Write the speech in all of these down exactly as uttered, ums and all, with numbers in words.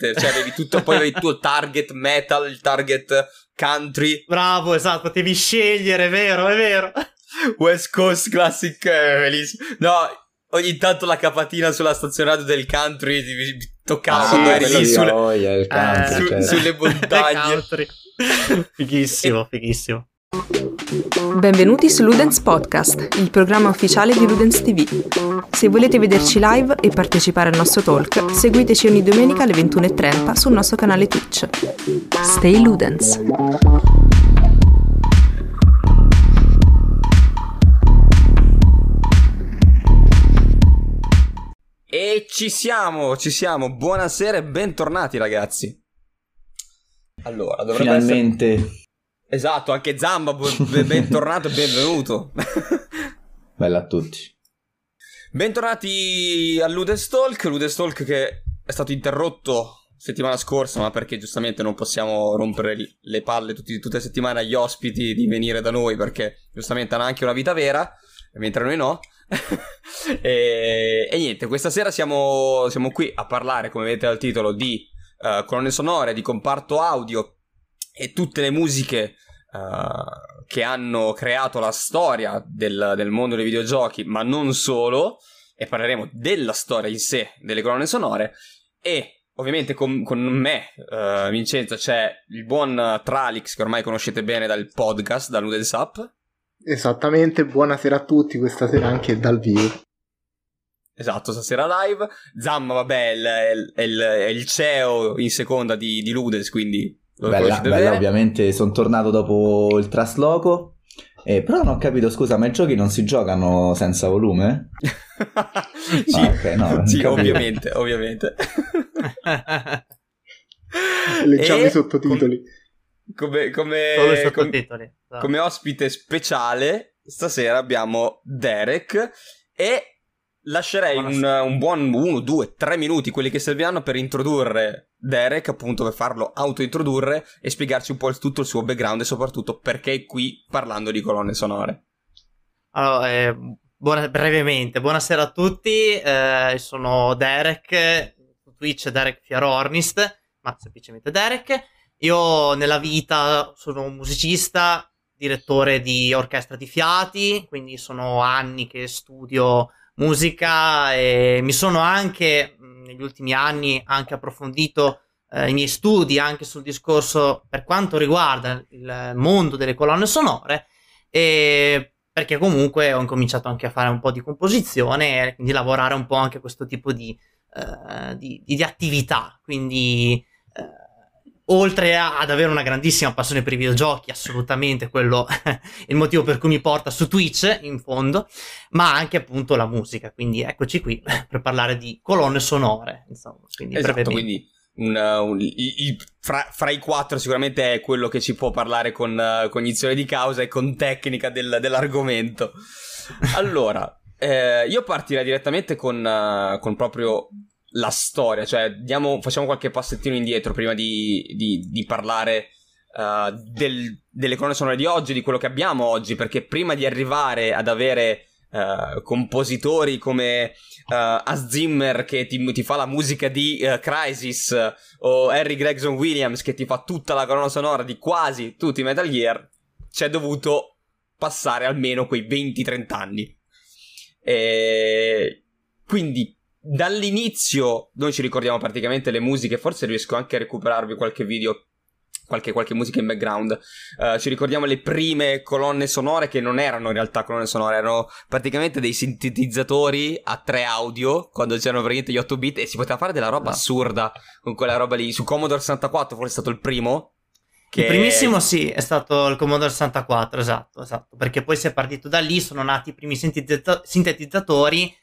veramente, cioè avevi tutto, poi avevi il tuo target metal, il target country. Bravo, esatto, potevi scegliere, è vero, è vero. West Coast Classic, eh, bellissimo. No, ogni tanto la capatina sulla stazione radio del country ti, ti toccava, ah, quando eri lì sulle, voglia, il country, eh, su, cioè. sulle montagne. Fighissimo, fighissimo. Benvenuti su Ludens Podcast, il programma ufficiale di Ludens tivù. Se volete vederci live e partecipare al nostro talk, seguiteci ogni domenica alle ventuno e trenta sul nostro canale Twitch. Stay Ludens. E ci siamo, ci siamo. Buonasera e bentornati, ragazzi. Allora, dovrebbe finalmente essere... Esatto, anche Zamba, bentornato e benvenuto. Bella a tutti. Bentornati a Ludens Talk, Ludens Talk che è stato interrotto settimana scorsa, ma perché giustamente non possiamo rompere le palle tutti, tutte le settimane agli ospiti di venire da noi, perché giustamente hanno anche una vita vera, mentre noi no. e, e niente, questa sera siamo, siamo qui a parlare, come vedete dal titolo, di uh, colonne sonore, di comparto audio e tutte le musiche uh, che hanno creato la storia del, del mondo dei videogiochi, ma non solo, e parleremo della storia in sé delle colonne sonore. E ovviamente con, con me, uh, Vincenzo, c'è il buon Tralix, che ormai conoscete bene dal podcast, da Ludens Up. Esattamente, buonasera a tutti, questa sera anche dal vivo. Esatto, stasera live. Zamma, vabbè, è il, è il, è il C E O in seconda di, di Ludens, quindi... Bella, bella, ovviamente sono tornato dopo il trasloco, eh, però non ho capito, scusa, ma i giochi non si giocano senza volume? Sì, ah, okay, no, sì ovviamente, ovviamente. Leggiamo i sottotitoli. Come, come, come, sottotitoli. No. Come ospite speciale stasera abbiamo Derek, e lascerei un, un buon uno, due, tre minuti, quelli che serviranno per introdurre Derek, appunto per farlo autointrodurre e spiegarci un po' il, tutto il suo background e soprattutto perché è qui parlando di colonne sonore. Allora, eh, buona, brevemente, buonasera a tutti, eh, sono Derek, su Twitch Derek Fierornist, ma semplicemente Derek. Io nella vita sono un musicista, direttore di orchestra di fiati, quindi sono anni che studio musica e mi sono anche negli ultimi anni anche approfondito eh, i miei studi anche sul discorso per quanto riguarda il mondo delle colonne sonore, e perché comunque ho incominciato anche a fare un po' di composizione e quindi lavorare un po' anche a questo tipo di, eh, di, di attività, quindi eh, oltre a, ad avere una grandissima passione per i videogiochi, assolutamente quello è il motivo per cui mi porta su Twitch, in fondo, ma anche appunto la musica, quindi eccoci qui per parlare di colonne sonore, insomma. Quindi esatto, quindi una, un, i, i, fra, fra i quattro sicuramente è quello che ci può parlare con uh, cognizione di causa e con tecnica del, dell'argomento. Allora, eh, io partirei direttamente con, uh, con proprio... la storia, cioè diamo, facciamo qualche passettino indietro prima di, di, di parlare uh, del, delle colonne sonore di oggi, di quello che abbiamo oggi, perché prima di arrivare ad avere uh, compositori come uh, Hans Zimmer che ti, ti fa la musica di uh, Crysis, uh, o Harry Gregson-Williams che ti fa tutta la colonna sonora di quasi tutti i Metal Gear, c'è dovuto passare almeno quei venti trenta anni. E quindi dall'inizio noi ci ricordiamo praticamente le musiche, forse riesco anche a recuperarvi qualche video, qualche, qualche musica in background. Uh, ci ricordiamo le prime colonne sonore che non erano in realtà colonne sonore, erano praticamente dei sintetizzatori a tre audio, quando c'erano praticamente gli otto bit e si poteva fare della roba assurda con quella roba lì. Su Commodore sessantaquattro forse è stato il primo. Che... Il primissimo sì, è stato il Commodore sessantaquattro, esatto, esatto, perché poi si è partito da lì, sono nati i primi sintetizzato- sintetizzatori.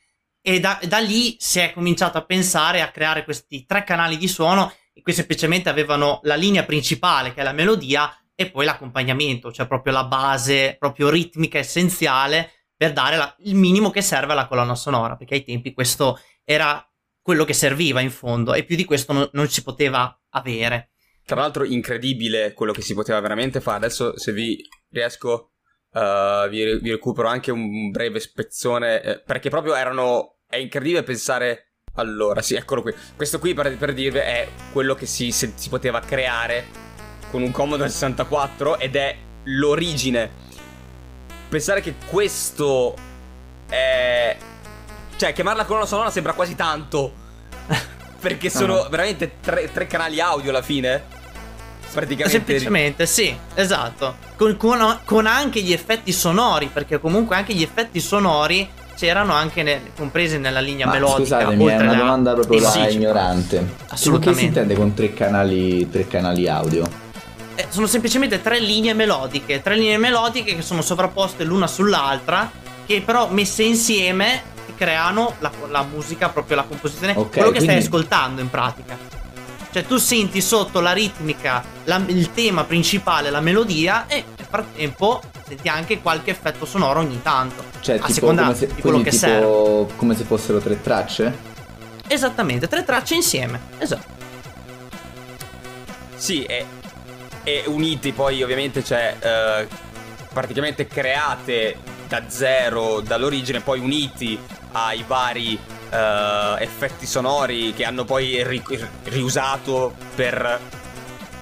E da, da lì si è cominciato a pensare a creare questi tre canali di suono che semplicemente avevano la linea principale, che è la melodia, e poi l'accompagnamento, cioè proprio la base proprio ritmica essenziale per dare la, il minimo che serve alla colonna sonora, perché ai tempi questo era quello che serviva in fondo e più di questo no, non si poteva avere. Tra l'altro incredibile quello che si poteva veramente fare. Adesso se vi riesco uh, vi, vi recupero anche un breve spezzone, eh, perché proprio erano... È incredibile pensare Allora, sì, eccolo qui. Questo qui, per, per dirvi, è quello che si, se, si poteva creare con un Commodore sessantaquattro ed è l'origine. Pensare che questo è... Cioè, chiamarla colonna sonora sembra quasi tanto perché sono uh-huh. veramente tre, tre canali audio alla fine. Praticamente. Semplicemente, sì, esatto. Con, con, con anche gli effetti sonori, perché comunque anche gli effetti sonori c'erano anche nel, compresi nella linea Ma melodica. Scusatemi, oltre è una la... domanda proprio da sì, ignorante. Assolutamente. Che si intende con tre canali, tre canali audio? Eh, sono semplicemente tre linee melodiche, tre linee melodiche che sono sovrapposte l'una sull'altra, che però messe insieme creano la, la musica, proprio la composizione, okay, quello che quindi... stai ascoltando in pratica. Cioè tu senti sotto la ritmica, la, il tema principale, la melodia, e nel frattempo senti anche qualche effetto sonoro ogni tanto, cioè, a tipo, seconda come se, di quello che tipo, serve. Come se fossero tre tracce? Esattamente, tre tracce insieme, esatto. Sì, e, e uniti poi ovviamente, cioè eh, praticamente create da zero, dall'origine, poi uniti ai vari uh, effetti sonori che hanno poi ri riusato per,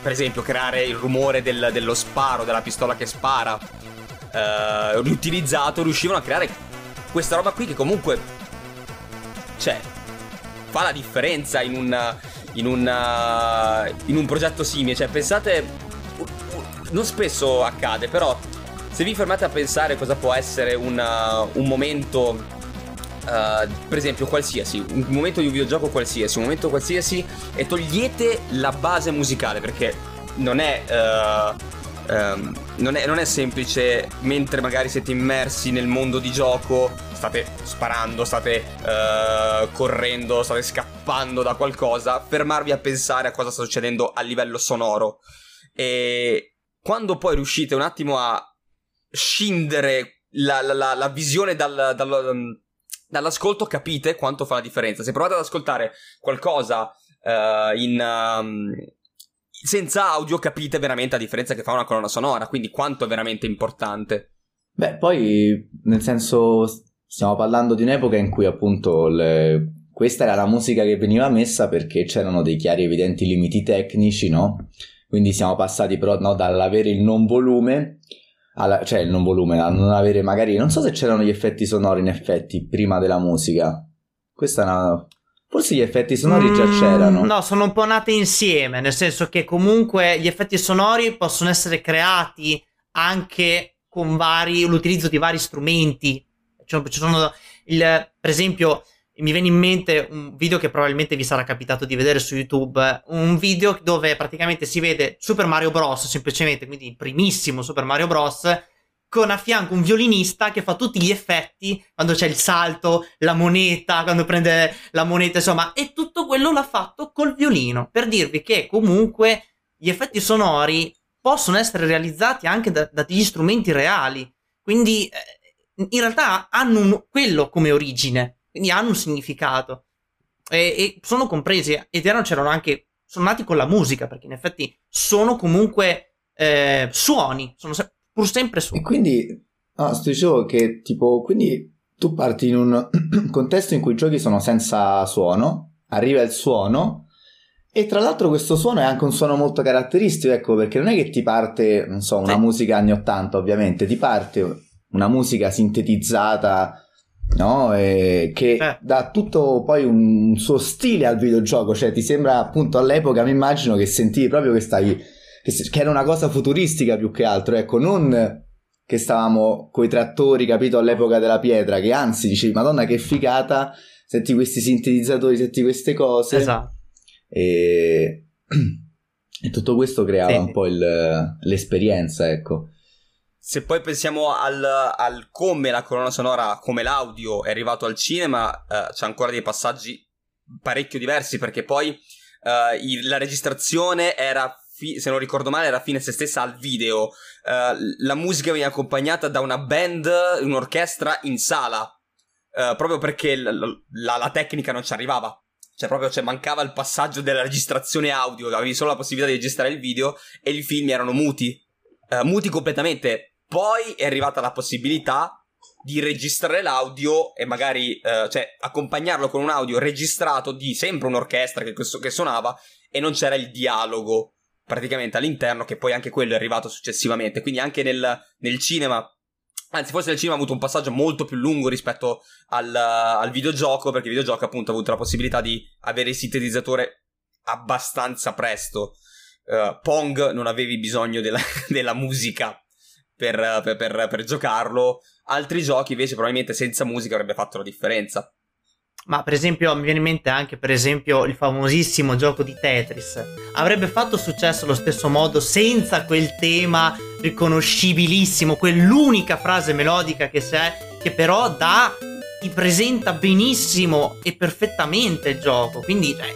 per esempio, creare il rumore del, dello sparo, della pistola che spara, uh, riutilizzato, riuscivano a creare questa roba qui che comunque, cioè, fa la differenza in un, in un, in un progetto simile. Cioè, pensate, non spesso accade, però se vi fermate a pensare cosa può essere una, un momento, uh, per esempio qualsiasi, un momento di un videogioco qualsiasi, un momento qualsiasi, e togliete la base musicale, perché non è, uh, um, non è, non è semplice, mentre magari siete immersi nel mondo di gioco, state sparando, state uh, correndo, state scappando da qualcosa, fermarvi a pensare a cosa sta succedendo a livello sonoro. E quando poi riuscite un attimo a scindere la, la, la, la visione dal, dal, dall'ascolto, capite quanto fa la differenza. Se provate ad ascoltare qualcosa uh, in, um, senza audio, capite veramente la differenza che fa una colonna sonora, quindi quanto è veramente importante. Beh, poi nel senso, stiamo parlando di un'epoca in cui appunto le... questa era la musica che veniva messa perché c'erano dei chiari evidenti limiti tecnici, no? Quindi siamo passati però no, dall'avere il non volume alla, cioè il non volume, a non avere magari... Non so se c'erano gli effetti sonori in effetti prima della musica. Questa è una... Forse gli effetti sonori mm, già c'erano. No, sono un po' nate insieme, nel senso che comunque gli effetti sonori possono essere creati anche con vari... l'utilizzo di vari strumenti. Cioè, ci sono il, per esempio, mi viene in mente un video che probabilmente vi sarà capitato di vedere su YouTube, un video dove praticamente si vede Super Mario Bros, semplicemente, quindi il primissimo Super Mario Bros, con a fianco un violinista che fa tutti gli effetti quando c'è il salto, la moneta, quando prende la moneta, insomma, e tutto quello l'ha fatto col violino, per dirvi che comunque gli effetti sonori possono essere realizzati anche da, da degli strumenti reali, quindi in realtà hanno un, quello come origine. Quindi hanno un significato e, e sono compresi, ed erano, c'erano anche, sono nati con la musica, perché in effetti sono comunque eh, suoni, sono se pur sempre suoni. E quindi, no, sto dicevo che tipo, quindi tu parti in un contesto in cui i giochi sono senza suono, arriva il suono, e tra l'altro questo suono è anche un suono molto caratteristico, ecco, perché non è che ti parte, non so, una sì. musica anni ottanta ovviamente, ti parte una musica sintetizzata, no, eh, che eh. dà tutto poi un suo stile al videogioco. Cioè ti sembra appunto all'epoca, mi immagino che sentivi proprio che stavi che, che era una cosa futuristica più che altro, ecco, non che stavamo coi trattori, capito, all'epoca della pietra, che anzi dicevi madonna che figata, senti questi sintetizzatori, senti queste cose, esatto. e... e tutto questo creava sì. un po' il, l'esperienza, ecco. Se poi pensiamo al, al come la colonna sonora, come l'audio è arrivato al cinema, eh, c'è ancora dei passaggi parecchio diversi, perché poi eh, il, la registrazione era, se non ricordo male, era fine a se stessa al video. Eh, la musica veniva accompagnata da una band, un'orchestra in sala, eh, proprio perché la, la, la tecnica non ci arrivava. Cioè proprio cioè, mancava il passaggio della registrazione audio, avevi solo la possibilità di registrare il video e i film erano muti, eh, muti completamente. Poi è arrivata la possibilità di registrare l'audio e magari eh, cioè accompagnarlo con un audio registrato di sempre un'orchestra che, che suonava, e non c'era il dialogo praticamente all'interno, che poi anche quello è arrivato successivamente. Quindi anche nel, nel cinema, anzi forse nel cinema ha avuto un passaggio molto più lungo rispetto al, al videogioco, perché il videogioco appunto ha avuto la possibilità di avere il sintetizzatore abbastanza presto. Uh, Pong non avevi bisogno della, della musica per, per, per, per giocarlo. Altri giochi invece probabilmente senza musica avrebbe fatto la differenza. Ma per esempio mi viene in mente anche per esempio il famosissimo gioco di Tetris. Avrebbe fatto successo allo stesso modo senza quel tema riconoscibilissimo, quell'unica frase melodica che c'è, che però dà, ti presenta benissimo e perfettamente il gioco. Quindi cioè,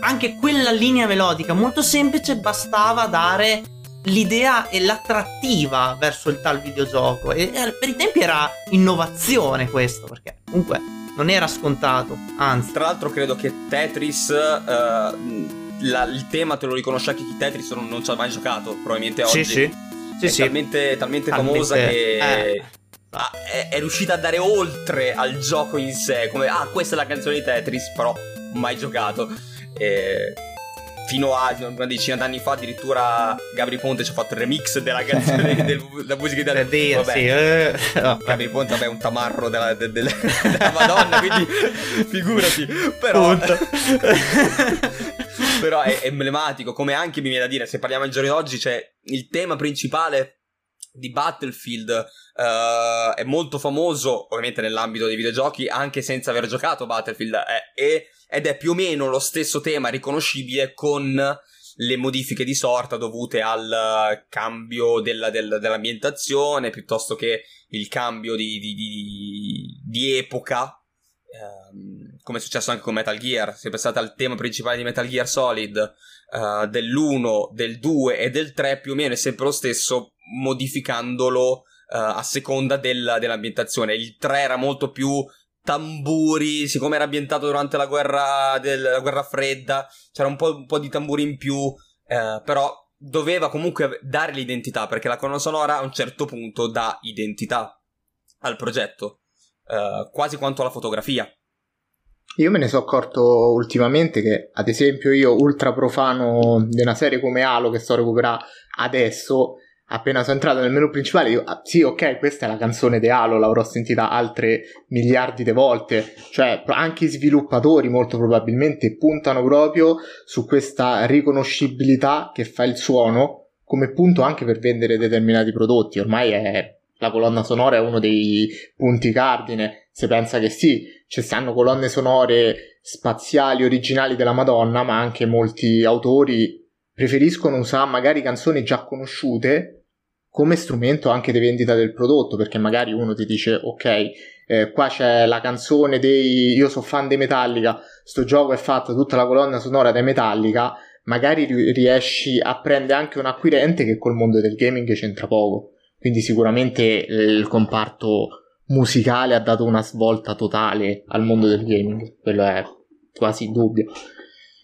anche quella linea melodica molto semplice bastava dare l'idea e l'attrattiva verso il tal videogioco, e per i tempi era innovazione questo, perché comunque non era scontato, anzi. Tra l'altro credo che Tetris, eh, la, il tema te lo riconosce anche chi Tetris non, non ci ha mai giocato, probabilmente oggi. Sì, sì. Sì, è sì. Talmente, talmente, talmente famosa che... Eh. Ah, è, è riuscita a dare oltre al gioco in sé, come ah questa è la canzone di Tetris, però mai giocato. E fino a una decina d'anni fa addirittura Gabri Ponte ci ha fatto il remix della canzone della musica italiana. Dio, vabbè, sì, eh, no. Gabri Ponte vabbè, è un tamarro della, della, della Madonna, quindi figurati, però però è emblematico, come anche mi viene da dire, se parliamo ai giorni d'oggi, c'è cioè, il tema principale di Battlefield, uh, è molto famoso ovviamente nell'ambito dei videogiochi anche senza aver giocato Battlefield, eh, e ed è più o meno lo stesso tema riconoscibile con le modifiche di sorta dovute al cambio della, della, dell'ambientazione, piuttosto che il cambio di, di, di, di epoca, eh, come è successo anche con Metal Gear. Se pensate al tema principale di Metal Gear Solid, eh, dell'uno, del due e del tre, più o meno è sempre lo stesso, modificandolo eh, a seconda del, dell'ambientazione. Il tre era molto più... tamburi, siccome era ambientato durante la guerra della guerra fredda, c'era un po', un po' di tamburi in più, eh, però doveva comunque dare l'identità, perché la colonna sonora a un certo punto dà identità al progetto, eh, quasi quanto alla fotografia. Io me ne sono accorto ultimamente che, ad esempio, io ultra profano di una serie come Halo che sto recuperando adesso, appena sono entrato nel menu principale io, ah, sì ok, questa è la canzone di Halo, l'avrò sentita altre miliardi di volte. Cioè anche i sviluppatori molto probabilmente puntano proprio su questa riconoscibilità che fa il suono come punto anche per vendere determinati prodotti. Ormai è, la colonna sonora è uno dei punti cardine. Se pensa che sì, ci stanno colonne sonore spaziali originali della Madonna, ma anche molti autori preferiscono usare magari canzoni già conosciute come strumento anche di vendita del prodotto, perché magari uno ti dice ok, eh, qua c'è la canzone dei, io sono fan dei Metallica, sto gioco è fatto tutta la colonna sonora dei Metallica, magari riesci a prendere anche un acquirente che col mondo del gaming c'entra poco. Quindi sicuramente il comparto musicale ha dato una svolta totale al mondo del gaming, quello è quasi indubbio.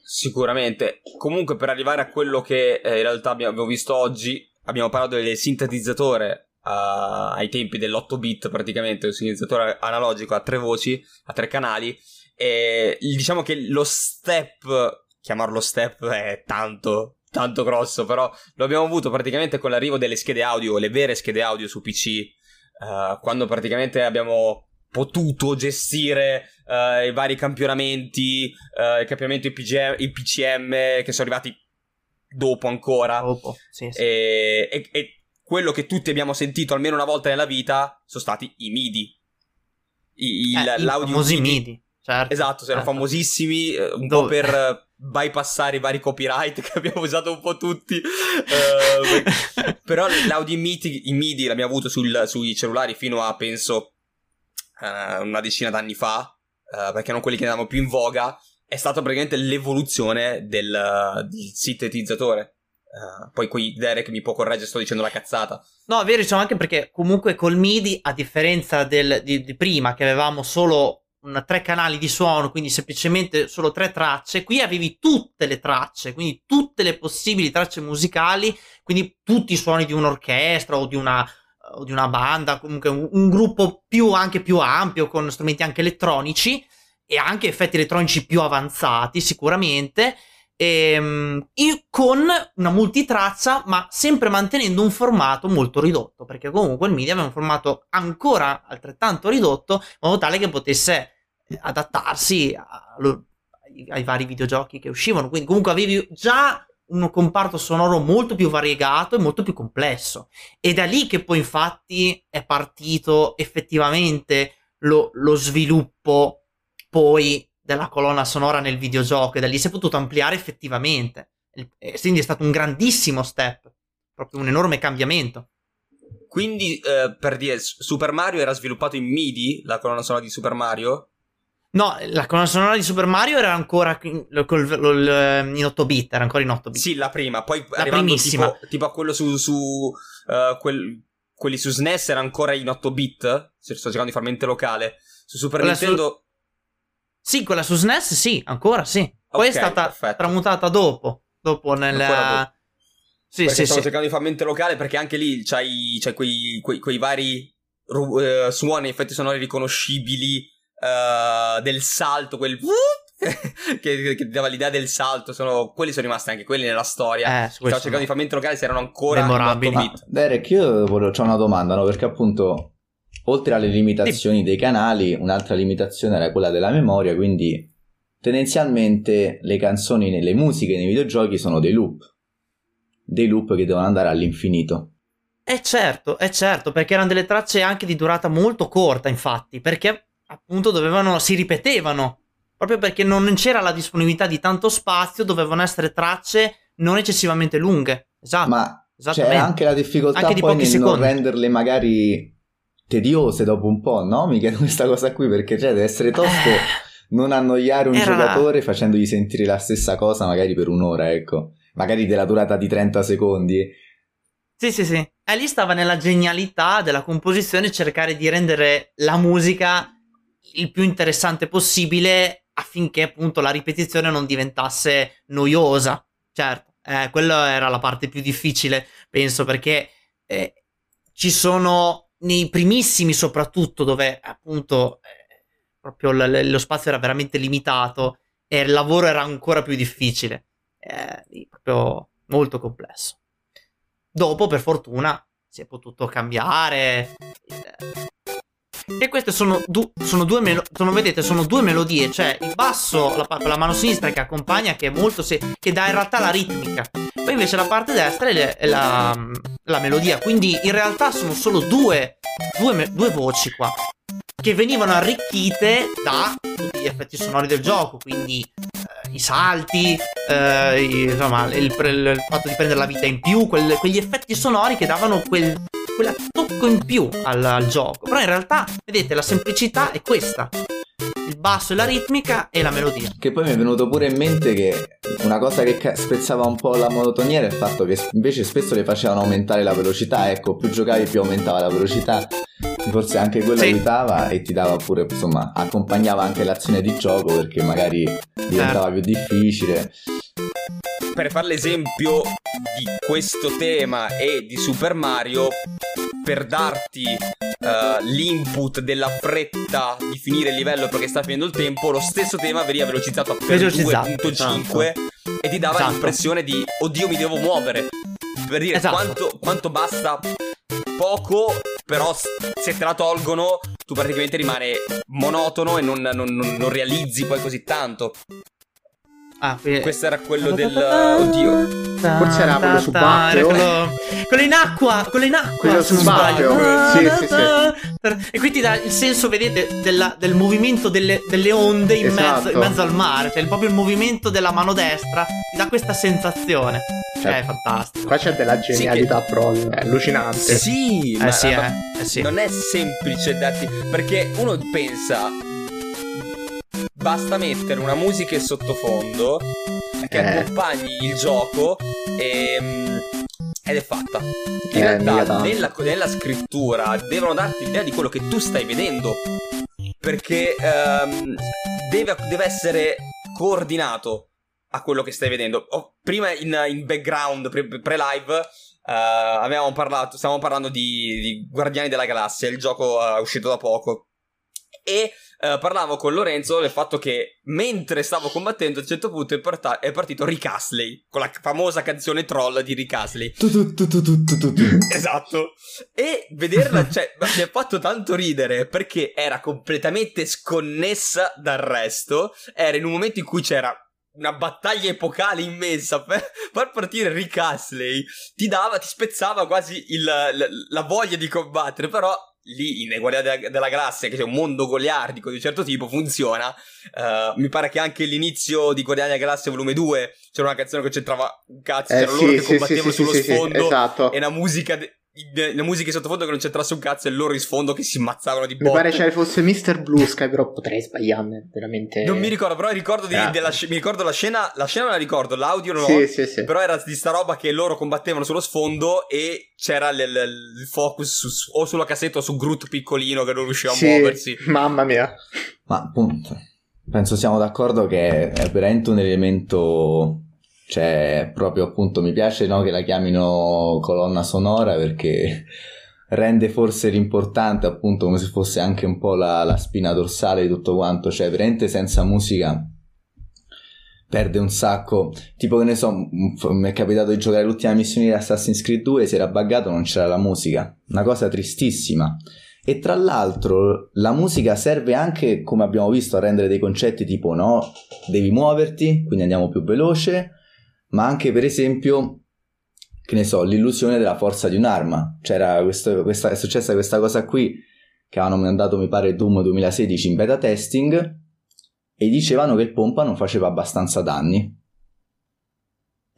Sicuramente. Comunque, per arrivare a quello che eh, in realtà abbiamo visto oggi, abbiamo parlato del sintetizzatore uh, ai tempi dell'otto bit, praticamente un sintetizzatore analogico a tre voci, a tre canali, e diciamo che lo step, chiamarlo step è tanto tanto grosso, però lo abbiamo avuto praticamente con l'arrivo delle schede audio, le vere schede audio su P C, uh, quando praticamente abbiamo potuto gestire uh, i vari campionamenti, uh, il campionamento I P G M, I P C M che sono arrivati dopo ancora. Dopo, sì, sì. E, e, e quello che tutti abbiamo sentito almeno una volta nella vita sono stati i MIDI. I, il, eh, l'audio i famosi MIDI. MIDI. Certo, esatto, certo. Erano famosissimi, un Dove? po' per bypassare i vari copyright che abbiamo usato un po' tutti. uh, però l'audio MIDI, i MIDI l'abbiamo avuto sul, sui cellulari fino a, penso, una decina d'anni fa, uh, perché erano quelli che andavano più in voga. È stata praticamente l'evoluzione del, del sintetizzatore. Uh, poi qui Derek mi può correggere, sto dicendo la cazzata. No, è vero, diciamo, anche perché comunque col MIDI, a differenza del, di, di prima, che avevamo solo una, tre canali di suono, quindi semplicemente solo tre tracce, qui avevi tutte le tracce, quindi tutte le possibili tracce musicali, quindi tutti i suoni di un'orchestra o di una o di una banda, comunque un, un gruppo più, anche più ampio, con strumenti anche elettronici e anche effetti elettronici più avanzati sicuramente, e, e con una multitraccia, ma sempre mantenendo un formato molto ridotto, perché comunque il media aveva un formato ancora altrettanto ridotto, in modo tale che potesse adattarsi a, ai, ai vari videogiochi che uscivano. Quindi comunque avevi già un comparto sonoro molto più variegato e molto più complesso, ed è lì che poi infatti è partito effettivamente lo, lo sviluppo poi della colonna sonora nel videogioco, e da lì si è potuto ampliare effettivamente, e quindi è stato un grandissimo step, proprio un enorme cambiamento. Quindi eh, per dire, Super Mario era sviluppato in MIDI, la colonna sonora di Super Mario? No, la colonna sonora di Super Mario era ancora in otto bit, era ancora in otto bit. Sì, la prima, poi la arrivando tipo, tipo a quello su, su uh, quel, quelli su S N E S era ancora in otto bit, se sto cercando di farmi mente locale. Su Super quella Nintendo su... Sì, quella su S N E S sì, ancora sì. Poi okay, è stata perfetto. Tramutata dopo, dopo nella... Sì, perché sì, stavo sì. cercando di farmi mente locale, perché anche lì c'hai, c'hai quei, quei, quei vari uh, suoni, effetti sonori riconoscibili. Uh, del salto, quel che ti dava l'idea del salto, sono quelli sono rimasti anche quelli nella storia. Eh, stavo cercando no. di farmi interrogare se erano ancora memorabili. Ma, Derek, io volevo, c'ho una domanda, no? Perché appunto, oltre alle limitazioni sì. dei canali, un'altra limitazione era quella della memoria, quindi tendenzialmente le canzoni, le musiche nei videogiochi sono dei loop, dei loop che devono andare all'infinito. Eh certo, è certo, perché erano delle tracce anche di durata molto corta, infatti, perché appunto dovevano, si ripetevano, proprio perché non c'era la disponibilità di tanto spazio, dovevano essere tracce non eccessivamente lunghe. Esatto. Ma c'era anche la difficoltà anche poi di nel non renderle magari tediose dopo un po', no? Mi chiedo questa cosa qui, perché cioè deve essere tosto eh, non annoiare un era... giocatore facendogli sentire la stessa cosa magari per un'ora, ecco. Magari della durata di trenta secondi. Sì, sì, sì. E lì stava nella genialità della composizione cercare di rendere la musica il più interessante possibile, affinché appunto la ripetizione non diventasse noiosa. Certo, eh, quella era la parte più difficile, penso, perché eh, ci sono nei primissimi soprattutto, dove appunto eh, proprio l- lo spazio era veramente limitato e il lavoro era ancora più difficile, eh, proprio molto complesso. Dopo per fortuna si è potuto cambiare. eh, E queste sono, du- sono due melo- sono, vedete, sono due melodie, cioè il basso, la, la mano sinistra che accompagna, che è molto se- che dà in realtà la ritmica, poi invece la parte destra è, le- è la, la melodia, quindi in realtà sono solo due, due, me- due voci qua, che venivano arricchite da tutti gli effetti sonori del gioco, quindi eh, i salti, eh, i, insomma il, pre- il fatto di prendere la vita in più, quel- quegli effetti sonori che davano quel... quella tocco in più al, al gioco. Però in realtà, vedete, la semplicità è questa: il basso e la ritmica e la melodia. Che poi mi è venuto pure in mente che una cosa che ca- spezzava un po' la monotonia era il fatto che invece spesso le facevano aumentare la velocità. Ecco, più giocavi più aumentava la velocità, forse anche quello sì. aiutava e ti dava pure, insomma, accompagnava anche l'azione di gioco, perché magari diventava certo. più difficile. Per fare l'esempio di questo tema e di Super Mario, per darti uh, l'input della fretta di finire il livello perché sta finendo il tempo, lo stesso tema veniva velocizzato a due virgola cinque e ti dava esatto. l'impressione di oddio mi devo muovere, per dire esatto. quanto, quanto basta poco, però se te la tolgono tu praticamente rimane monotono e non, non, non, non realizzi poi così tanto. Ah, qui... questo era quello del oddio. Forse era quello su Battle, quello... quello in acqua, quello in acqua. Quello su Battle. Sì, sì, sì. E qui ti dà il senso, vedete, della, del movimento delle, delle onde in, esatto. mezzo, in mezzo al mare, cioè proprio il movimento della mano destra ti dà questa sensazione. Cioè, è fantastico. Qua c'è della genialità sì, che... proprio, è allucinante. Sì, eh, ma, sì, ma, eh, sì. Non è semplice darti, perché uno pensa basta mettere una musica in sottofondo che eh. accompagni il gioco e, ed è fatta. In eh, realtà nella, nella scrittura devono darti l'idea di quello che tu stai vedendo, perché um, deve, deve essere coordinato a quello che stai vedendo. Oh, prima in, in background pre-live pre Uh, avevamo parlato, stiamo parlando di, di Guardiani della Galassia, il gioco uh, uscito da poco, e uh, parlavo con Lorenzo del fatto che mentre stavo combattendo a un certo punto è, parta- è partito Rick Astley con la famosa canzone troll di Rick Astley. Esatto. E vederla, cioè, mi ha fatto tanto ridere perché era completamente sconnessa dal resto, era in un momento in cui c'era una battaglia epocale immensa per far partire Rick Astley, ti dava, ti spezzava quasi il, la, la voglia di combattere, però lì in Guardiani della, della Galassia, che c'è un mondo goliardico di un certo tipo, funziona. Uh, mi pare che anche all'inizio di Guardiani della Galassia volume due c'era una canzone che c'entrava un cazzo, eh, c'erano sì, loro che sì, combattevano sì, sullo sì, sfondo sì, esatto. E una musica... De- la musica in sottofondo che non c'entrasse un cazzo e loro in sfondo che si ammazzavano di botte. Mi pare ce fosse mister Blue Sky, però potrei sbagliarmi veramente, non mi ricordo, però ricordo di, ah. della, mi ricordo la scena la scena non la ricordo, l'audio non sì, ho, sì, sì. Però era di sta roba che loro combattevano sullo sfondo e c'era l- l- il focus su, su, o sulla cassetta o su Groot piccolino che non riusciva sì, a muoversi. Mamma mia, ma appunto penso siamo d'accordo che è veramente un elemento, cioè proprio appunto mi piace, no, che la chiamino colonna sonora, perché rende forse l'importante appunto come se fosse anche un po' la, la spina dorsale di tutto quanto, cioè veramente senza musica perde un sacco. Tipo che ne so, mi è capitato di giocare l'ultima missione di Assassin's Creed due, si era buggato, non c'era la musica, una cosa tristissima. E tra l'altro la musica serve anche, come abbiamo visto, a rendere dei concetti tipo, no, devi muoverti, quindi andiamo più veloce, ma anche per esempio, che ne so, l'illusione della forza di un'arma. C'era questo, questa, è successa questa cosa qui che avevano mandato mi pare Doom duemilasedici in beta testing e dicevano che il pompa non faceva abbastanza danni,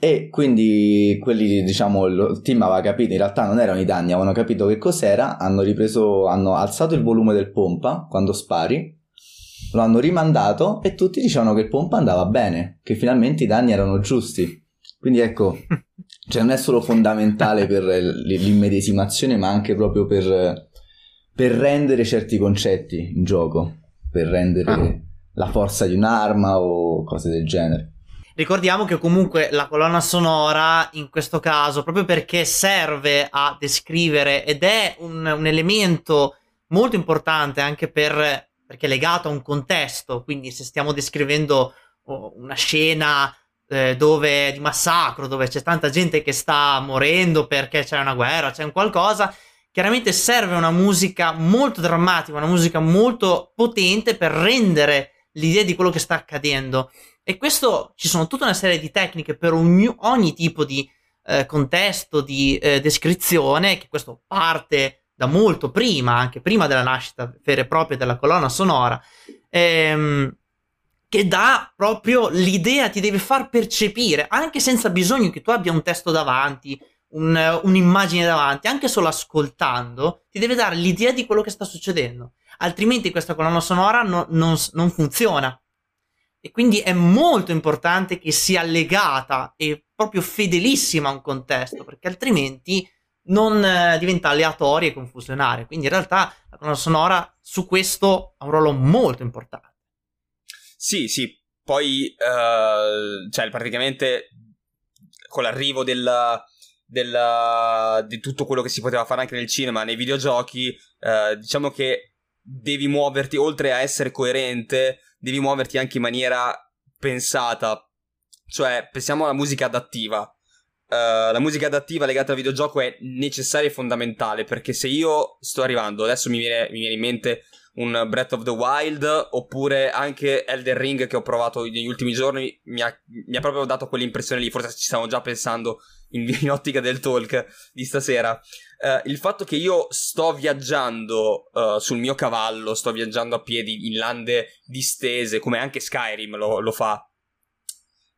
e quindi quelli, diciamo, il team aveva capito, in realtà non erano i danni, avevano capito che cos'era, hanno ripreso, hanno alzato il volume del pompa quando spari, lo hanno rimandato e tutti dicevano che il pompa andava bene, che finalmente i danni erano giusti. Quindi ecco, cioè non è solo fondamentale per l'immedesimazione, ma anche proprio per, per rendere certi concetti in gioco, per rendere ah. la forza di un'arma o cose del genere. Ricordiamo che comunque la colonna sonora in questo caso, proprio perché serve a descrivere, ed è un, un elemento molto importante anche per, perché è legato a un contesto, quindi se stiamo descrivendo oh, una scena dove di massacro, dove c'è tanta gente che sta morendo perché c'è una guerra, c'è un qualcosa, chiaramente serve una musica molto drammatica, una musica molto potente per rendere l'idea di quello che sta accadendo. E questo, ci sono tutta una serie di tecniche per ogni, ogni tipo di eh, contesto, di eh, descrizione, che questo parte da molto prima, anche prima della nascita vera e propria della colonna sonora, ehm, che dà proprio l'idea, ti deve far percepire, anche senza bisogno che tu abbia un testo davanti, un, un'immagine davanti, anche solo ascoltando, ti deve dare l'idea di quello che sta succedendo, altrimenti questa colonna sonora no, non, non funziona. E quindi è molto importante che sia legata e proprio fedelissima a un contesto, perché altrimenti non eh, diventa aleatoria e confusionaria. Quindi in realtà la colonna sonora su questo ha un ruolo molto importante. Sì, sì, poi uh, cioè praticamente con l'arrivo della, della, di tutto quello che si poteva fare anche nel cinema, nei videogiochi, uh, diciamo che devi muoverti, oltre a essere coerente, devi muoverti anche in maniera pensata. Cioè, pensiamo alla musica adattiva. Uh, la musica adattiva legata al videogioco è necessaria e fondamentale, perché se io sto arrivando, adesso mi viene, mi viene in mente un Breath of the Wild, oppure anche Elden Ring che ho provato negli ultimi giorni, mi ha, mi ha proprio dato quell'impressione lì, forse ci stavo già pensando in, in ottica del talk di stasera. Uh, il fatto che io sto viaggiando uh, sul mio cavallo, sto viaggiando a piedi in lande distese, come anche Skyrim lo, lo fa,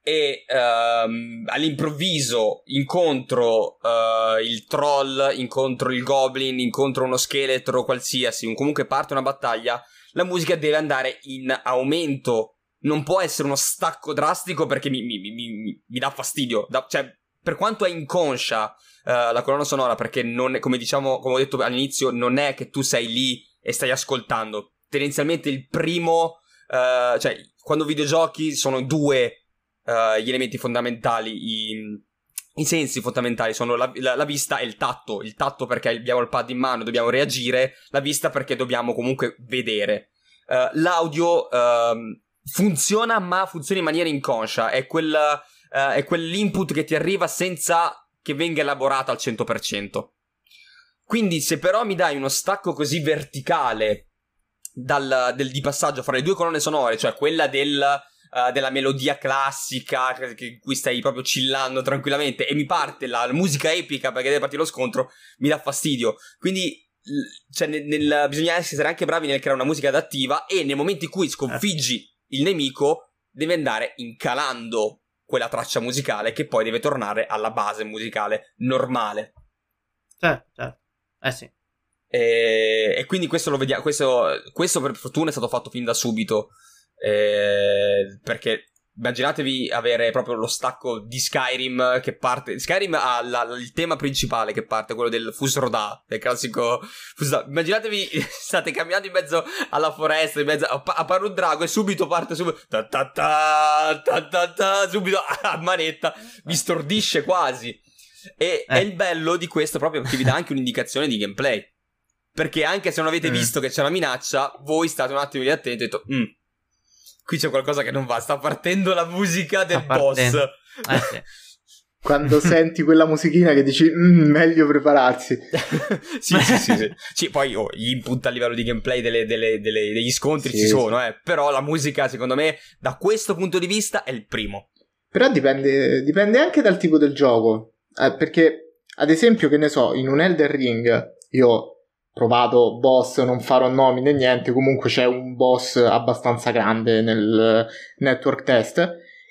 e um, all'improvviso incontro uh, il troll, incontro il goblin, incontro uno scheletro qualsiasi, comunque parte una battaglia, la musica deve andare in aumento, non può essere uno stacco drastico perché mi, mi, mi, mi, mi dà fastidio, da, cioè per quanto è inconscia uh, la colonna sonora, perché non è, come diciamo, come ho detto all'inizio, non è che tu sei lì e stai ascoltando tendenzialmente il primo uh, cioè quando videogiochi sono due Uh, gli elementi fondamentali, i, I sensi fondamentali sono la, la, la vista e il tatto. Il tatto perché abbiamo il pad in mano, dobbiamo reagire. La vista perché dobbiamo comunque vedere. Uh, l'audio uh, funziona, ma funziona in maniera inconscia. È, quel, uh, è quell'input che ti arriva senza che venga elaborata al cento per cento. Quindi se però mi dai uno stacco così verticale dal, del, di passaggio fra le due colonne sonore, cioè quella del... della melodia classica che qui stai proprio chillando tranquillamente e mi parte la musica epica perché deve partire lo scontro, mi dà fastidio. Quindi cioè, nel, nel, bisogna essere anche bravi nel creare una musica adattiva, e nel momento in cui sconfiggi il nemico deve andare incalando quella traccia musicale che poi deve tornare alla base musicale normale. Certo, certo. Eh sì. E, e quindi questo lo vediamo, questo, questo per fortuna è stato fatto fin da subito. Eh, perché immaginatevi avere proprio lo stacco di Skyrim che parte. Skyrim ha la, la, il tema principale che parte, quello del Fusroda, del classico Fusroda. Immaginatevi state camminando in mezzo alla foresta, in mezzo a, appare un drago e subito parte subito ta ta ta, ta, ta, ta subito a manetta, vi stordisce quasi. E eh. è il bello di questo proprio perché vi dà anche un'indicazione di gameplay, perché anche se non avete mm. visto che c'è una minaccia, voi state un attimo lì attenti e detto mm. qui c'è qualcosa che non va, sta partendo la musica del boss. Ah, sì. Quando senti quella musichina che dici, mm, meglio prepararsi. sì, sì, sì, sì. Sì, poi oh, gli input a livello di gameplay delle, delle, delle, degli scontri sì, ci sono, sì. eh. Però la musica, secondo me, da questo punto di vista è il primo. Però dipende, dipende anche dal tipo del gioco. Eh, perché, ad esempio, che ne so, in un Elden Ring, io... provato boss, non farò nomi né niente, comunque c'è un boss abbastanza grande nel network test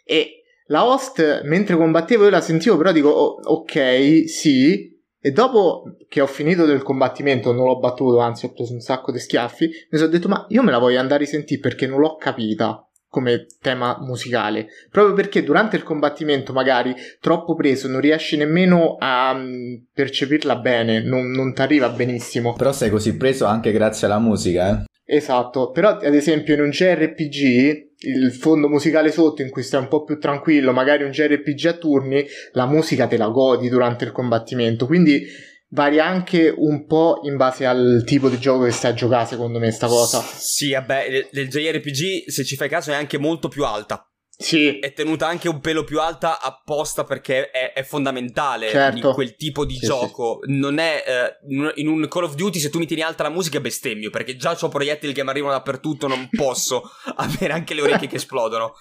e la host mentre combattevo io la sentivo, però dico oh, ok, sì, e dopo che ho finito del combattimento, non l'ho battuto, anzi ho preso un sacco di schiaffi, mi sono detto ma io me la voglio andare a risentire perché non l'ho capita come tema musicale, proprio perché durante il combattimento magari troppo preso non riesci nemmeno a um, percepirla bene, non, non ti arriva benissimo. Però sei così preso anche grazie alla musica, eh? Esatto, però ad esempio in un J R P G il fondo musicale sotto in cui stai un po' più tranquillo, magari un J R P G a turni, la musica te la godi durante il combattimento, quindi varia anche un po' in base al tipo di gioco che stai a giocare, secondo me, sta cosa. Sì, vabbè, nel J R P G, se ci fai caso, è anche molto più alta. Sì. È tenuta anche un pelo più alta apposta perché è, è fondamentale, certo, in quel tipo di sì, gioco. Sì. Non è... Eh, in un Call of Duty, se tu mi tieni alta la musica, bestemmio, perché già c'ho proiettili che mi arrivano dappertutto, non posso avere anche le orecchie che esplodono.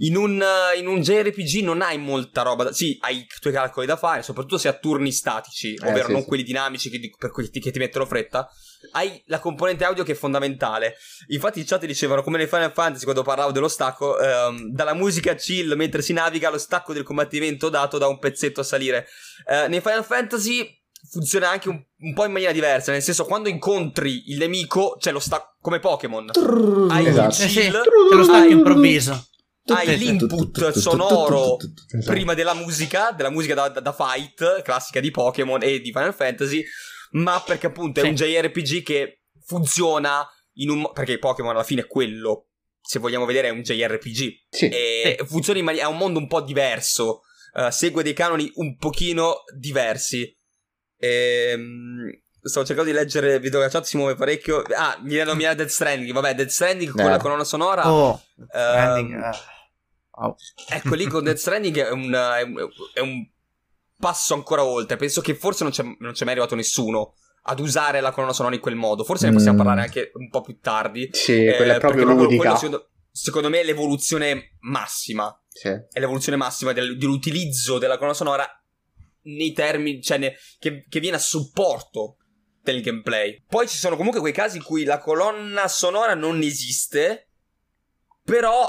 In un, in un J R P G non hai molta roba, da, sì, hai i tuoi calcoli da fare, soprattutto se a turni statici, eh, ovvero sì, non sì. quelli dinamici che, per cui ti, che ti mettono fretta, hai la componente audio che è fondamentale. Infatti in chat dicevano, come nei Final Fantasy quando parlavo dello stacco, ehm, dalla musica chill mentre si naviga allo stacco del combattimento dato da un pezzetto a salire. Eh, nei Final Fantasy funziona anche un, un po' in maniera diversa, nel senso quando incontri il nemico c'è lo stacco, come Pokémon, hai esatto. il chill, eh sì, c'è lo stacco improvviso. Hai l'input sonoro prima della musica, della musica da, da, da fight, classica di Pokémon e di Final Fantasy, ma perché appunto è sì. un J R P G che funziona in un... perché Pokémon alla fine è quello, se vogliamo vedere, è un J R P G. Sì. E sì. funziona in maniera... è un mondo un po' diverso, uh, segue dei canoni un pochino diversi. Ehm... Stavo cercando di leggere, vedo che chat si muove parecchio. Ah, mi era nominato Death Stranding. Vabbè, Death Stranding con eh. la colonna sonora. Oh, ehm, uh. oh. Ecco, lì con Death Stranding è un, è, un, è un passo ancora oltre. Penso che forse non c'è, non c'è mai arrivato nessuno ad usare la colonna sonora in quel modo. Forse ne possiamo mm. parlare anche un po' più tardi. Sì, eh, quella è proprio ludica. Secondo, secondo me è l'evoluzione massima. Sì. È l'evoluzione massima del, dell'utilizzo della colonna sonora nei termini, cioè ne, che, che viene a supporto del gameplay. Poi ci sono comunque quei casi in cui la colonna sonora non esiste, però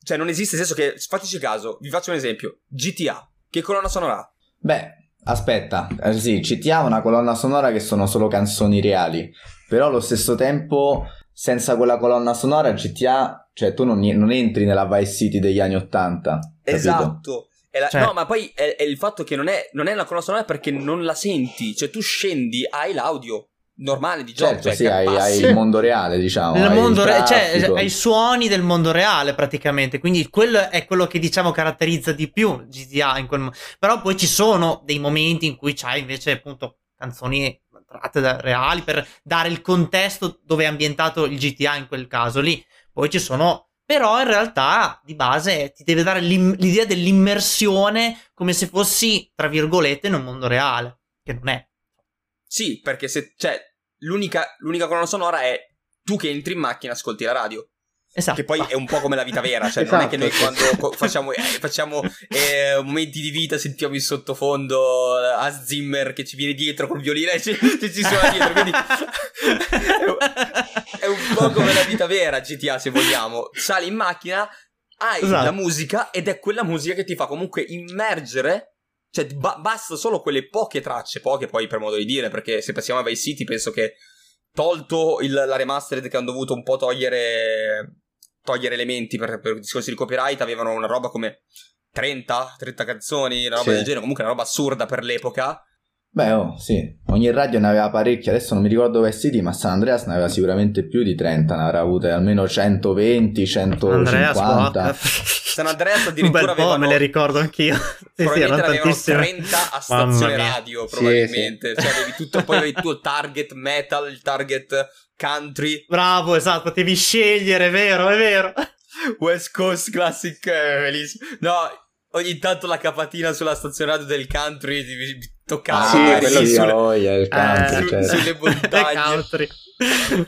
cioè non esiste, nel senso che fateci caso, vi faccio un esempio, G T A, che colonna sonora ha? Beh, aspetta, eh, sì, G T A ha una colonna sonora che sono solo canzoni reali, però allo stesso tempo senza quella colonna sonora G T A, cioè tu non, non entri nella Vice City degli anni ottanta, capito? Esatto. La, cioè. No, ma poi è, è il fatto che non è, non è la colonna sonora perché non la senti, cioè tu scendi, hai l'audio, normale di gioco, certo, cioè, sì, hai, hai il mondo reale, diciamo, il mondo re- cioè, hai i suoni del mondo reale praticamente, quindi quello è quello che diciamo caratterizza di più G T A in quel mo- però poi ci sono dei momenti in cui c'hai invece appunto canzoni tratte da reali per dare il contesto dove è ambientato il G T A in quel caso lì, poi ci sono, però in realtà di base ti deve dare l'idea dell'immersione come se fossi tra virgolette in un mondo reale, che non è. Sì, perché se cioè l'unica, l'unica colonna sonora è tu che entri in macchina, ascolti la radio. Esatto. Che poi è un po' come la vita vera, cioè esatto. Non è che noi quando facciamo, eh, facciamo eh, momenti di vita sentiamo in sottofondo Hans Zimmer che ci viene dietro col violino e ci, ci suona dietro, quindi è un po' come la vita vera G T A, se vogliamo. Sali in macchina, hai esatto. la musica ed è quella musica che ti fa comunque immergere. Cioè, ba- basta solo quelle poche tracce, poche poi per modo di dire, perché se passiamo a Vice City penso che, tolto il, la remastered che hanno dovuto un po' togliere togliere elementi per, per discorsi di copyright, avevano una roba come trenta canzoni, una roba sì. del genere, comunque una roba assurda per l'epoca. Beh, oh, sì, ogni radio ne aveva parecchie, adesso non mi ricordo Vice City, ma San Andreas ne aveva sicuramente più di trenta, ne avrà avute almeno centoventi, centocinquanta. San Andreas addirittura avevano... me le ricordo anch'io. Sì, probabilmente sì, ne avevano trenta a stazione radio, probabilmente. Sì, sì. Cioè avevi tutto, poi avevi tuo target metal, il target country. Bravo, esatto, potevi scegliere, è vero, è vero. West Coast Classic, eh, bellissimo. No, ogni tanto la capatina sulla stazione radio del country ti toccava. Ah, sì, quello sì, sulle... oh, yeah, il country, eh, cioè. su, sulle montagne.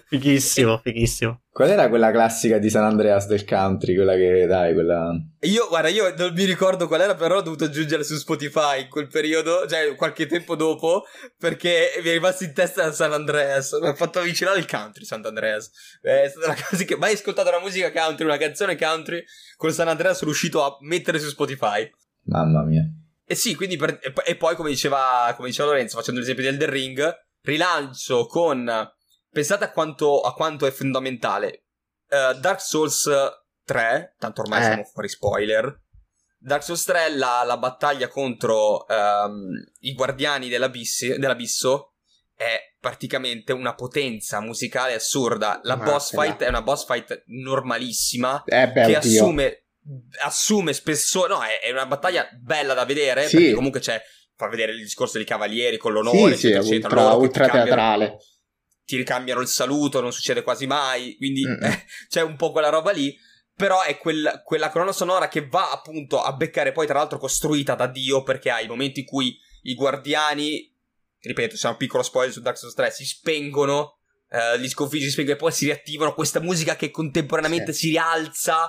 Fighissimo, fighissimo. Qual era quella classica di San Andreas del country? Quella che dai, quella. Io, guarda, io non mi ricordo qual era, però ho dovuto aggiungere su Spotify in quel periodo, cioè qualche tempo dopo, perché mi è rimasto in testa San Andreas. Mi ha fatto avvicinare il country San Andreas. È stata una cosa che mai ascoltato una musica country, una canzone country con San Andreas sono riuscito a mettere su Spotify. Mamma mia. E sì, quindi per... e poi come diceva, come diceva Lorenzo, facendo l'esempio di Elden Ring, rilancio con pensate a quanto, a quanto è fondamentale. Uh, Dark Souls tre, tanto ormai eh. siamo fuori spoiler. Dark Souls tre, la, la battaglia contro um, i Guardiani dell'abissi, dell'Abisso è praticamente una potenza musicale assurda. La Martina. boss fight è una boss fight normalissima eh beh, che assume, assume spessore. No, è, è una battaglia bella da vedere, sì. Perché comunque c'è, fa vedere il discorso dei cavalieri con l'onore, sì, eccetera, sì, eccetera, ultra, ultra teatrale. Ti ricambiano il saluto, non succede quasi mai, quindi eh, c'è un po' quella roba lì, però è quel, quella colonna sonora che va appunto a beccare, poi tra l'altro costruita da Dio, perché hai i momenti in cui i guardiani, ripeto, c'è un piccolo spoiler su Dark Souls tre, si spengono, eh, gli sconfiggi si spengono e poi si riattivano, questa musica che contemporaneamente sì. si rialza,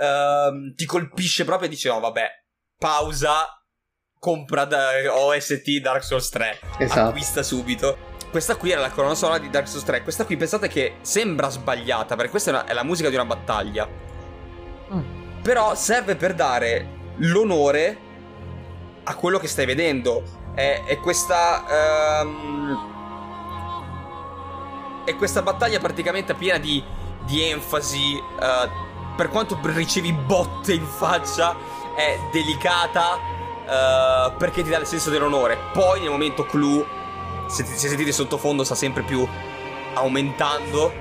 ehm, ti colpisce proprio e dici no vabbè, pausa, compra da O S T Dark Souls tre, esatto. Acquista subito. Questa qui era la colonna sonora di Dark Souls tre. Questa qui pensate che sembra sbagliata, perché questa è, una, è la musica di una battaglia. Mm. Però serve per dare l'onore a quello che stai vedendo. È, è questa um, è questa battaglia praticamente piena di, di enfasi. Uh, per quanto ricevi botte in faccia, è delicata uh, perché ti dà il senso dell'onore. Poi nel momento clou, se, ti, se sentite sottofondo sta sempre più aumentando,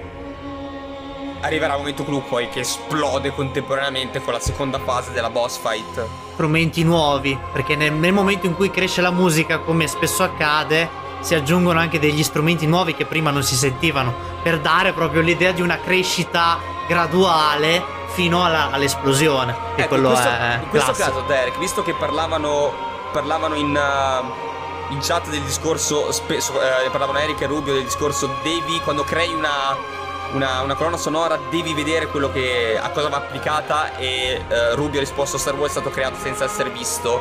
arriverà il momento clou poi che esplode contemporaneamente con la seconda fase della boss fight. Strumenti nuovi, perché nel, nel momento in cui cresce la musica, come spesso accade, si aggiungono anche degli strumenti nuovi che prima non si sentivano, per dare proprio l'idea di una crescita graduale fino alla, all'esplosione, che ecco, quello questo, è in questo classico. Caso Derek, visto che parlavano parlavano in uh... in chat del discorso spesso eh, parlavano Eric e Rubio del discorso devi, quando crei una, una, una colonna sonora devi vedere quello che, a cosa va applicata, e eh, Rubio ha risposto Star Wars è stato creato senza essere visto.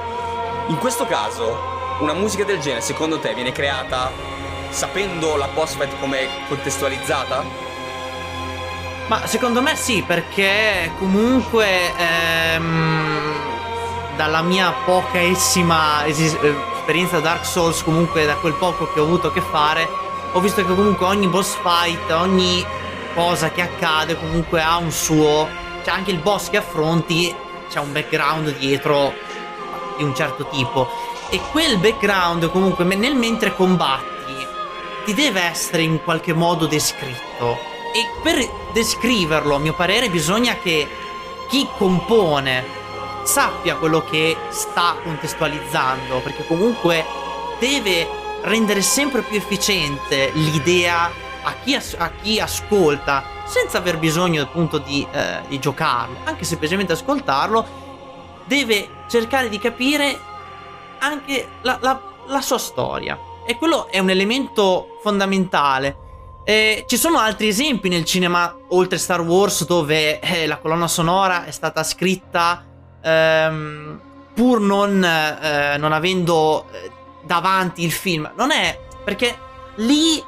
In questo caso una musica del genere secondo te viene creata sapendo la boss fight come è contestualizzata? Ma secondo me sì, perché comunque ehm, dalla mia pocaissima esist- esperienza Dark Souls, comunque da quel poco che ho avuto a che fare, ho visto che comunque ogni boss fight, ogni cosa che accade comunque ha un suo, cioè anche il boss che affronti c'è un background dietro di un certo tipo, e quel background comunque nel mentre combatti ti deve essere in qualche modo descritto, e per descriverlo, a mio parere, bisogna che chi compone sappia quello che sta contestualizzando, perché comunque deve rendere sempre più efficiente l'idea a chi, as- a chi ascolta, senza aver bisogno appunto di, eh, di giocarlo, anche semplicemente ascoltarlo. Deve cercare di capire anche la, la, la sua storia, e quello è un elemento fondamentale. Eh, ci sono altri esempi nel cinema oltre Star Wars, dove eh, la colonna sonora è stata scritta ehm, pur non, eh, non avendo eh, davanti il film. Non è, perché lì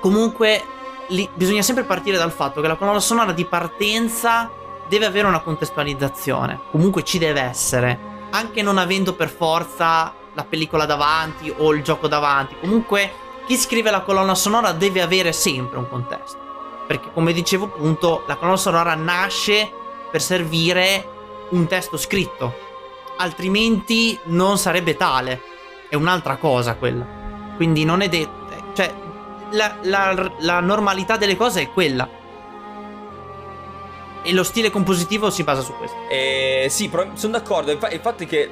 comunque lì bisogna sempre partire dal fatto che la colonna sonora di partenza deve avere una contestualizzazione, comunque ci deve essere, anche non avendo per forza la pellicola davanti o il gioco davanti. Comunque chi scrive la colonna sonora deve avere sempre un contesto, perché come dicevo appunto la colonna sonora nasce per servire un testo scritto, altrimenti non sarebbe tale, è un'altra cosa quella. Quindi non è detto, cioè la, la, la normalità delle cose è quella, e lo stile compositivo si basa su questo. Eh, sì, sono d'accordo. Infa- il fatto è che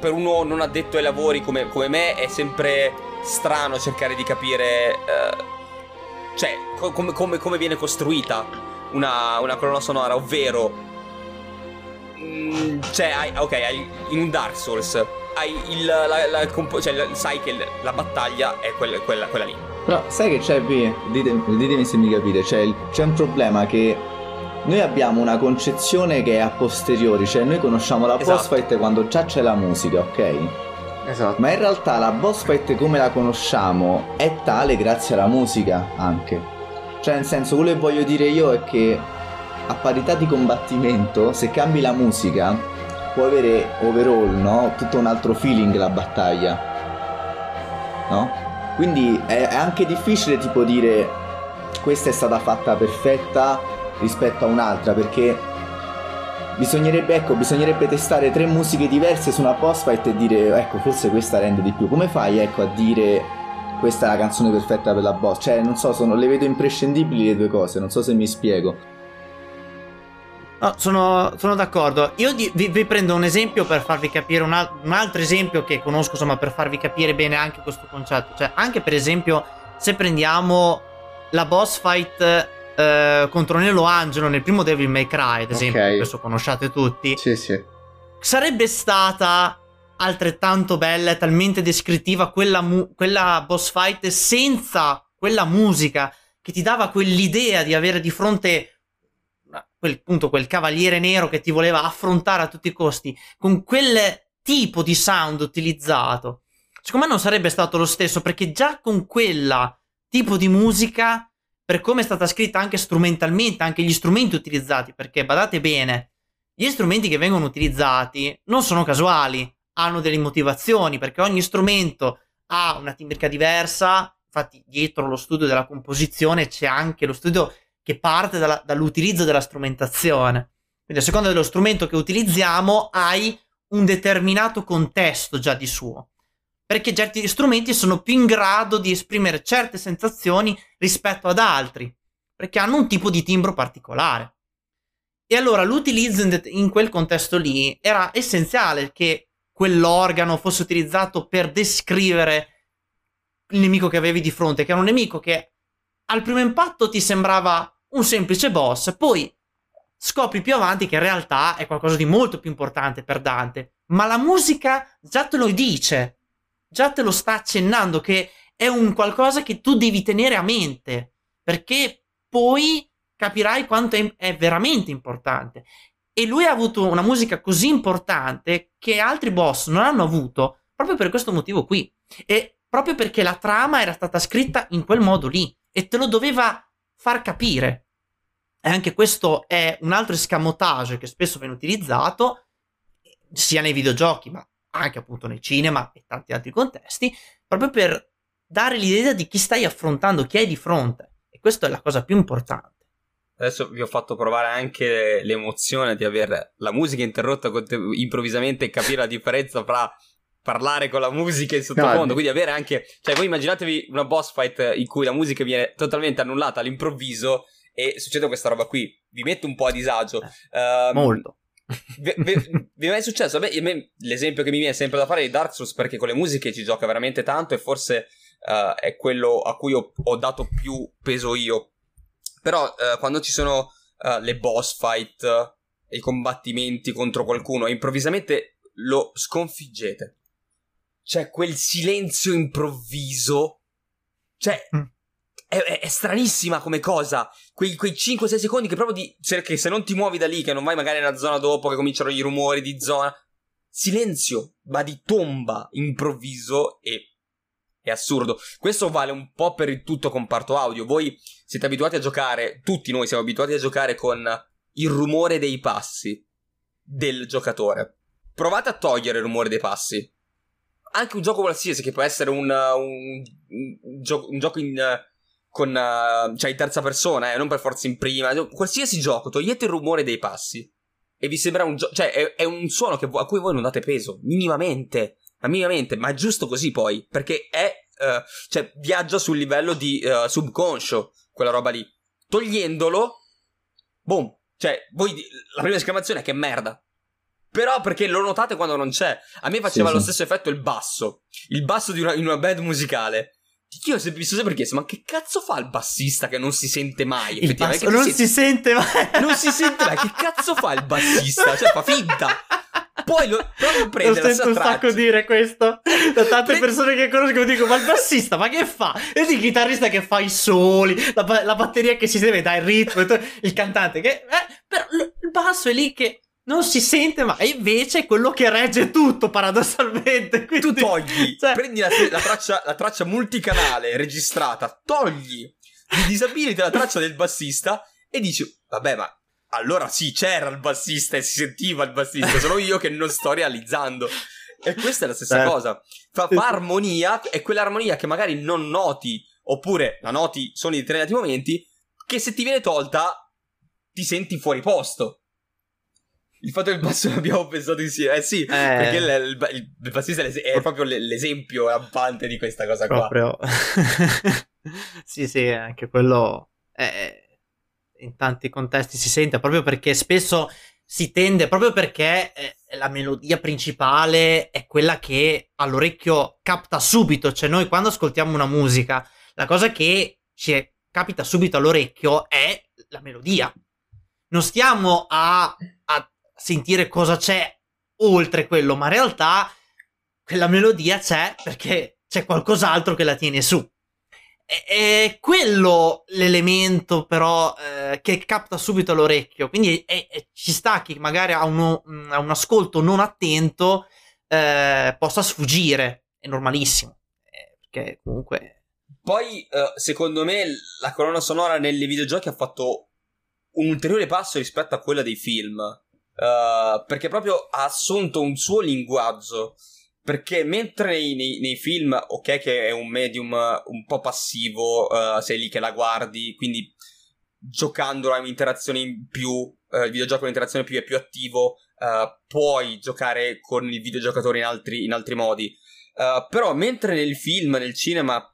per uno non addetto ai lavori come, come me è sempre strano cercare di capire uh, cioè co- come, come, come viene costruita una, una colonna sonora, ovvero mh, cioè hai, ok hai, in un Dark Souls hai il, la, la, la compo- cioè, sai che la battaglia è quella, quella, quella lì. Però sai che c'è, B? Ditemi, ditemi se mi capite, c'è, c'è un problema che noi abbiamo una concezione che è a posteriori, cioè noi conosciamo la esatto. boss fight quando già c'è la musica, ok? Esatto. Ma in realtà la boss fight come la conosciamo è tale grazie alla musica anche. Cioè nel senso, quello che voglio dire io è che a parità di combattimento, se cambi la musica può avere overall, no? Tutto un altro feeling la battaglia, no? Quindi è anche difficile tipo dire questa è stata fatta perfetta rispetto a un'altra, perché bisognerebbe, ecco, bisognerebbe testare tre musiche diverse su una boss fight e dire ecco forse questa rende di più. Come fai ecco a dire questa è la canzone perfetta per la boss? Cioè non so, sono, le vedo imprescindibili le due cose, non so se mi spiego. No, sono, sono d'accordo. Io di, vi, vi prendo un esempio per farvi capire un, al- un altro esempio che conosco, insomma, per farvi capire bene anche questo concetto. Cioè anche per esempio se prendiamo la boss fight Uh, contro Nelo Angelo nel primo Devil May Cry, ad esempio, okay. Questo conosciate tutti. Sì, sì. Sarebbe stata altrettanto bella e talmente descrittiva quella, mu- quella boss fight senza quella musica che ti dava quell'idea di avere di fronte quel, appunto, quel cavaliere nero che ti voleva affrontare a tutti i costi, con quel tipo di sound utilizzato. Secondo me non sarebbe stato lo stesso, perché già con quella tipo di musica, per come è stata scritta anche strumentalmente, anche gli strumenti utilizzati, perché badate bene, gli strumenti che vengono utilizzati non sono casuali, hanno delle motivazioni, perché ogni strumento ha una timbrica diversa. Infatti dietro lo studio della composizione c'è anche lo studio che parte dalla, dall'utilizzo della strumentazione. Quindi a seconda dello strumento che utilizziamo hai un determinato contesto già di suo, perché certi strumenti sono più in grado di esprimere certe sensazioni rispetto ad altri, perché hanno un tipo di timbro particolare. E allora l'utilizzo in, det- in quel contesto lì era essenziale, che quell'organo fosse utilizzato per descrivere il nemico che avevi di fronte, che era un nemico che al primo impatto ti sembrava un semplice boss, poi scopri più avanti che in realtà è qualcosa di molto più importante per Dante. Ma la musica già te lo dice, già te lo sta accennando, che è un qualcosa che tu devi tenere a mente, perché poi capirai quanto è, è veramente importante. E lui ha avuto una musica così importante che altri boss non hanno avuto, proprio per questo motivo qui, e proprio perché la trama era stata scritta in quel modo lì e te lo doveva far capire. E anche questo è un altro escamotage che spesso viene utilizzato sia nei videogiochi ma anche appunto nel cinema e tanti altri contesti, proprio per dare l'idea di chi stai affrontando, chi hai di fronte, e questa è la cosa più importante. Adesso vi ho fatto provare anche l'emozione di avere la musica interrotta improvvisamente e capire la differenza fra parlare con la musica in sottofondo, no, quindi avere anche, cioè voi immaginatevi una boss fight in cui la musica viene totalmente annullata all'improvviso e succede questa roba qui, vi mette un po' a disagio. Eh, um, molto. Vi, vi, vi è mai successo? Beh, me, l'esempio che mi viene sempre da fare è Dark Souls, perché con le musiche ci gioca veramente tanto e forse uh, è quello a cui ho, ho dato più peso io. Però uh, quando ci sono uh, le boss fight, uh, i combattimenti contro qualcuno, improvvisamente lo sconfiggete. C'è quel silenzio improvviso, cioè mm. è, è, è stranissima come cosa, quei, quei cinque sei secondi che proprio di, cioè, che se non ti muovi da lì, che non vai magari nella zona dopo, che cominciano i rumori di zona, silenzio, ma di tomba, improvviso, e è assurdo. Questo vale un po' per il tutto comparto audio. Voi siete abituati a giocare, tutti noi siamo abituati a giocare con il rumore dei passi del giocatore. Provate a togliere il rumore dei passi. Anche un gioco qualsiasi, che può essere un, un, un, gioco, un gioco in, con, cioè in terza persona, eh, non per forza in prima, qualsiasi gioco, togliete il rumore dei passi e vi sembra un gioco, cioè è, è un suono che, a cui voi non date peso, minimamente, ma minimamente, ma giusto così poi, perché è, uh, cioè viaggia sul livello di uh, subconscio, quella roba lì, togliendolo, boom, cioè voi, la prima esclamazione è che merda. Però perché lo notate quando non c'è. A me faceva sì, lo sì. stesso effetto il basso. Il basso di una, in una band musicale. Io se, mi sono sempre chiesto, ma che cazzo fa il bassista che non si sente mai? Il effettivamente basso, non si sente, si sente mai. Non si sente mai. Che cazzo fa il bassista? Cioè fa finta. Poi lo, lo prende la sua traccia. Lo sento un sacco dire questo. Da tante persone che conosco dico, ma il bassista, ma che fa? E il chitarrista che fa i soli, la, la batteria che si deve dare il ritmo, il cantante che... Eh, però il basso è lì che... non si sente, ma invece è quello che regge tutto, paradossalmente. Quindi, tu togli, cioè... prendi la, la, traccia, la traccia multicanale registrata, togli, disabiliti la traccia del bassista e dici, vabbè, ma allora sì, c'era il bassista e si sentiva il bassista, sono io che non sto realizzando. E questa è la stessa eh. cosa. Fa, fa armonia, è quell'armonia che magari non noti, oppure la noti solo in determinati momenti, che se ti viene tolta ti senti fuori posto. Il fatto che il basso l'abbiamo pensato insieme, eh sì, eh, perché il, il, il bassista è, l'es- è proprio l'esempio lampante di questa cosa qua. Proprio. Sì, sì, anche quello è... in tanti contesti si sente, proprio perché spesso si tende, proprio perché la melodia principale è quella che all'orecchio capta subito, cioè noi quando ascoltiamo una musica, la cosa che ci capita subito all'orecchio è la melodia. Non stiamo a... a sentire cosa c'è oltre quello, ma in realtà quella melodia c'è perché c'è qualcos'altro che la tiene su. È quello l'elemento però eh, che capta subito all'orecchio, quindi è, è, ci sta che magari a, uno, a un ascolto non attento eh, possa sfuggire, è normalissimo, eh, perché comunque... Poi eh, secondo me la colonna sonora nelle videogiochi ha fatto un ulteriore passo rispetto a quella dei film. Uh, perché proprio ha assunto un suo linguaggio, perché mentre nei, nei, nei film, ok, che è un medium un po' passivo, uh, sei lì che la guardi, quindi giocandola è un'interazione in più, uh, il videogioco è un'interazione più, è più attivo, uh, puoi giocare con il videogiocatore in altri, in altri modi, uh, però mentre nel film, nel cinema,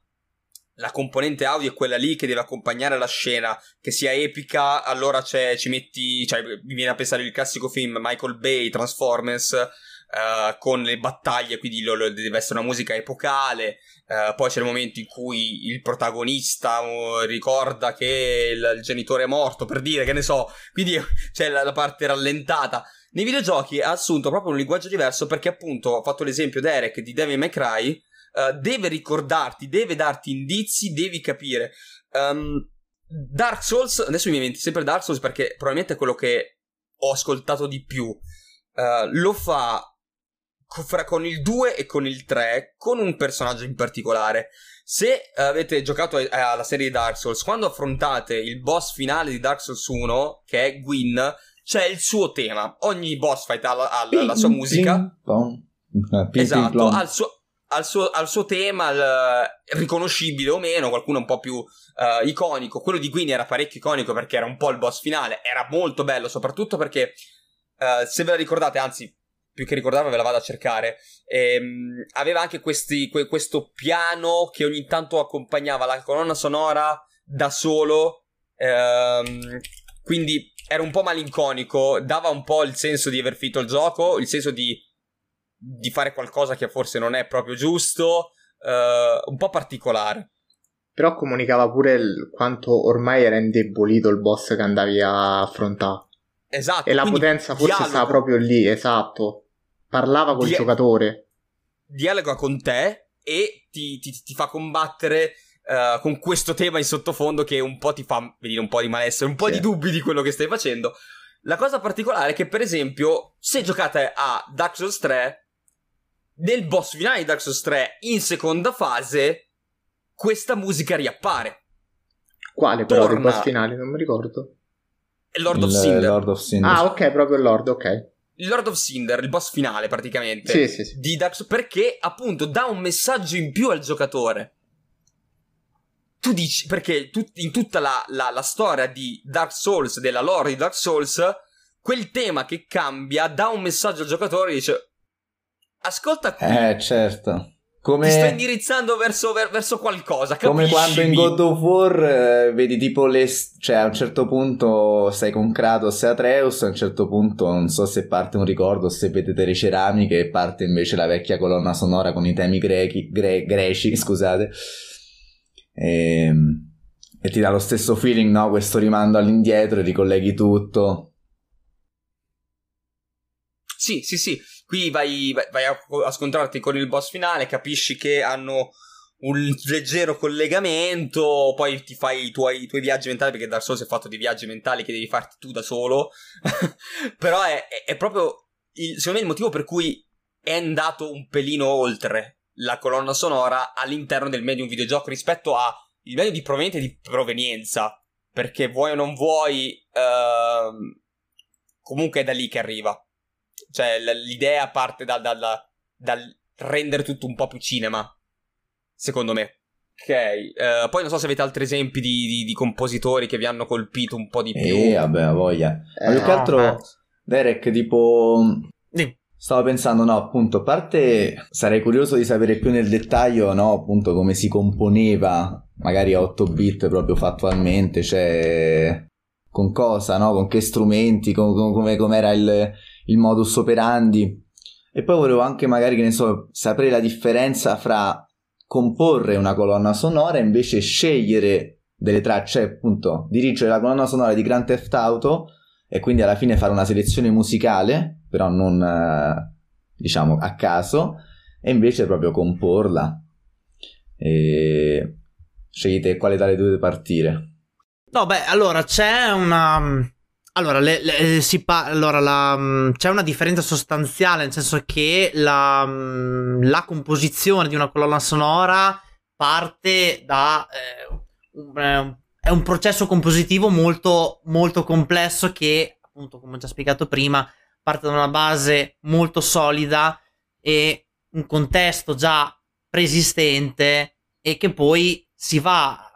la componente audio è quella lì che deve accompagnare la scena, che sia epica, allora c'è, ci metti, cioè mi viene a pensare il classico film Michael Bay, Transformers, uh, con le battaglie, quindi lo, lo, deve essere una musica epocale, uh, poi c'è il momento in cui il protagonista uh, ricorda che il, il genitore è morto, per dire, che ne so, quindi c'è la, la parte rallentata. Nei videogiochi ha assunto proprio un linguaggio diverso, perché appunto ho fatto l'esempio Derek di Devil May Cry. Uh, deve ricordarti, deve darti indizi, devi capire. um, Dark Souls, adesso mi viene sempre Dark Souls perché probabilmente è quello che ho ascoltato di più, uh, lo fa fra, con il due e con il tre, con un personaggio in particolare. Se uh, avete giocato a, a, alla serie di Dark Souls, quando affrontate il boss finale di Dark Souls uno, che è Gwyn, c'è il suo tema, ogni boss fight ha la, ha la, la sua musica, esatto, ha il suo... Al suo, al suo tema, al, riconoscibile o meno, qualcuno un po' più uh, iconico. Quello di Gwyn era parecchio iconico perché era un po' il boss finale, era molto bello, soprattutto perché uh, se ve la ricordate, anzi più che ricordava, ve la vado a cercare, ehm, aveva anche questi, que, questo piano che ogni tanto accompagnava la colonna sonora da solo, ehm, quindi era un po' malinconico, dava un po' il senso di aver finito il gioco, il senso di, di fare qualcosa che forse non è proprio giusto, eh, un po' particolare. Però comunicava pure il, quanto ormai era indebolito il boss che andavi a affrontare. Esatto. E la potenza forse dialogo, stava proprio lì, esatto. Parlava col dia- giocatore. Dialoga con te e ti, ti, ti fa combattere uh, con questo tema in sottofondo che un po' ti fa venire un po' di malessere, un po' sì. di dubbi di quello che stai facendo. La cosa particolare è che, per esempio, se giocate a Dark Souls tre, nel boss finale di Dark Souls tre, in seconda fase, questa musica riappare. Quale però? Torna... il boss finale? Non mi ricordo. Lord of Cinder. Lord of Cinder. Ah, ok, proprio il Lord, ok. Il Lord of Cinder, il boss finale praticamente. Sì, sì, sì. Di Dark Souls, perché appunto dà un messaggio in più al giocatore. Tu dici, perché tu, in tutta la, la, la storia di Dark Souls, della lore di Dark Souls, quel tema che cambia dà un messaggio al giocatore e dice: ascolta qui. Eh, certo. Come... ti sto indirizzando verso, ver- verso qualcosa, capisci? Come quando in God of War eh, vedi tipo le... cioè a un certo punto sei con Kratos e Atreus, a un certo punto non so se parte un ricordo, se vedete le ceramiche e parte invece la vecchia colonna sonora con i temi grechi, gre- greci, scusate, e, e ti dà lo stesso feeling, no? Questo rimando all'indietro e ricolleghi tutto. Sì, sì, sì. Qui vai, vai, vai a, a scontrarti con il boss finale, capisci che hanno un leggero collegamento, poi ti fai i tuoi, i tuoi viaggi mentali, perché Dark Souls è fatto di viaggi mentali che devi farti tu da solo, però è, è, è proprio, il, secondo me, il motivo per cui è andato un pelino oltre la colonna sonora all'interno del medium videogioco rispetto al medium di provenienza e di provenienza, perché vuoi o non vuoi, ehm, comunque è da lì che arriva. Cioè l'idea parte dal, dal, dal rendere tutto un po' più cinema, secondo me. Ok, uh, poi non so se avete altri esempi di, di, di compositori che vi hanno colpito un po' di più. Eh, vabbè, voglia. Ma eh, più che altro, eh. Derek, tipo... Sì. Stavo pensando, no, appunto, a parte sarei curioso di sapere più nel dettaglio, no, appunto, come si componeva, magari a otto bit proprio fattualmente, cioè... con cosa, no? Con che strumenti, con, con, come com'era il... il modus operandi. E poi volevo anche magari, che ne so, sapere la differenza fra comporre una colonna sonora e invece scegliere delle tracce, appunto dirigere la colonna sonora di Grand Theft Auto e quindi alla fine fare una selezione musicale, però non diciamo a caso, e invece proprio comporla. E scegliete quale tale dovete partire. No, beh, allora c'è una... Allora, le, le, si pa- allora la, c'è una differenza sostanziale, nel senso che la, la composizione di una colonna sonora parte da... Eh, è un processo compositivo molto, molto complesso che, appunto, come ho già spiegato prima, parte da una base molto solida e un contesto già preesistente e che poi si va a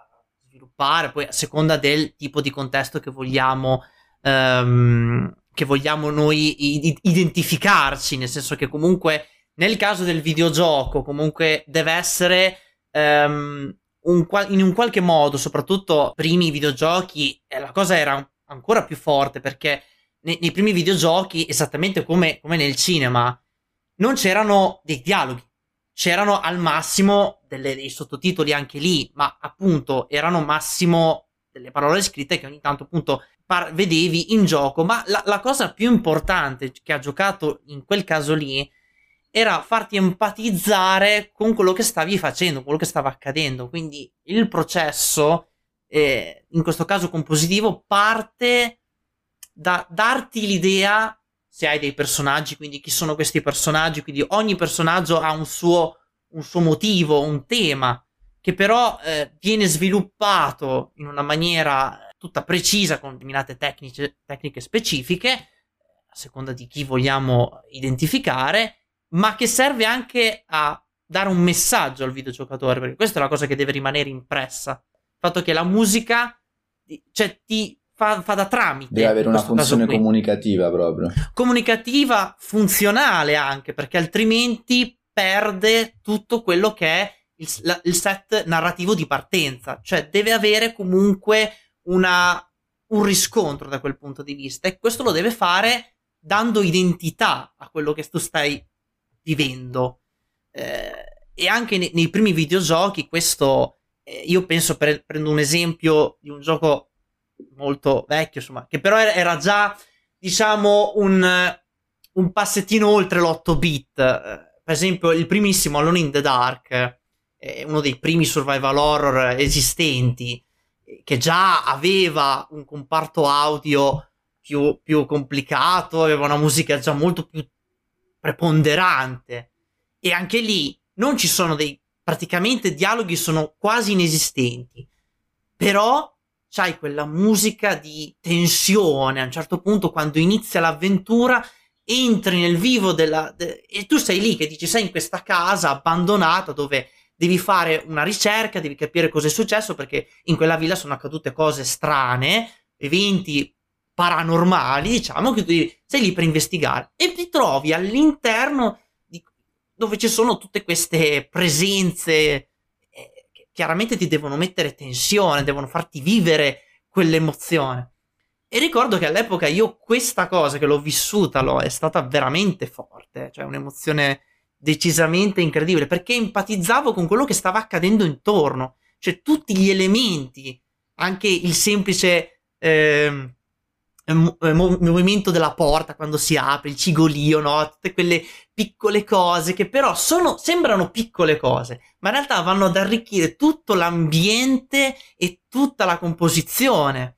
sviluppare poi a seconda del tipo di contesto che vogliamo che vogliamo noi identificarci, nel senso che comunque nel caso del videogioco comunque deve essere um, un, in un qualche modo, soprattutto primi videogiochi la cosa era ancora più forte, perché nei, nei primi videogiochi, esattamente come, come nel cinema, non c'erano dei dialoghi, c'erano al massimo delle, dei sottotitoli anche lì, ma appunto erano massimo delle parole scritte che ogni tanto appunto Par- vedevi in gioco, ma la-, la cosa più importante che ha giocato in quel caso lì era farti empatizzare con quello che stavi facendo, quello che stava accadendo. Quindi il processo, eh, in questo caso compositivo, parte da darti l'idea, se hai dei personaggi, quindi chi sono questi personaggi, quindi ogni personaggio ha un suo, un suo motivo, un tema, che però eh, viene sviluppato in una maniera... tutta precisa, con determinate tecniche, tecniche specifiche a seconda di chi vogliamo identificare, ma che serve anche a dare un messaggio al videogiocatore, perché questa è la cosa che deve rimanere impressa, il fatto che la musica, cioè, ti fa, fa da tramite. Deve avere una funzione comunicativa proprio. Comunicativa, funzionale anche, perché altrimenti perde tutto quello che è il, la, il set narrativo di partenza. Cioè deve avere comunque una, un riscontro da quel punto di vista, e questo lo deve fare dando identità a quello che tu stai vivendo. Eh, e anche nei, nei primi videogiochi questo... Io penso, per, prendo un esempio di un gioco molto vecchio, insomma, che però era già, diciamo, un, un passettino oltre l'otto bit. Per esempio, il primissimo Alone in the Dark, uno dei primi survival horror esistenti, che già aveva un comparto audio più, più complicato, aveva una musica già molto più preponderante. E anche lì non ci sono dei... praticamente dialoghi sono quasi inesistenti, però c'hai quella musica di tensione. A un certo punto, quando inizia l'avventura, entri nel vivo della... De, e tu sei lì che dici, sei in questa casa abbandonata dove devi fare una ricerca, devi capire cosa è successo, perché in quella villa sono accadute cose strane, eventi paranormali, diciamo, che tu sei lì per investigare, e ti trovi all'interno... dove ci sono tutte queste presenze eh, che chiaramente ti devono mettere tensione, devono farti vivere quell'emozione. E ricordo che all'epoca io questa cosa, che l'ho vissuta, l'ho, è stata veramente forte, cioè un'emozione decisamente incredibile, perché empatizzavo con quello che stava accadendo intorno, cioè tutti gli elementi, anche il semplice eh, movimento della porta quando si apre, il cigolio, no? Tutte quelle piccole cose che però sono, sembrano piccole cose, ma in realtà vanno ad arricchire tutto l'ambiente e tutta la composizione.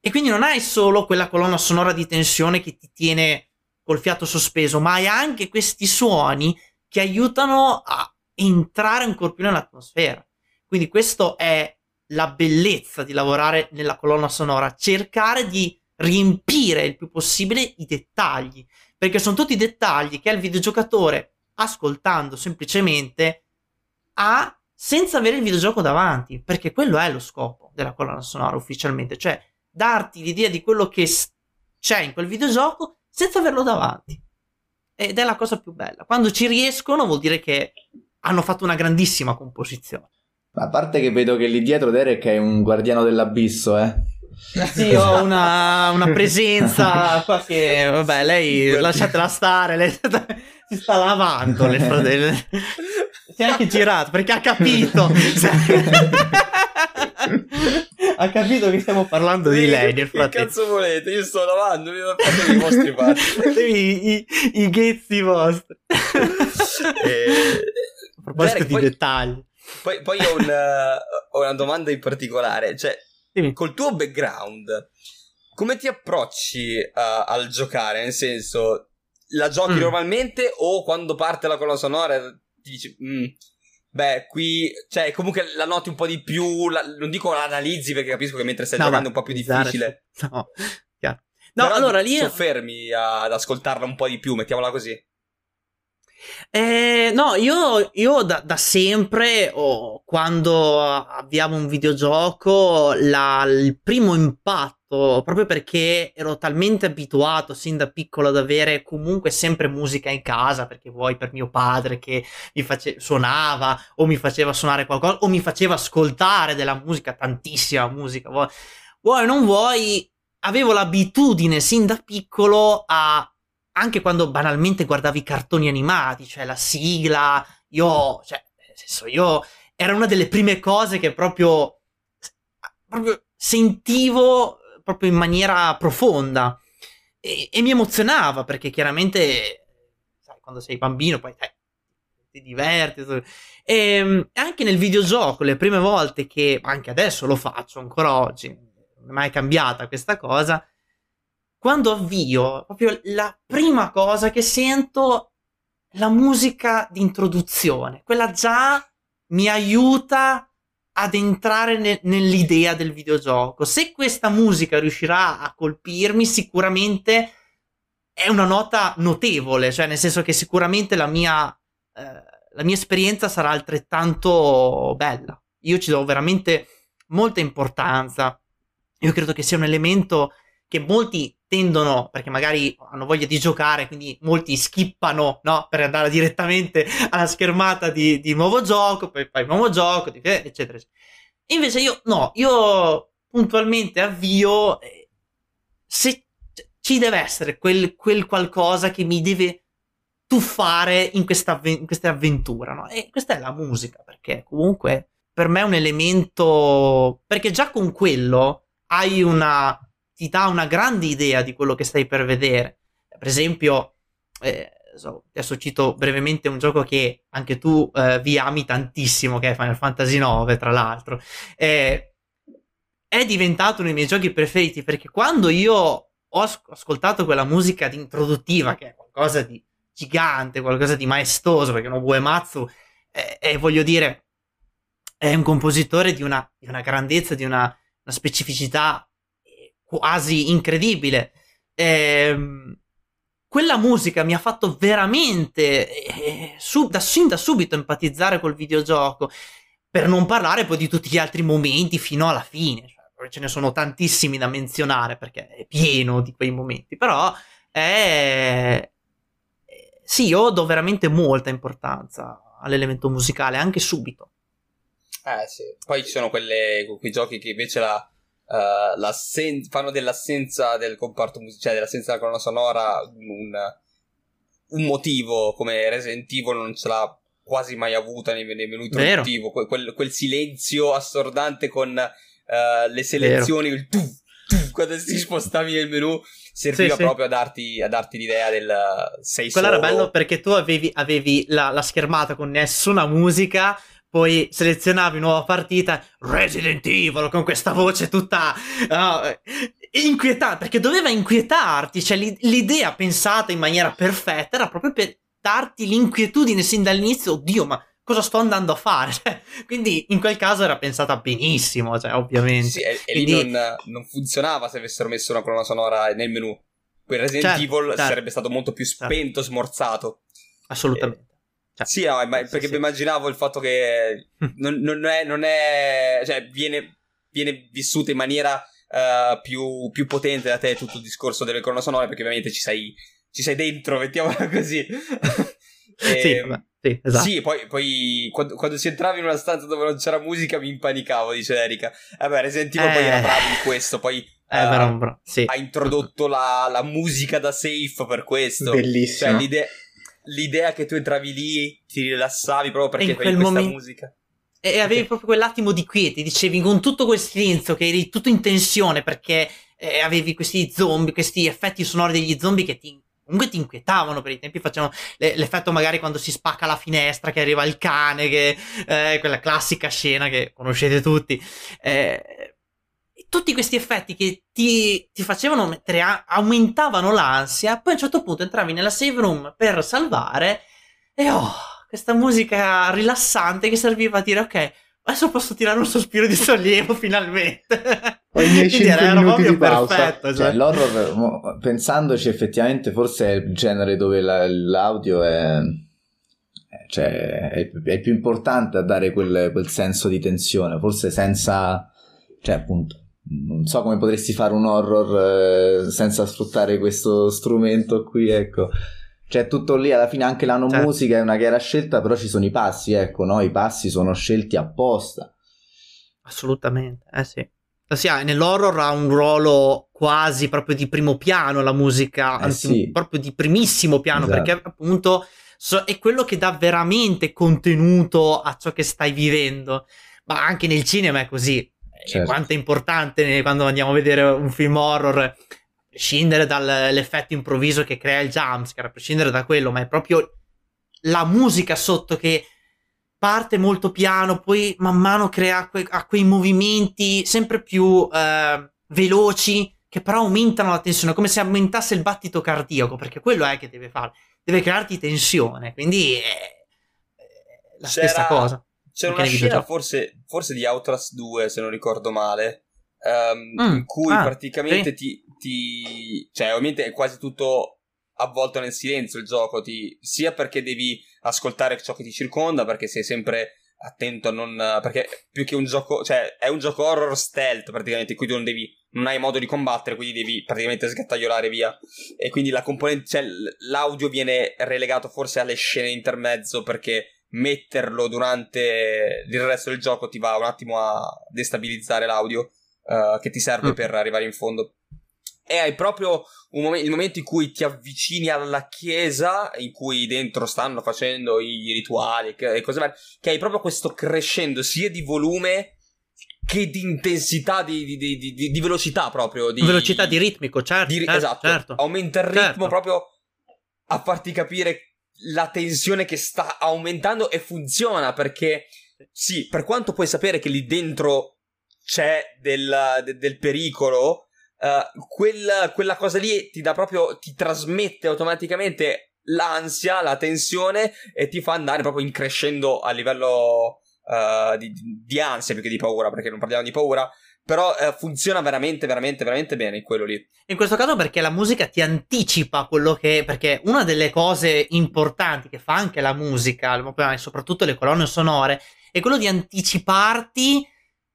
E quindi non hai solo quella colonna sonora di tensione che ti tiene col fiato sospeso, ma hai anche questi suoni che aiutano a entrare ancora più nell'atmosfera. Quindi questo è la bellezza di lavorare nella colonna sonora, cercare di riempire il più possibile i dettagli, perché sono tutti i dettagli che il videogiocatore, ascoltando semplicemente, ha senza avere il videogioco davanti, perché quello è lo scopo della colonna sonora ufficialmente, cioè darti l'idea di quello che c'è in quel videogioco senza averlo davanti. Ed è la cosa più bella. Quando ci riescono vuol dire che hanno fatto una grandissima composizione. A parte che vedo che lì dietro Derek è un guardiano dell'abisso, eh. Sì, ho una, una presenza qua che, vabbè, lei lasciatela stare, lei si sta lavando le fratelle. Si è anche girato perché ha capito ha capito che stiamo parlando di lei. Che, che cazzo volete? Io sto lavando, mi faccio i vostri fatti, i, i, i ghezzi vostri. E... a proposito Derek, di poi, dettagli poi, poi ho, una, ho una domanda in particolare, cioè col tuo background, come ti approcci uh, al giocare? Nel senso, la giochi mm. normalmente, o quando parte la colonna sonora ti dici mm, beh, qui, cioè, comunque la noti un po' di più, la, non dico la analizzi, perché capisco che mentre stai no, giocando è un po' più difficile. No, chiaro. No, però allora lì soffermi ad ascoltarla un po' di più, mettiamola così. Eh, no, io, io da, da sempre, oh, quando avviamo un videogioco, la, il primo impatto, proprio perché ero talmente abituato sin da piccolo ad avere comunque sempre musica in casa, perché vuoi per mio padre che mi face- suonava o mi faceva suonare qualcosa o mi faceva ascoltare della musica, tantissima musica, vuoi, vuoi o non vuoi, avevo l'abitudine sin da piccolo a... anche quando banalmente guardavi i cartoni animati, cioè la sigla, io, cioè, nel senso, io era una delle prime cose che proprio, proprio sentivo proprio in maniera profonda, e, e mi emozionava, perché chiaramente, sai, quando sei bambino poi eh, ti diverti, e anche nel videogioco le prime volte che, anche adesso lo faccio ancora oggi, non è mai cambiata questa cosa, quando avvio, proprio la prima cosa che sento è la musica di introduzione. Quella già mi aiuta ad entrare ne- nell'idea del videogioco. Se questa musica riuscirà a colpirmi, sicuramente è una nota notevole, cioè nel senso che sicuramente la mia, eh, la mia esperienza sarà altrettanto bella. Io ci do veramente molta importanza Io credo che sia un elemento che molti tendono, perché magari hanno voglia di giocare, quindi molti skippano, no? Per andare direttamente alla schermata di, di nuovo gioco, poi fai nuovo gioco, eccetera, eccetera. Invece io no, io puntualmente avvio, eh, se ci deve essere quel, quel qualcosa che mi deve tuffare in questa, in questa avventura, no? E questa è la musica, perché comunque per me è un elemento, perché già con quello hai una, ti dà una grande idea di quello che stai per vedere. Per esempio, eh, adesso cito brevemente un gioco che anche tu eh, vi ami tantissimo, che è Final Fantasy nove, tra l'altro. Eh, è diventato uno dei miei giochi preferiti, perché quando io ho ascoltato quella musica introduttiva, che è qualcosa di gigante, qualcosa di maestoso, perché Nobuo Uematsu è, è, voglio dire, è un compositore di una, di una grandezza, di una, una specificità quasi incredibile. Ehm, quella musica mi ha fatto veramente eh, sub, da, sin da subito empatizzare col videogioco, per non parlare poi di tutti gli altri momenti fino alla fine, cioè, ce ne sono tantissimi da menzionare perché è pieno di quei momenti, però è... Sì, io do veramente molta importanza all'elemento musicale, anche subito. Eh sì, poi ci sono quelle, quei giochi che invece la, uh, la sen- fanno dell'assenza del comparto musicale, cioè dell'assenza della colonna sonora, un, un motivo, come Resident Evil non ce l'ha quasi mai avuta nei, nei minuti motivo, quel, quel silenzio assordante con uh, le selezioni, Vero. Il tuff, tuff, quando si spostavi nel menu... Serviva sì, proprio sì. A, darti, a darti l'idea del sei solo. Quello era bello perché tu avevi, avevi la, la schermata con nessuna musica, poi selezionavi nuova partita, Resident Evil, con questa voce tutta uh, inquietante, perché doveva inquietarti, cioè l'idea pensata in maniera perfetta era proprio per darti l'inquietudine sin dall'inizio, oddio ma... cosa sto andando a fare? Quindi in quel caso era pensata benissimo, cioè ovviamente. Sì, e, e Quindi... lì non, non funzionava se avessero messo una colonna sonora nel menu. Quel Resident certo, Evil certo. sarebbe stato molto più spento, certo. smorzato. Assolutamente. Eh, certo. Sì, no, ma, sì, perché sì. immaginavo il fatto che non, non, è, non è... cioè viene, viene vissuto in maniera uh, più, più potente da te tutto il discorso delle colonne sonore, perché ovviamente ci sei, ci sei dentro, mettiamola così. E, sì, vabbè. Sì, esatto. Sì, poi, poi quando, quando si entrava in una stanza dove non c'era musica mi impanicavo, dice Erika. Eh beh, Resident Evil eh... poi era bravo in questo, poi eh, uh, però, però, sì. ha introdotto la, la musica da safe per questo. Bellissimo. Cioè, l'idea, l'idea che tu entravi lì, ti rilassavi proprio perché fai questa momen- musica. E avevi okay. proprio quell'attimo di quiete, dicevi, con tutto quel silenzio, che eri tutto in tensione perché eh, avevi questi zombie, questi effetti sonori degli zombie che ti... comunque ti inquietavano per i tempi, facevano le, l'effetto magari quando si spacca la finestra, che arriva il cane, che eh, quella classica scena che conoscete tutti. Eh, tutti questi effetti che ti, ti facevano mettere, a, aumentavano l'ansia, poi a un certo punto entravi nella save room per salvare e oh, questa musica rilassante che serviva a dire ok, adesso posso tirare un sospiro di sollievo finalmente. Ogni cinque minuti di pausa. Perfetto, cioè. Cioè, l'horror, pensandoci effettivamente, forse è il genere dove la, l'audio è, cioè, è, è più importante a dare quel, quel senso di tensione. Forse senza, cioè appunto, non so come potresti fare un horror eh, senza sfruttare questo strumento qui, ecco. Cioè tutto lì alla fine, anche la non certo. musica è una chiara scelta, però ci sono i passi, ecco, no? I passi sono scelti apposta. Assolutamente, eh sì. Sì, nell'horror ha un ruolo quasi proprio di primo piano la musica, eh anzi sì. proprio di primissimo piano, esatto. perché appunto so, è quello che dà veramente contenuto a ciò che stai vivendo, ma anche nel cinema è così. Certo. E quanto è importante quando andiamo a vedere un film horror, prescindere dall'effetto improvviso che crea il jumpscare, a prescindere da quello, ma è proprio la musica sotto che parte molto piano, poi man mano crea que- ha quei movimenti sempre più eh, veloci che però aumentano la tensione, come se aumentasse il battito cardiaco, perché quello è che deve fare, deve crearti tensione, quindi è, è la c'era, stessa cosa. C'era una scena forse, forse di Outlast due, se non ricordo male, um, mm, in cui ah, praticamente sì. ti... Ti... cioè ovviamente è quasi tutto avvolto nel silenzio il gioco, ti... sia perché devi ascoltare ciò che ti circonda, perché sei sempre attento a non, perché più che un gioco, cioè è un gioco horror stealth praticamente, in cui tu non devi non hai modo di combattere, quindi devi praticamente sgattaiolare via. E quindi la componente, cioè, l'audio viene relegato forse alle scene intermezzo, perché metterlo durante il resto del gioco ti va un attimo a destabilizzare l'audio uh, che ti serve mm. per arrivare in fondo. E hai proprio un mom- il momento in cui ti avvicini alla chiesa, in cui dentro stanno facendo i rituali e cose varie, che hai proprio questo crescendo sia di volume che di intensità, di, di, di, di, di velocità proprio. Di velocità, di ritmico, certo. Di, certo esatto, certo, aumenta il ritmo certo. proprio a farti capire la tensione che sta aumentando, e funziona perché, sì, per quanto puoi sapere che lì dentro c'è del, de, del pericolo, uh, quella, quella cosa lì ti dà proprio, ti trasmette automaticamente l'ansia, la tensione, e ti fa andare proprio in crescendo a livello... Uh, di, di ansia più che di paura, perché non parliamo di paura, però uh, funziona veramente veramente veramente bene in quello lì, in questo caso, perché la musica ti anticipa quello che, perché una delle cose importanti che fa anche la musica, e soprattutto le colonne sonore, è quello di anticiparti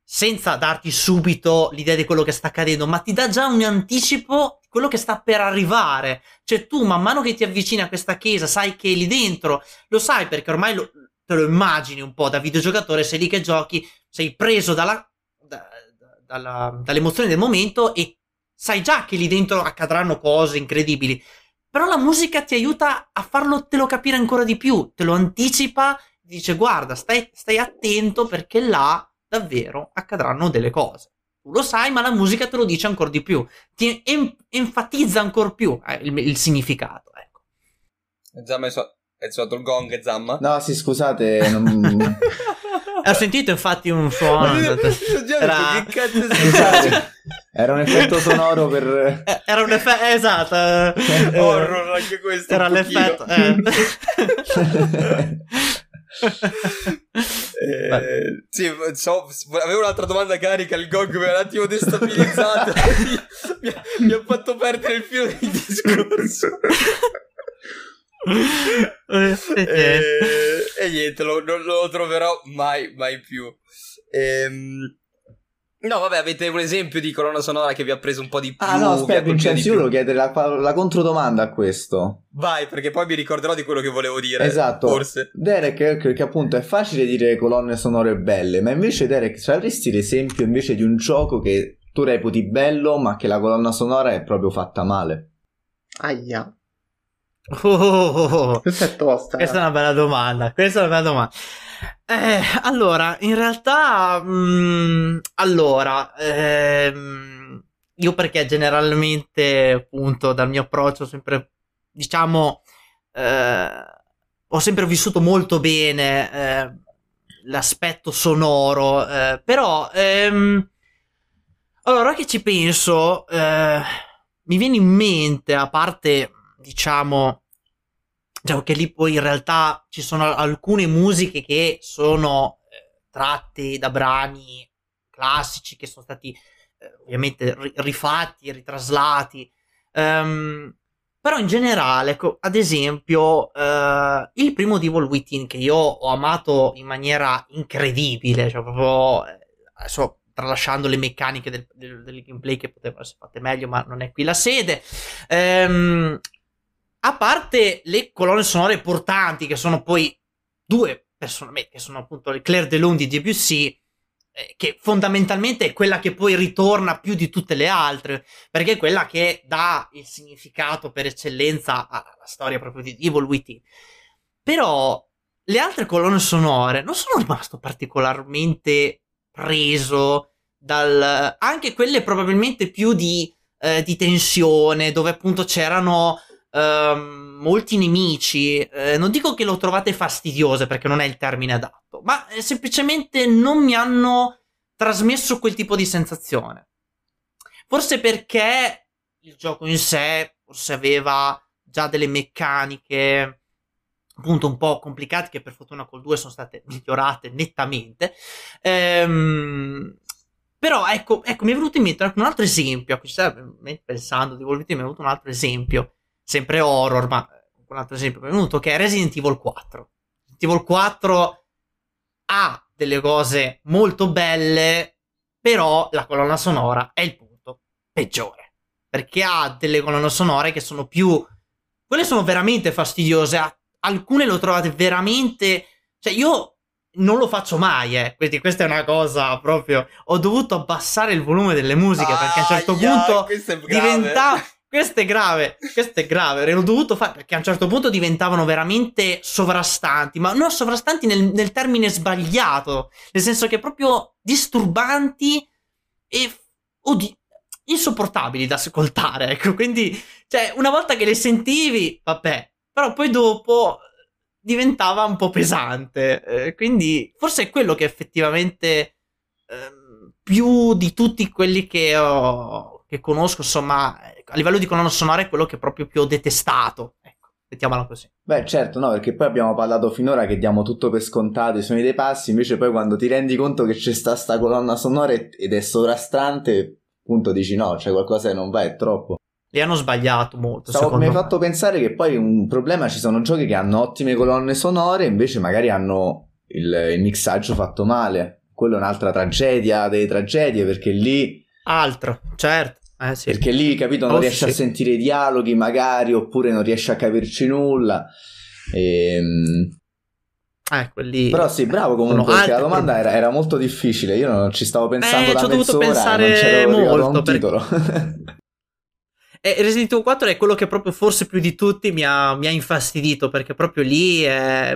senza darti subito l'idea di quello che sta accadendo, ma ti dà già un anticipo di quello che sta per arrivare. Cioè tu man mano che ti avvicini a questa chiesa sai che lì dentro, lo sai perché ormai lo lo immagini un po' da videogiocatore, sei lì che giochi, sei preso dalla, da, da, dalla, dall'emozione del momento e sai già che lì dentro accadranno cose incredibili, però la musica ti aiuta a farlo, te lo capire ancora di più, te lo anticipa, dice guarda stai, stai attento perché là davvero accadranno delle cose, tu lo sai ma la musica te lo dice ancora di più, ti em- enfatizza ancora più eh, il, il significato, ecco. Già messo... È suonato il gong e Zamma? No, sì, scusate. Non... Ho sentito infatti un suono. Era... Che cazzo scusate, era un effetto sonoro per... Era un effetto... Esatto. Horror anche questo. Era l'effetto... Eh. eh, sì, so, avevo un'altra domanda carica, il gong mi ha un attimo destabilizzato. mi, ha, mi ha fatto perdere il filo del discorso. e, e niente, lo, non lo troverò mai mai più. Ehm, no vabbè, avete un esempio di colonna sonora che vi ha preso un po' di più? Ah no, aspetta Vincenzo, io volevo chiedere la, la controdomanda a questo. Vai, perché poi mi ricorderò di quello che volevo dire. Esatto, forse Derek, perché appunto è facile dire colonne sonore belle, ma invece Derek cioè, avresti l'esempio invece di un gioco che tu reputi bello ma che la colonna sonora è proprio fatta male? Ahia. Oh, oh, oh, oh. Questa è tosta. Questa è una bella domanda. Questa è una bella domanda. Eh, allora, in realtà, mh, allora, ehm, io perché generalmente, appunto, dal mio approccio, sempre, diciamo, eh, ho sempre vissuto molto bene eh, l'aspetto sonoro. Eh, però, ehm, allora che ci penso, eh, mi viene in mente, a parte, diciamo, diciamo che lì poi in realtà ci sono alcune musiche che sono eh, tratte da brani classici che sono stati eh, ovviamente ri- rifatti, ritraslati, um, però in generale, co- ad esempio eh, il primo Devil Within, che io ho amato in maniera incredibile, cioè proprio eh, adesso tralasciando le meccaniche del, del, del gameplay che potevano essere fatte meglio, ma non è qui la sede, um, a parte le colonne sonore portanti, che sono poi due personalmente, che sono appunto le Claire de Lune di Debussy, eh, che fondamentalmente è quella che poi ritorna più di tutte le altre, perché è quella che dà il significato per eccellenza alla storia proprio di Devil Within. Però le altre colonne sonore non sono rimasto particolarmente preso dal... anche quelle probabilmente più di, eh, di tensione, dove appunto c'erano... Um, molti nemici, eh, non dico che lo trovate fastidiose perché non è il termine adatto, ma eh, semplicemente non mi hanno trasmesso quel tipo di sensazione, forse perché il gioco in sé forse aveva già delle meccaniche appunto un po' complicate, che per fortuna col due sono state migliorate nettamente. ehm Però ecco, ecco mi è venuto in mente un altro esempio, pensando di volviti mi è venuto un altro esempio sempre horror, ma un altro esempio venuto, che è Resident Evil quattro. Resident Evil quattro ha delle cose molto belle, però la colonna sonora è il punto. peggiore, perché ha delle colonne sonore che sono più, quelle sono veramente fastidiose, alcune le ho trovate veramente, cioè io non lo faccio mai, eh. Quindi questa è una cosa proprio, ho dovuto abbassare il volume delle musiche, ah, perché a un certo yeah, punto diventava, questo è grave, questo è grave, l'ho dovuto fare perché a un certo punto diventavano veramente sovrastanti, ma non sovrastanti nel, nel termine sbagliato, nel senso che proprio disturbanti e oddi- insopportabili da ascoltare, ecco, quindi cioè una volta che le sentivi, vabbè, però poi dopo diventava un po' pesante, eh, quindi forse è quello che effettivamente eh, più di tutti quelli che ho, che conosco, insomma, a livello di colonna sonora è quello che proprio più ho detestato, ecco, mettiamolo così. Beh, certo, no, perché poi abbiamo parlato finora che diamo tutto per scontato, i suoni dei passi, invece poi quando ti rendi conto che c'è sta sta colonna sonora ed è sovrastante, appunto dici no, c'è qualcosa che non va, è troppo. Li hanno sbagliato molto. Stavo, mi hai fatto pensare che poi un problema, ci sono giochi che hanno ottime colonne sonore, invece magari hanno il, il mixaggio fatto male. Quello è un'altra tragedia delle tragedie, perché lì altro, certo, eh, sì. Perché lì, capito, non oh, riesci sì. a sentire i dialoghi magari, oppure non riesci a capirci nulla e... Eh, quelli... Però sì, bravo comunque, perché la domanda era, era molto difficile. Io non ci stavo pensando eh, da mezz'ora, pensare non c'ero arrivato a un perché... titolo. E Resident Evil quattro è quello che proprio forse più di tutti mi ha, mi ha infastidito, perché proprio lì è...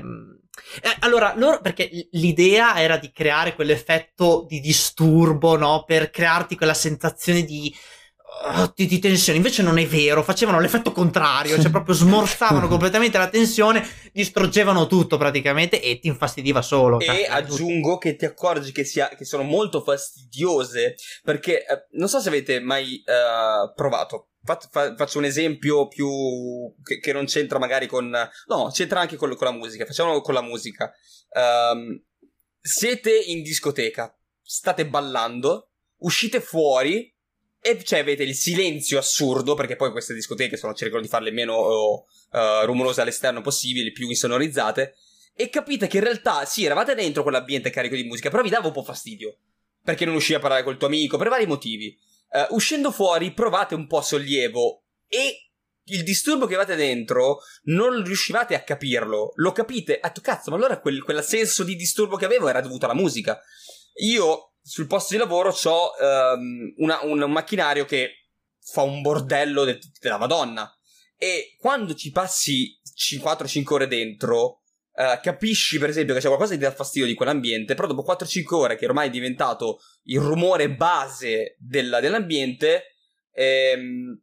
Eh, allora, loro, perché l'idea era di creare quell'effetto di disturbo, no? Per crearti quella sensazione di, uh, di, di tensione, invece non è vero, facevano l'effetto contrario, cioè proprio smorzavano completamente la tensione, distruggevano tutto praticamente e ti infastidiva solo. E aggiungo tutto. Che ti accorgi che, sia, che sono molto fastidiose, perché eh, non so se avete mai eh, provato. Faccio un esempio più che, che non c'entra magari con... No, c'entra anche con, con la musica. Facciamolo con la musica. Um, siete in discoteca, state ballando, uscite fuori e cioè avete il silenzio assurdo, perché poi queste discoteche sono, cercano di farle meno uh, rumorose all'esterno possibili, più insonorizzate, e capite che in realtà sì, eravate dentro quell'ambiente carico di musica, però vi dava un po' fastidio, perché non riuscivi a parlare col tuo amico, per vari motivi. Uh, uscendo fuori provate un po' sollievo e il disturbo che avete dentro non riuscivate a capirlo, lo capite, ah tu cazzo, ma allora quel, quel senso di disturbo che avevo era dovuto alla musica. Io sul posto di lavoro c'ho um, una, un, un macchinario che fa un bordello de- della Madonna, e quando ci passi quattro cinque ore dentro Uh, capisci per esempio che c'è qualcosa che ti dà fastidio di quell'ambiente, però dopo quattro cinque ore che ormai è diventato il rumore base della, dell'ambiente, ehm,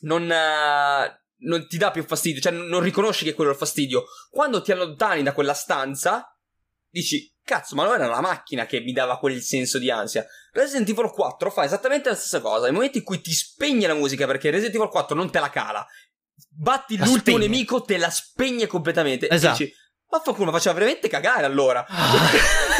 non, uh, non ti dà più fastidio, cioè non, non riconosci che quello è il fastidio. Quando ti allontani da quella stanza dici cazzo, ma non era la macchina che mi dava quel senso di ansia. Resident Evil quattro fa esattamente la stessa cosa, nel momento in cui ti spegne la musica, perché Resident Evil quattro non te la cala, batti la l'ultimo spegne. Nemico, te la spegne completamente, esatto. E dici ma qualcuno faceva veramente cagare allora. Ah,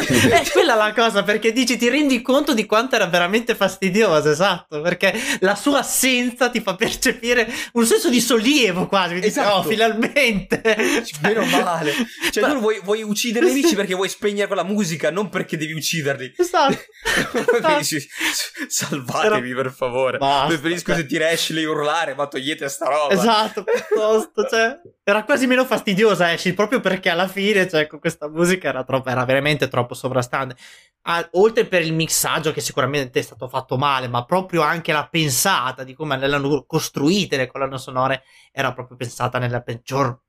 è quella la cosa, perché dici, ti rendi conto di quanto era veramente fastidiosa, esatto, perché la sua assenza ti fa percepire un senso di sollievo quasi, dici, esatto. Oh, finalmente, meno male, cioè tu vuoi, vuoi uccidere i nemici perché vuoi spegnere quella musica, non perché devi ucciderli, esatto. Dici, salvatevi era... per favore, basta, preferisco cioè. Sentire Ashley urlare, ma togliete sta roba, esatto, piuttosto, cioè era quasi meno fastidiosa Ashley, proprio perché alla fine, cioè, con questa musica era troppo, era veramente troppo sovrastante. Ah, oltre per il mixaggio, che sicuramente è stato fatto male, ma proprio anche la pensata di come l'hanno costruite le colonne sonore era proprio pensata nella peggior,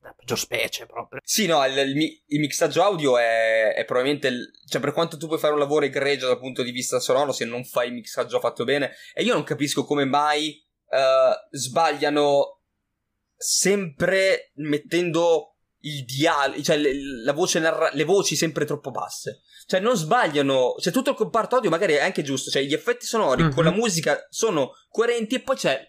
nella peggior specie proprio. Sì, no, il, il, il mixaggio audio è, è probabilmente il, cioè per quanto tu puoi fare un lavoro egregio dal punto di vista sonoro, se non fai il mixaggio fatto bene, e io non capisco come mai uh, sbagliano sempre mettendo il dialogo, cioè le, la voce narra- le voci sempre troppo basse, cioè non sbagliano, cioè tutto il comparto audio magari è anche giusto, cioè gli effetti sonori mm-hmm. con la musica sono coerenti, e poi c'è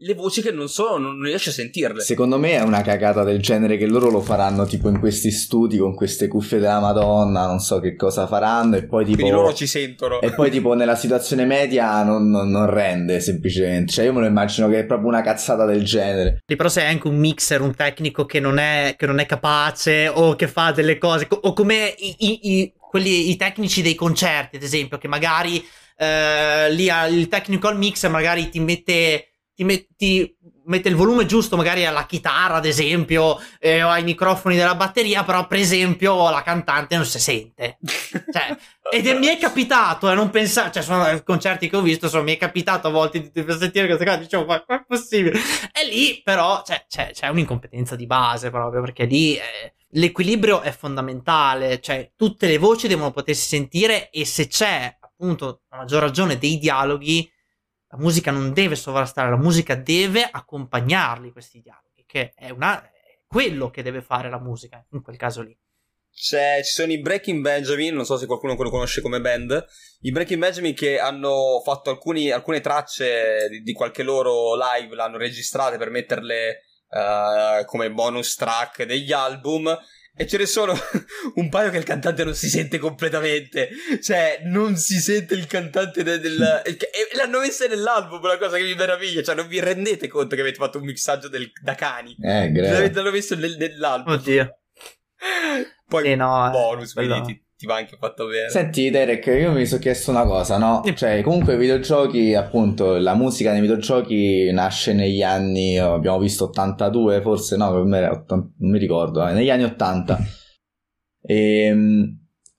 le voci che non sono, non riesci a sentirle. Secondo me è una cagata del genere che loro lo faranno tipo in questi studi con queste cuffie della Madonna, non so che cosa faranno, e poi tipo quindi loro ci sentono, e poi tipo nella situazione media non, non, non rende semplicemente, cioè io me lo immagino che è proprio una cazzata del genere. E però se è anche un mixer, un tecnico che non è, che non è capace, o che fa delle cose o come i, i, i, quelli, i tecnici dei concerti ad esempio, che magari eh, lì il technical mix magari ti mette, ti met, ti mette il volume giusto magari alla chitarra, ad esempio, eh, o ai microfoni della batteria, però per esempio la cantante non si sente. Cioè, ed è, mi è capitato, e eh, non pensavo, cioè sono concerti che ho visto, sono, mi è capitato a volte di, di sentire queste cose, dicevo ma è possibile? E lì però c'è, c'è, c'è un'incompetenza di base proprio, perché lì... Eh, l'equilibrio è fondamentale, cioè tutte le voci devono potersi sentire, e se c'è appunto a maggior ragione dei dialoghi, la musica non deve sovrastare, la musica deve accompagnarli, questi dialoghi, che è, una, è quello che deve fare la musica in quel caso lì. C'è, ci sono i Breaking Benjamin, non so se qualcuno lo conosce come band, i Breaking Benjamin, che hanno fatto alcuni, alcune tracce di, di qualche loro live, l'hanno registrate per metterle Uh, come bonus track degli album, e ce ne sono un paio che il cantante non si sente completamente, cioè non si sente il cantante del, del e l'hanno messa nell'album, una cosa che mi meraviglia, cioè non vi rendete conto che avete fatto un mixaggio del, da cani, eh, cioè, l'hanno messo nel, nell'album. Oddio. Poi eh no, bonus, eh, quindi ti, ti va anche fatto bene. Senti Derek, io mi sono chiesto una cosa, no? Cioè comunque i videogiochi, appunto la musica nei videogiochi nasce negli anni, abbiamo visto ottantadue forse, no? Non mi ricordo, eh, negli anni ottanta, e,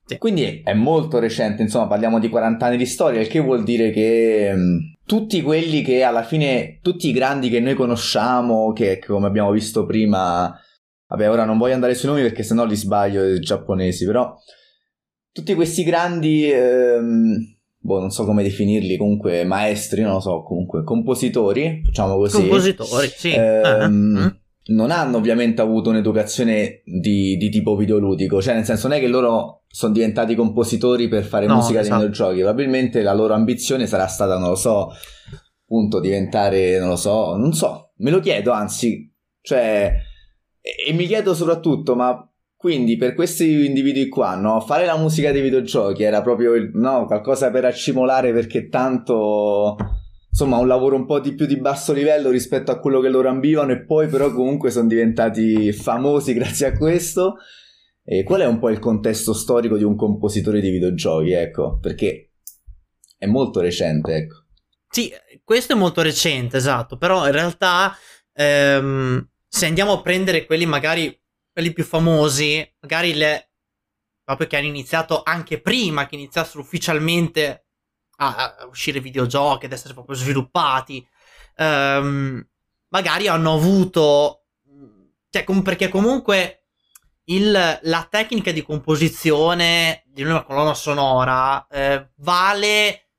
sì. Quindi è molto recente, insomma parliamo di quaranta anni di storia, il che vuol dire che tutti quelli che alla fine, tutti i grandi che noi conosciamo, che come abbiamo visto prima, vabbè ora non voglio andare sui nomi perché sennò li sbaglio giapponesi, però tutti questi grandi, ehm, boh, non so come definirli, comunque maestri, non lo so, comunque compositori, facciamo così. Compositori, sì. Ehm, uh-huh. Non hanno ovviamente avuto un'educazione di, di tipo videoludico, cioè nel senso non è che loro sono diventati compositori per fare no, musica esatto. dei videogiochi, probabilmente la loro ambizione sarà stata, non lo so, appunto diventare, non lo so, non so, me lo chiedo anzi, cioè, e, e mi chiedo soprattutto, ma... Quindi per questi individui qua, no, fare la musica dei videogiochi era proprio il, no, qualcosa per accimolare, perché tanto insomma un lavoro un po' di più di basso livello rispetto a quello che loro ambivano, e poi però comunque sono diventati famosi grazie a questo. E qual è un po' il contesto storico di un compositore di videogiochi, ecco, perché è molto recente, ecco. Sì, questo è molto recente, esatto, però in realtà ehm, se andiamo a prendere quelli magari... quelli più famosi, magari le, proprio che hanno iniziato anche prima che iniziassero ufficialmente a, a uscire videogiochi, ad essere proprio sviluppati, um, magari hanno avuto, cioè com- perché comunque il, la tecnica di composizione di una colonna sonora eh, vale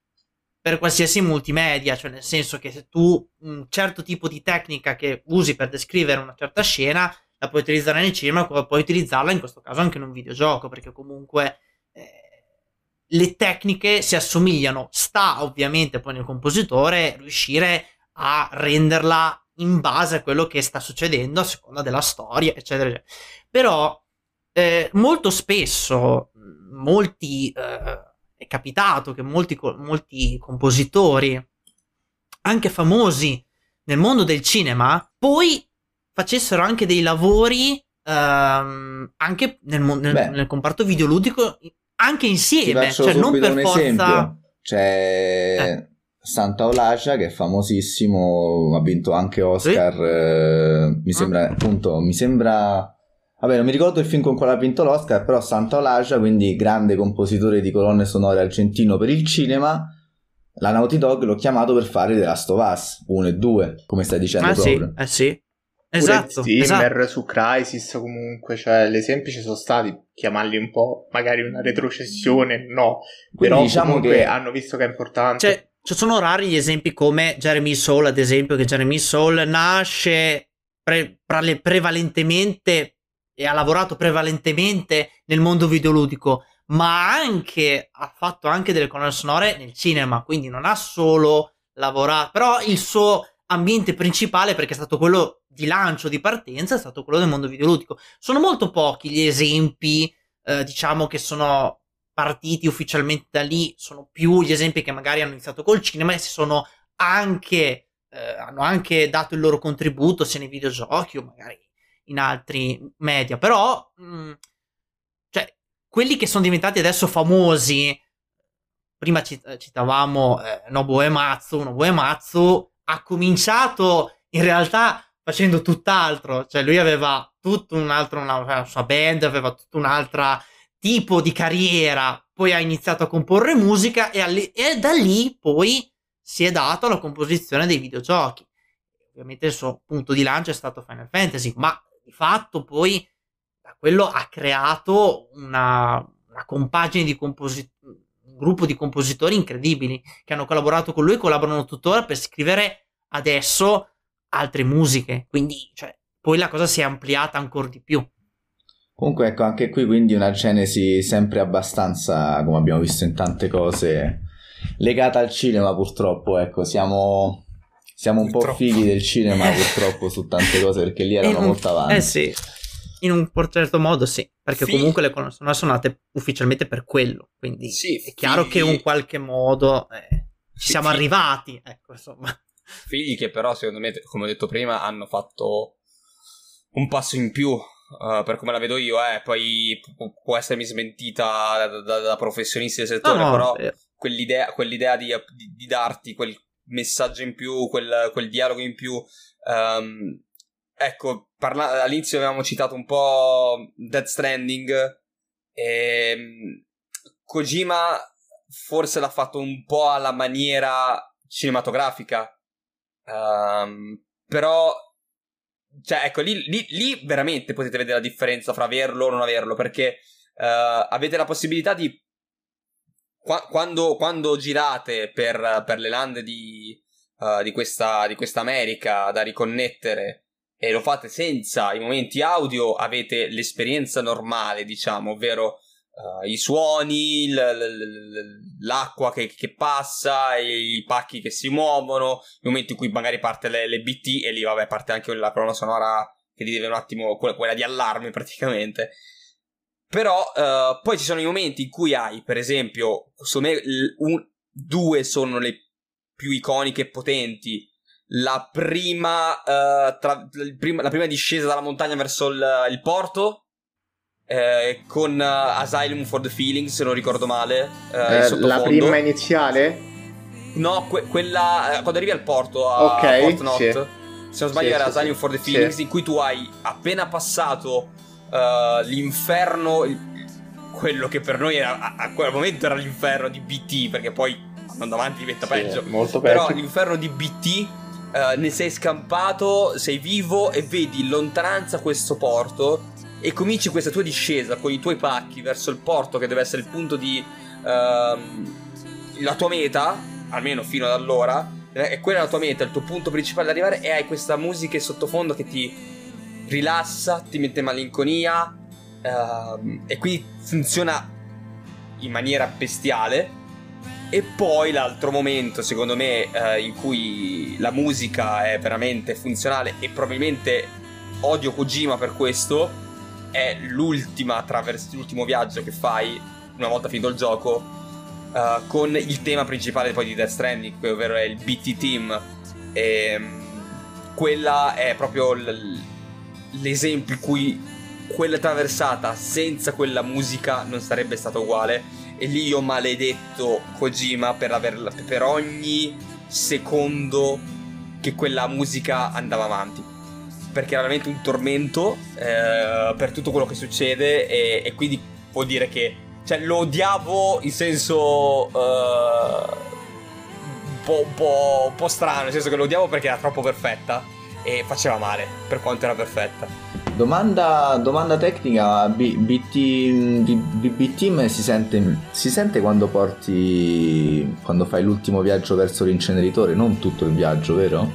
per qualsiasi multimedia, cioè nel senso che se tu un certo tipo di tecnica che usi per descrivere una certa scena la puoi utilizzare nel cinema, puoi utilizzarla in questo caso anche in un videogioco, perché comunque eh, le tecniche si assomigliano, sta ovviamente poi nel compositore riuscire a renderla in base a quello che sta succedendo a seconda della storia, eccetera, eccetera. Però eh, molto spesso molti eh, è capitato che molti, molti compositori anche famosi nel mondo del cinema poi facessero anche dei lavori um, anche nel, nel, nel comparto videoludico, anche insieme, cioè non per un forza esempio. C'è eh. Santa Olacia, che è famosissimo, ha vinto anche Oscar, sì. eh, mi sembra, ah. appunto, mi sembra, vabbè non mi ricordo il film con quale ha vinto l'Oscar, però Santa Olacia, quindi grande compositore di colonne sonore argentino per il cinema, la Naughty Dog l'ho chiamato per fare The Last of Us uno e due, come stai dicendo ah, proprio. Sì, eh sì. Esatto, pure Zimmer esatto. Su Crysis comunque, cioè le semplici sono stati, chiamarli un po' magari una retrocessione, no, quindi però diciamo comunque che hanno visto che è importante, cioè ci sono rari gli esempi come Jeremy Soule, ad esempio, che Jeremy Soule nasce pre- pre- prevalentemente e ha lavorato prevalentemente nel mondo videoludico, ma anche ha fatto anche delle colonne sonore nel cinema, quindi non ha solo lavorato, però il suo ambiente principale, perché è stato quello di lancio, di partenza, è stato quello del mondo videoludico. Sono molto pochi gli esempi, eh, diciamo, che sono partiti ufficialmente da lì, sono più gli esempi che magari hanno iniziato col cinema e si sono anche, eh, hanno anche dato il loro contributo sia nei videogiochi o magari in altri media, però mh, cioè quelli che sono diventati adesso famosi prima citavamo eh, Nobuo Uematsu. Nobuo Uematsu ha cominciato in realtà facendo tutt'altro, cioè lui aveva tutto un altro, una, una sua band, aveva tutto un altro tipo di carriera, poi ha iniziato a comporre musica e, alli- e da lì poi si è dato alla composizione dei videogiochi. Ovviamente il suo punto di lancio è stato Final Fantasy, ma di fatto poi da quello ha creato una, una compagine di compositori, un gruppo di compositori incredibili che hanno collaborato con lui e collaborano tuttora per scrivere adesso altre musiche, quindi cioè, poi la cosa si è ampliata ancora di più. Comunque ecco, anche qui quindi una genesi sempre abbastanza, come abbiamo visto in tante cose, legata al cinema purtroppo, ecco, siamo... Siamo un purtroppo. po' figli del cinema purtroppo su tante cose, perché lì erano un, molto avanti. Eh sì, in un certo modo sì, perché figli. comunque le colonne sonore sono nate ufficialmente per quello, quindi sì, è chiaro figli. che in un qualche modo eh, ci siamo figli. arrivati, ecco insomma. Figli che però secondo me, come ho detto prima, hanno fatto un passo in più, uh, per come la vedo io, eh. poi può essermi smentita da, da, da professionisti del settore, no, no, però eh. quell'idea, quell'idea di, di, di darti quel... messaggio in più, quel, quel dialogo in più. Um, ecco, parla- all'inizio avevamo citato un po' Death Stranding. E, um, Kojima forse l'ha fatto un po' alla maniera cinematografica. Um, però, cioè, ecco, lì, lì, lì veramente potete vedere la differenza fra averlo o non averlo, perché uh, avete la possibilità di. Quando, quando girate per, per le lande di, uh, di questa di questa America da riconnettere e lo fate senza i momenti audio, avete l'esperienza normale, diciamo, ovvero uh, i suoni, l- l- l'acqua che, che passa, i pacchi che si muovono, i momenti in cui magari parte le, le B T e lì vabbè parte anche la colonna sonora che ti deve un attimo, quella, quella di allarme praticamente. Però uh, poi ci sono i momenti in cui hai, per esempio, secondo me l- un- due sono le più iconiche e potenti. La prima, uh, tra- la, prima la prima discesa dalla montagna verso il, il porto, eh, con uh, Asylum for the Feelings, se non ricordo male. Eh, eh, la prima iniziale? No, que- quella eh, quando arrivi al porto, a, okay, a Port Not, sì. se non sbaglio sì, era sì, Asylum sì. for the Feelings, sì. in cui tu hai appena passato... Uh, l'inferno, quello che per noi era, a, a quel momento era l'inferno di B T, perché poi andando avanti diventa sì, peggio. Molto peggio. Però l'inferno di B T, uh, ne sei scampato, sei vivo e vedi in lontananza questo porto e cominci questa tua discesa con i tuoi pacchi verso il porto che deve essere il punto di uh, la tua meta, almeno fino ad allora, e quella è la tua meta, il tuo punto principale da arrivare, e hai questa musica in sottofondo che ti rilassa, ti mette malinconia, ehm, e quindi funziona in maniera bestiale. E poi l'altro momento secondo me eh, in cui la musica è veramente funzionale, e probabilmente odio Kojima per questo, è l'ultima travers- l'ultimo viaggio che fai una volta finito il gioco, eh, con il tema principale poi di Death Stranding, ovvero è il B T Team, e quella è proprio l- l'esempio in cui quella traversata senza quella musica non sarebbe stata uguale, e lì io maledetto Kojima per, averla, per ogni secondo che quella musica andava avanti, perché era veramente un tormento eh, per tutto quello che succede, e, e quindi vuol dire che cioè, lo odiavo in senso eh, un, po', un, po', un po' strano, nel senso che lo odiavo perché era troppo perfetta e faceva male per quanto era perfetta. Domanda, domanda tecnica: B, B T, B, B, B-Team si sente, si sente quando porti, quando fai l'ultimo viaggio verso l'inceneritore, non tutto il viaggio, vero?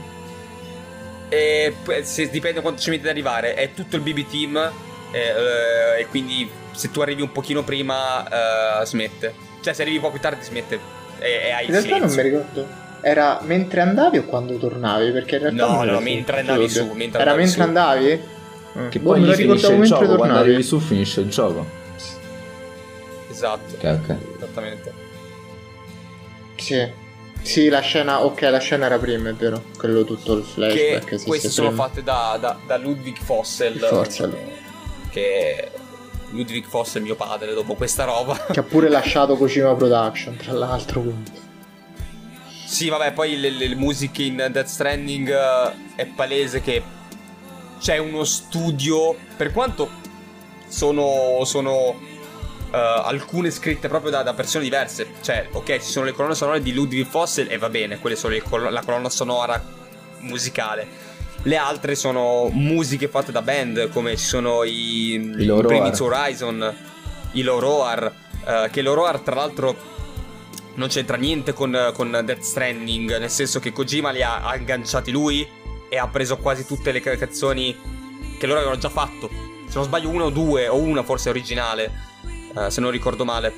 E, se, dipende quanto ci metti ad arrivare, è tutto il B B Team, e, eh, e quindi se tu arrivi un pochino prima eh, smette, cioè se arrivi un po' più tardi smette e, e hai in il silenzio. Non mi ricordo. Era mentre andavi o quando tornavi? Perché in realtà no, no, mentre andavi su, mentre era andavi mentre su. andavi? Mm. Che poi non finisce il gioco, quando arrivi su finisce il gioco. Esatto. Okay, okay. Esattamente. Sì. Sì, la scena, ok, la scena era prima, è vero. Quello tutto il flashback. Che queste sono prima. fatte da, da, da Ludvig Forssell, Forssell. Che Ludvig Forssell è mio padre dopo questa roba. Che ha pure lasciato Kojima Production, tra l'altro, quindi. Sì, vabbè, poi le, le, le musiche in Death Stranding uh, è palese che c'è uno studio, per quanto sono, sono uh, alcune scritte proprio da, da persone diverse. Cioè, ok, ci sono le colonne sonore di Ludwig Forssell e va bene, quelle sono le col- la colonna sonora musicale. Le altre sono musiche fatte da band, come ci sono i, I, i Primitive Horizon, i Loroar, uh, che Loroar tra l'altro non c'entra niente con, con Death Stranding, nel senso che Kojima li ha, ha agganciati lui e ha preso quasi tutte le canzoni che loro avevano già fatto. Se non sbaglio una o due, o una forse originale, uh, se non ricordo male.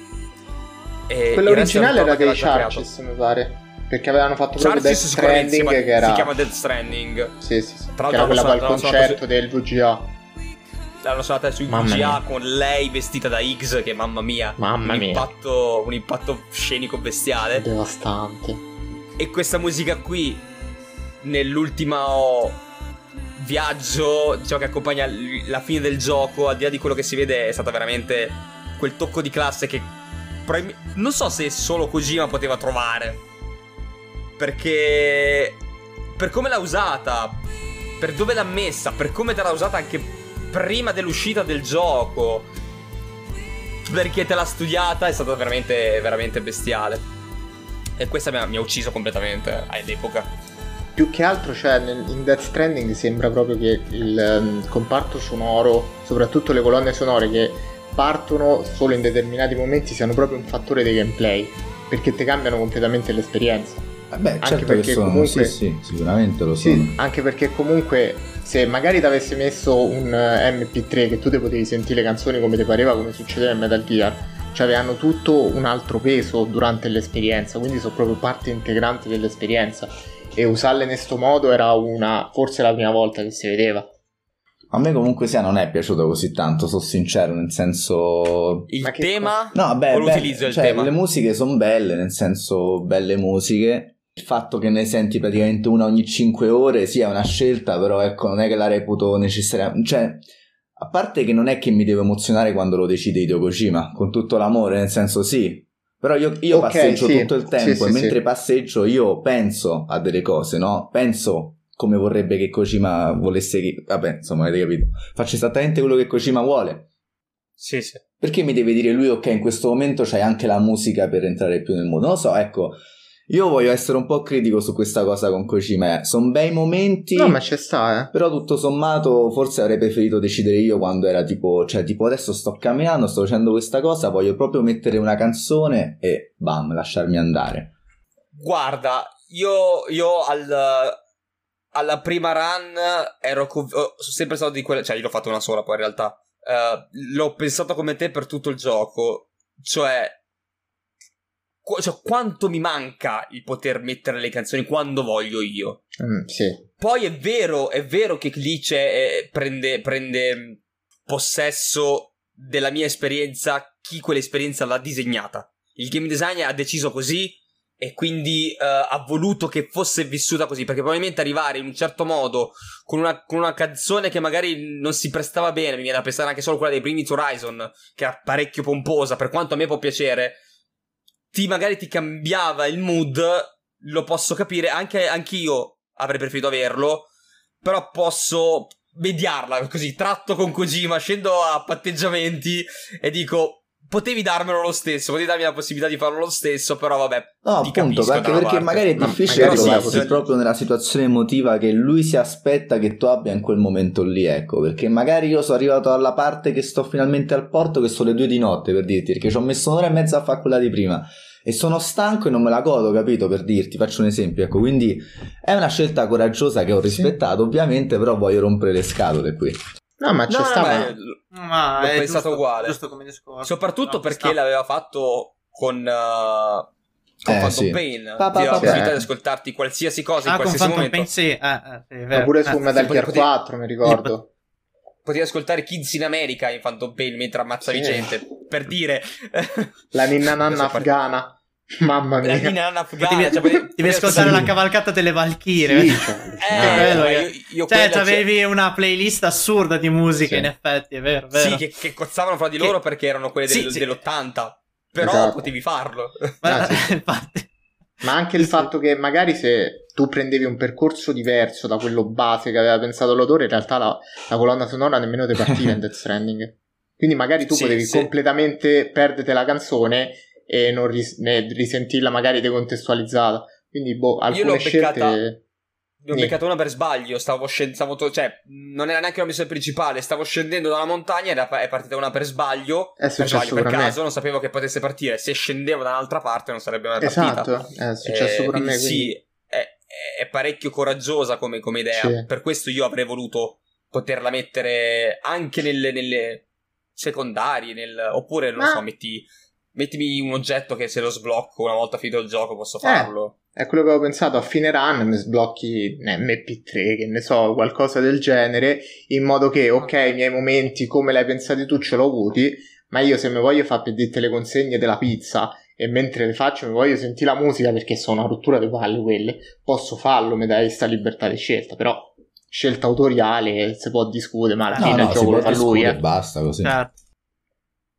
E quella originale era dei Crysis, mi pare, perché avevano fatto proprio Death Stranding, che era... si chiama Death Stranding. Sì, sì, sì. Tra l'altro era quella al concerto su... del V G A. L'hanno suonata sui V G A con lei vestita da X, che mamma mia, mamma un, mia. Impatto, un impatto scenico bestiale, devastante. E questa musica qui nell'ultimo viaggio, diciamo, che accompagna la fine del gioco, al di là di quello che si vede, è stata veramente quel tocco di classe che non so se solo Kojima poteva trovare, perché per come l'ha usata, per dove l'ha messa, per come te l'ha usata anche prima dell'uscita del gioco, perché te l'ha studiata, è stato veramente veramente bestiale. E questa mi ha, mi ha ucciso completamente all'epoca. Più che altro, cioè, nel, in Death Stranding sembra proprio che il um, comparto sonoro, soprattutto le colonne sonore che partono solo in determinati momenti, siano proprio un fattore di gameplay, perché ti cambiano completamente l'esperienza. Vabbè, anche certo perché che sono, comunque sì, sì, sicuramente lo sono. Sì, anche perché comunque se magari ti avessi messo un M P tre che tu te potevi sentire le canzoni come ti pareva, come succedeva in Metal Gear, cioè avevano tutto un altro peso durante l'esperienza, quindi sono proprio parte integrante dell'esperienza, e usarle in questo modo era una, forse la prima volta che si vedeva. A me comunque sia non è piaciuto così tanto, sono sincero, nel senso... Il tema co- no, beh, o l'utilizzo del, cioè, tema? Le musiche sono belle, nel senso belle musiche. Il fatto che ne senti praticamente una ogni cinque ore sia sì, una scelta, però ecco, non è che la reputo necessariamente, cioè, a parte che non è che mi devo emozionare quando lo decide Hideo Kojima, con tutto l'amore, nel senso sì, però io, io okay, passeggio sì. tutto il tempo, sì, e sì, mentre sì. passeggio io penso a delle cose, no? Penso come vorrebbe che Kojima volesse che... vabbè, insomma, avete capito, faccio esattamente quello che Kojima vuole. Sì, sì. Perché mi deve dire lui, ok, in questo momento c'hai anche la musica per entrare più nel mondo, non lo so, ecco. Io voglio essere un po' critico su questa cosa con Kojima. Sono bei momenti. No, ma ci sta, eh. Però tutto sommato forse avrei preferito decidere io quando era tipo, cioè tipo adesso sto camminando, sto facendo questa cosa, voglio proprio mettere una canzone e bam, lasciarmi andare. Guarda, io io al alla prima run ero cov- sono sempre stato di quella, cioè io l'ho fatto una sola poi in realtà. Uh, l'ho pensato come te per tutto il gioco, cioè Cioè, quanto mi manca il poter mettere le canzoni quando voglio io. Mm, sì. Poi è vero, è vero che Cliché eh, prende, prende possesso della mia esperienza chi quell'esperienza l'ha disegnata. Il game designer ha deciso così e quindi eh, ha voluto che fosse vissuta così, perché probabilmente arrivare in un certo modo con una, con una canzone che magari non si prestava bene, mi viene da pensare anche solo quella dei primi Horizon, che era parecchio pomposa, per quanto a me può piacere, ti magari ti cambiava il mood, lo posso capire, anche anch'io avrei preferito averlo, però posso mediarla così, tratto con Kojima, scendo a patteggiamenti e dico, potevi darmelo lo stesso, potevi darmi la possibilità di farlo lo stesso, però vabbè, no, ti appunto, capisco. Anche perché parte. Magari è difficile trovarsi sì, sì. proprio nella situazione emotiva che lui si aspetta che tu abbia in quel momento lì, ecco, perché magari io sono arrivato alla parte che sto finalmente al porto, che sono le due di notte, per dirti, perché ci ho messo un'ora e mezza a fare quella di prima e sono stanco e non me la godo, capito, per dirti, faccio un esempio, ecco, quindi è una scelta coraggiosa che ho rispettato, sì. ovviamente, però voglio rompere le scatole qui. No, ma c'è no, stava. No, ma l'ho è pensato giusto, uguale. Giusto come discorso. Soprattutto no, perché l'aveva fatto con uh, con eh, Phantom sì. Pain. Pa, pa, ti pa, pa, possibilità pa, di eh. ascoltarti qualsiasi cosa ah, in qualsiasi con momento. Pain, sì. eh, eh, sì, Oppure eh, su Metal Gear quattro, mi ricordo. Potevi ascoltare Kids in America in Phantom Pain mentre ammazzavi sì. gente, per dire. La ninna nanna afghana. Mamma mia, la fine una fugata, cioè, devi, devi ascoltare sì. la cavalcata delle Valchirie. Sì, cioè, eh, no, io, io cioè avevi una playlist assurda di musica, sì. in effetti, è vero, vero. Sì, che, che cozzavano fra di loro che... perché erano quelle del, sì, sì. dell'ottanta, però esatto. potevi farlo. Ma, infatti. Ma anche il fatto che magari se tu prendevi un percorso diverso da quello base che aveva pensato l'autore, in realtà la, la colonna sonora nemmeno ti partiva in Death Stranding, quindi magari tu sì, potevi sì. completamente perdere la canzone e non ris- né risentirla magari decontestualizzata, quindi boh, alcune io l'ho scelte beccata, ne ho beccata una per sbaglio, stavo scendendo, to- cioè non era neanche una missione principale, stavo scendendo dalla montagna e pa- è partita una per sbaglio è successo per, sbaglio, per caso, me. Non sapevo che potesse partire, se scendevo da un'altra parte non sarebbe mai partita, esatto, è successo eh, per me, sì, è, è parecchio coraggiosa come, come idea, sì. per questo io avrei voluto poterla mettere anche nelle, nelle secondarie nel, oppure non Ma... so, metti mettimi un oggetto che se lo sblocco una volta finito il gioco posso farlo. Eh, è quello che avevo pensato, a fine run mi sblocchi un emme pi tre, che ne so, qualcosa del genere, in modo che, ok, i miei momenti come l'hai pensato tu ce l'ho avuti, ma io se mi voglio far per dite le consegne della pizza e mentre le faccio mi voglio sentire la musica perché sono una rottura di palle quelle, posso farlo, mi dai sta libertà di scelta, però scelta autoriale si può discutere, ma alla no, fine no, il gioco lo fa lui. Eh. Basta così. Certo.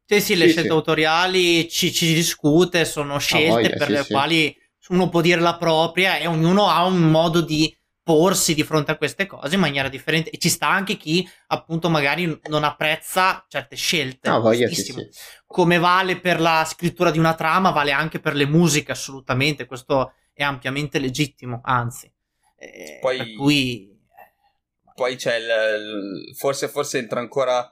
Sì, sì, le sì, scelte sì. autoriali ci, ci discute, sono scelte ah, voglia, per sì, le sì. quali uno può dire la propria e ognuno ha un modo di porsi di fronte a queste cose in maniera differente, e ci sta anche chi appunto magari non apprezza certe scelte, ah, voglia, sì, sì. come vale per la scrittura di una trama, vale anche per le musiche, assolutamente, questo è ampiamente legittimo, anzi, eh, poi, per cui... poi c'è il, il, forse, forse entra ancora...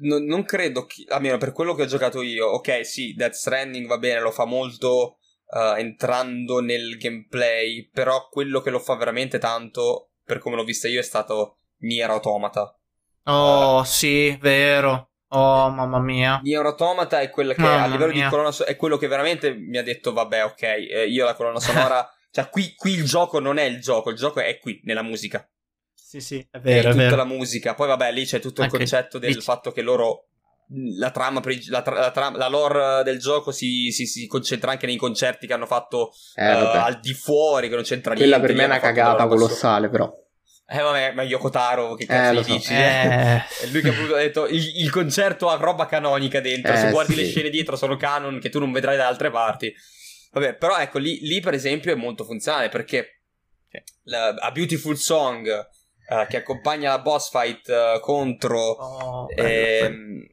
Non, non credo, chi, almeno per quello che ho giocato io, ok sì, Death Stranding va bene, lo fa molto uh, entrando nel gameplay, però quello che lo fa veramente tanto, per come l'ho vista io, è stato Nier Automata. Oh uh, sì, vero, oh mamma mia. Nier Automata è quella che mamma a livello mia. Di colonna sonora, è quello che veramente mi ha detto vabbè ok, eh, io la colonna sonora, cioè qui, qui il gioco non è il gioco, il gioco è qui, nella musica. Sì, sì, è vero, e è tutta vero. La musica. Poi vabbè, lì c'è tutto il okay. concetto del fatto che loro la trama, la, tra, la, trama, la lore del gioco si, si, si concentra anche nei concerti che hanno fatto eh, uh, al di fuori, che non c'entra quella niente. Quella per me è una cagata colossale, però. Eh vabbè, ma Yoko Taro, che cazzo eh, gli dici? So. Eh. Lui che ha detto il, il concerto ha roba canonica dentro, eh, se guardi sì. le scene dietro sono canon che tu non vedrai da altre parti. Vabbè, però ecco, lì, lì per esempio è molto funzionale, perché la, A Beautiful Song... Uh, che accompagna la boss fight uh, contro oh, ehm,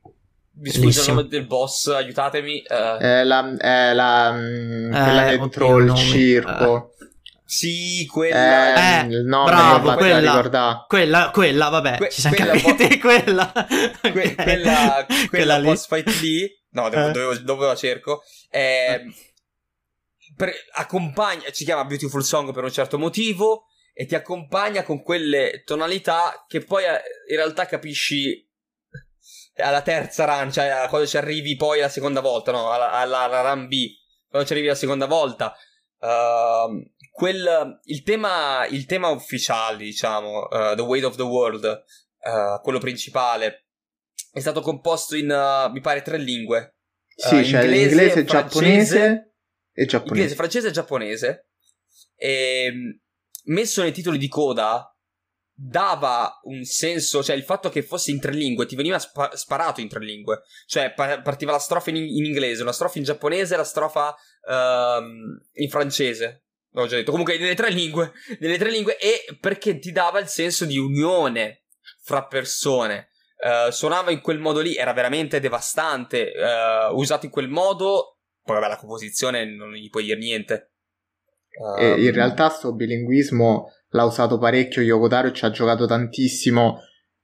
mi scuso il nome del boss, aiutatemi uh, eh, la, eh, la eh, quella dentro il circo eh. sì quella eh, eh, no, bravo quella, quella quella vabbè que- ci siamo quella capiti bo- quella que- okay. quella, quella boss fight lì no eh. dove, dove la cerco eh, per, accompagna, ci chiama Beautiful Song per un certo motivo e ti accompagna con quelle tonalità che poi in realtà capisci alla terza run, cioè quando ci arrivi poi la seconda volta, no, alla, alla, alla run B, quando ci arrivi la seconda volta. Uh, quel, il, tema, il tema ufficiale, diciamo, uh, The Weight of the World, uh, quello principale, è stato composto in, uh, mi pare, tre lingue. Sì, uh, cioè inglese, inglese francese, giapponese e giapponese. Inglese, francese e giapponese. E... messo nei titoli di coda dava un senso, cioè il fatto che fosse in tre lingue, ti veniva spa- sparato in tre lingue, cioè pa- partiva la strofa in, in inglese, una strofa in giapponese, la strofa um, in francese, l'ho già detto, comunque nelle tre lingue, nelle tre lingue, e perché ti dava il senso di unione fra persone, uh, suonava in quel modo lì, era veramente devastante, uh, usato in quel modo, poi vabbè la composizione non gli puoi dire niente. E in realtà sto bilinguismo l'ha usato parecchio Yoko Taro e ci ha giocato tantissimo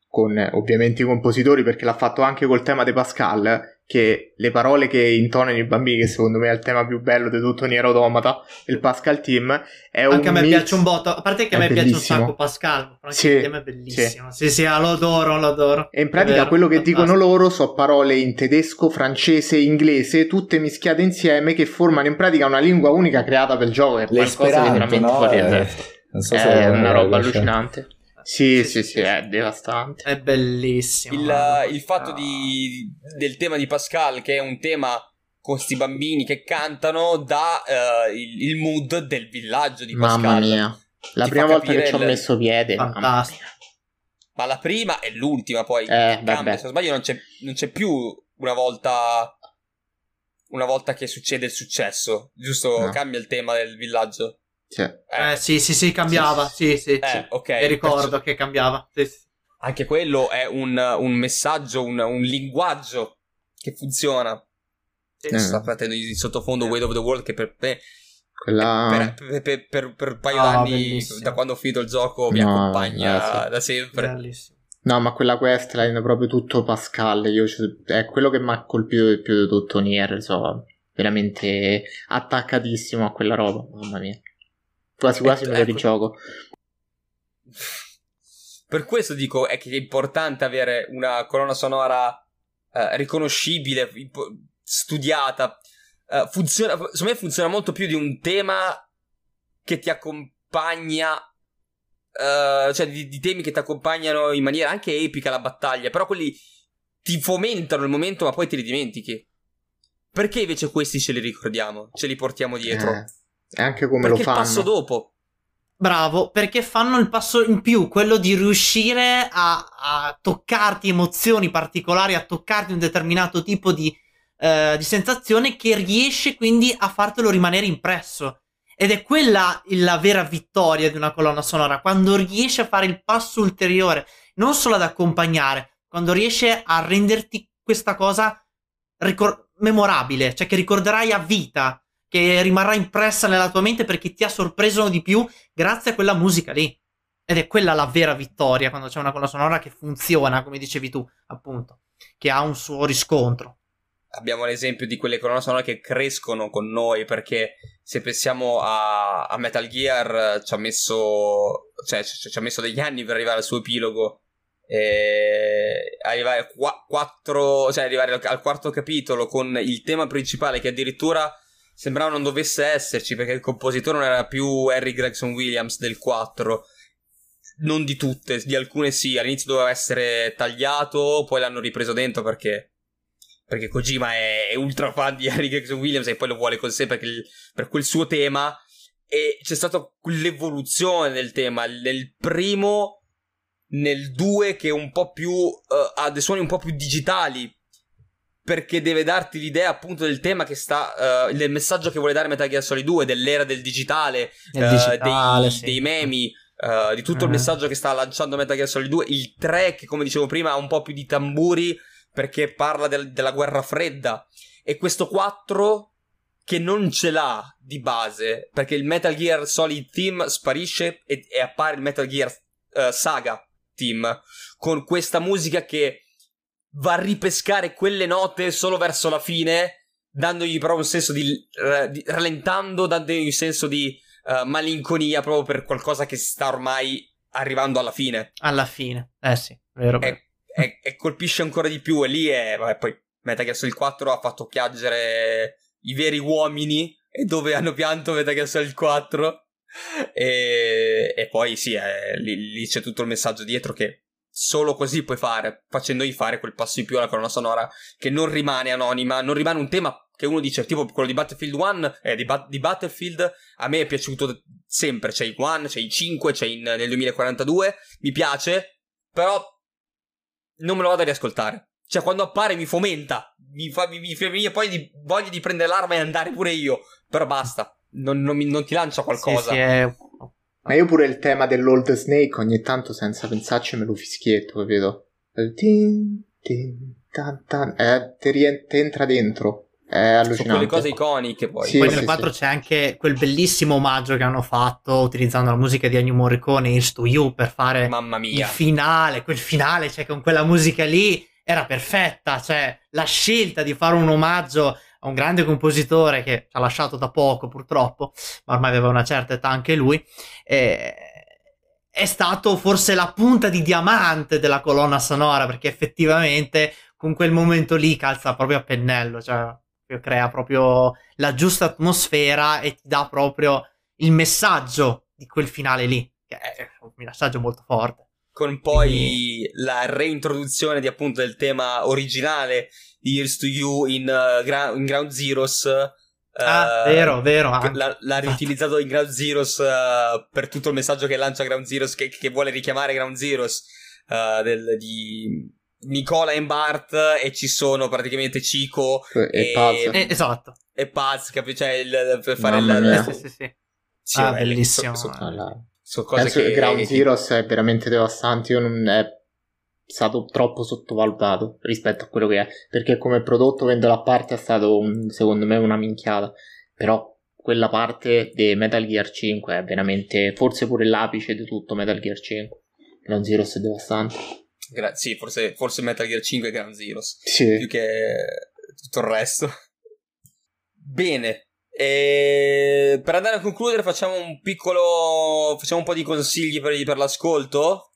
con ovviamente i compositori, perché l'ha fatto anche col tema di Pascal, che le parole che intonano i bambini, che secondo me è il tema più bello di tutto Nier Automata, il Pascal Team è anche un a me mix... piace un botto, a parte che a me bellissimo. Piace un sacco Pascal, però sì, il tema è bellissimo, sì sì, sì lo adoro, lo adoro, e in pratica vero, quello che fantastico. Dicono loro sono parole in tedesco, francese, inglese, tutte mischiate insieme, che formano in pratica una lingua unica creata per il gioco, è qualcosa di veramente no? fuori eh, non so se è, è una roba riesce. Allucinante. Sì, sì, sì, sì, è devastante. È bellissimo. Il, il fatto di, del tema di Pascal, che è un tema con sti bambini che cantano dà uh, il, il mood del villaggio di Pascal. Mamma mia, la prima volta che ci ho il... messo piede. Fantastico. Ma la prima e l'ultima poi eh, cambia, se non sbaglio non c'è, non c'è più una volta una volta che succede il successo, giusto? No. Cambia il tema del villaggio. Sì. Eh, eh, sì, sì, sì, cambiava, sì, sì, sì, eh, sì. Okay. E ricordo perciò... che cambiava. Sì, sì. Anche quello è un, un messaggio, un, un linguaggio che funziona. Eh. Sta partendo di sottofondo eh. Way of the World, che per me Quella... per, per, per, per, per un paio oh, d'anni bellissimo. Da quando ho finito il gioco mi no, accompagna da sempre. Bellissimo. No, ma quella quest è proprio tutto Pascal. Io è quello che mi ha colpito di più di tutto Nier, so, veramente attaccatissimo a quella roba, mamma mia. Quasi quasi me lo rigioco. Per questo dico è che è importante avere una colonna sonora eh, riconoscibile, studiata. Uh, funziona, secondo me funziona molto più di un tema che ti accompagna, uh, cioè di, di temi che ti accompagnano in maniera anche epica la battaglia, però quelli ti fomentano il momento ma poi te li dimentichi, perché invece questi ce li ricordiamo, ce li portiamo dietro, eh, è anche come perché lo fanno, perché il passo dopo bravo, perché fanno il passo in più, quello di riuscire a, a toccarti emozioni particolari, a toccarti un determinato tipo di Uh, di sensazione che riesce quindi a fartelo rimanere impresso, ed è quella la vera vittoria di una colonna sonora, quando riesce a fare il passo ulteriore non solo ad accompagnare, quando riesce a renderti questa cosa ricor- memorabile, cioè che ricorderai a vita, che rimarrà impressa nella tua mente perché ti ha sorpreso di più grazie a quella musica lì, ed è quella la vera vittoria, quando c'è una colonna sonora che funziona come dicevi tu appunto, che ha un suo riscontro. Abbiamo l'esempio di quelle colonne sonore che crescono con noi, perché se pensiamo a, a Metal Gear ci ha messo cioè ci, ci ha messo degli anni per arrivare al suo epilogo, e arrivare a qu- quattro, cioè arrivare al, al quarto capitolo con il tema principale che addirittura sembrava non dovesse esserci perché il compositore non era più Harry Gregson-Williams del quattro, non di tutte, di alcune sì, all'inizio doveva essere tagliato, poi l'hanno ripreso dentro perché Perché Kojima è ultra fan di Harry Gregson-Williams e poi lo vuole con sé perché il, per quel suo tema. E c'è stata l'evoluzione del tema. Nel primo, nel due, che è un po' più. Uh, ha dei suoni un po' più digitali. Perché deve darti l'idea appunto del tema che sta. Uh, del messaggio che vuole dare Metal Gear Solid due, dell'era del digitale, del uh, digitale dei, sì. dei memi, uh, di tutto uh-huh. il messaggio che sta lanciando Metal Gear Solid due. Il tre, che come dicevo prima, ha un po' più di tamburi, perché parla del, della guerra fredda, e questo quattro che non ce l'ha di base, perché il Metal Gear Solid Team sparisce e, e appare il Metal Gear uh, Saga Team, con questa musica che va a ripescare quelle note solo verso la fine, dandogli proprio un senso di, uh, di rallentando, dandogli un senso di uh, malinconia proprio per qualcosa che sta ormai arrivando alla fine. Alla fine, eh sì, vero vero. E, E, e colpisce ancora di più, e lì è vabbè, poi Metal Gear Solid quattro ha fatto piangere i veri uomini, e dove hanno pianto Metal Gear Solid quattro, e, e poi sì è, lì, lì c'è tutto il messaggio dietro che solo così puoi fare, facendogli fare quel passo in più alla colonna sonora che non rimane anonima, non rimane un tema che uno dice, tipo quello di Battlefield uno, eh, di, ba- di Battlefield a me è piaciuto sempre, c'è il uno, c'è il cinque, c'è in, nel duemilaquarantadue, mi piace, però non me lo vado a riascoltare. Cioè, quando appare mi fomenta. Mi fa mi, mi, mi, poi di, voglio di prendere l'arma e andare pure io. Però basta. Non, non, non ti lancia qualcosa. Sì, sì, è... Ma io pure il tema dell'Old Snake ogni tanto senza pensarci me lo fischietto, capito? Tin, tin, tan, tan. Eh, ti rien- entra dentro. È allucinante. Sono quelle cose iconiche poi. Sì, poi sì, nel quattro sì. C'è anche quel bellissimo omaggio che hanno fatto utilizzando la musica di Ennio Morricone, Here's to You, per fare mamma mia. Il finale, quel finale, cioè con quella musica lì era perfetta, cioè la scelta di fare un omaggio a un grande compositore che ci ha lasciato da poco purtroppo, ma ormai aveva una certa età anche lui, e... è stato forse la punta di diamante della colonna sonora, perché effettivamente con quel momento lì calza proprio a pennello, cioè crea proprio la giusta atmosfera e ti dà proprio il messaggio di quel finale lì, che è un messaggio molto forte, con poi quindi... la reintroduzione di appunto del tema originale Years to You in, uh, gra- in Ground Zeroes. Ah, uh, vero, vero. L'ha, l'ha riutilizzato in Ground Zeroes uh, per tutto il messaggio che lancia Ground Zeroes, che, che vuole richiamare Ground Zeroes, uh, del, di Nicola e Bart, e ci sono praticamente Chico e, e Paz. E, esatto. E Paz, capi? Cioè, il, per fare Mamma il... Eh, sì, sì, sì. sì ah, bellissimo. So, so, allora. so cose che, Ground che, Zeroes è veramente devastante, io non... È... stato troppo sottovalutato rispetto a quello che è, perché come prodotto vendolo a parte è stato un, secondo me una minchiata, però quella parte di Metal Gear cinque è veramente forse pure l'apice di tutto Metal Gear cinque. Ground Zeroes è devastante. Gra- sì, forse, forse Metal Gear cinque è Ground Zeroes, sì, più che tutto il resto. Bene, e per andare a concludere facciamo un piccolo facciamo un po' di consigli per, per l'ascolto.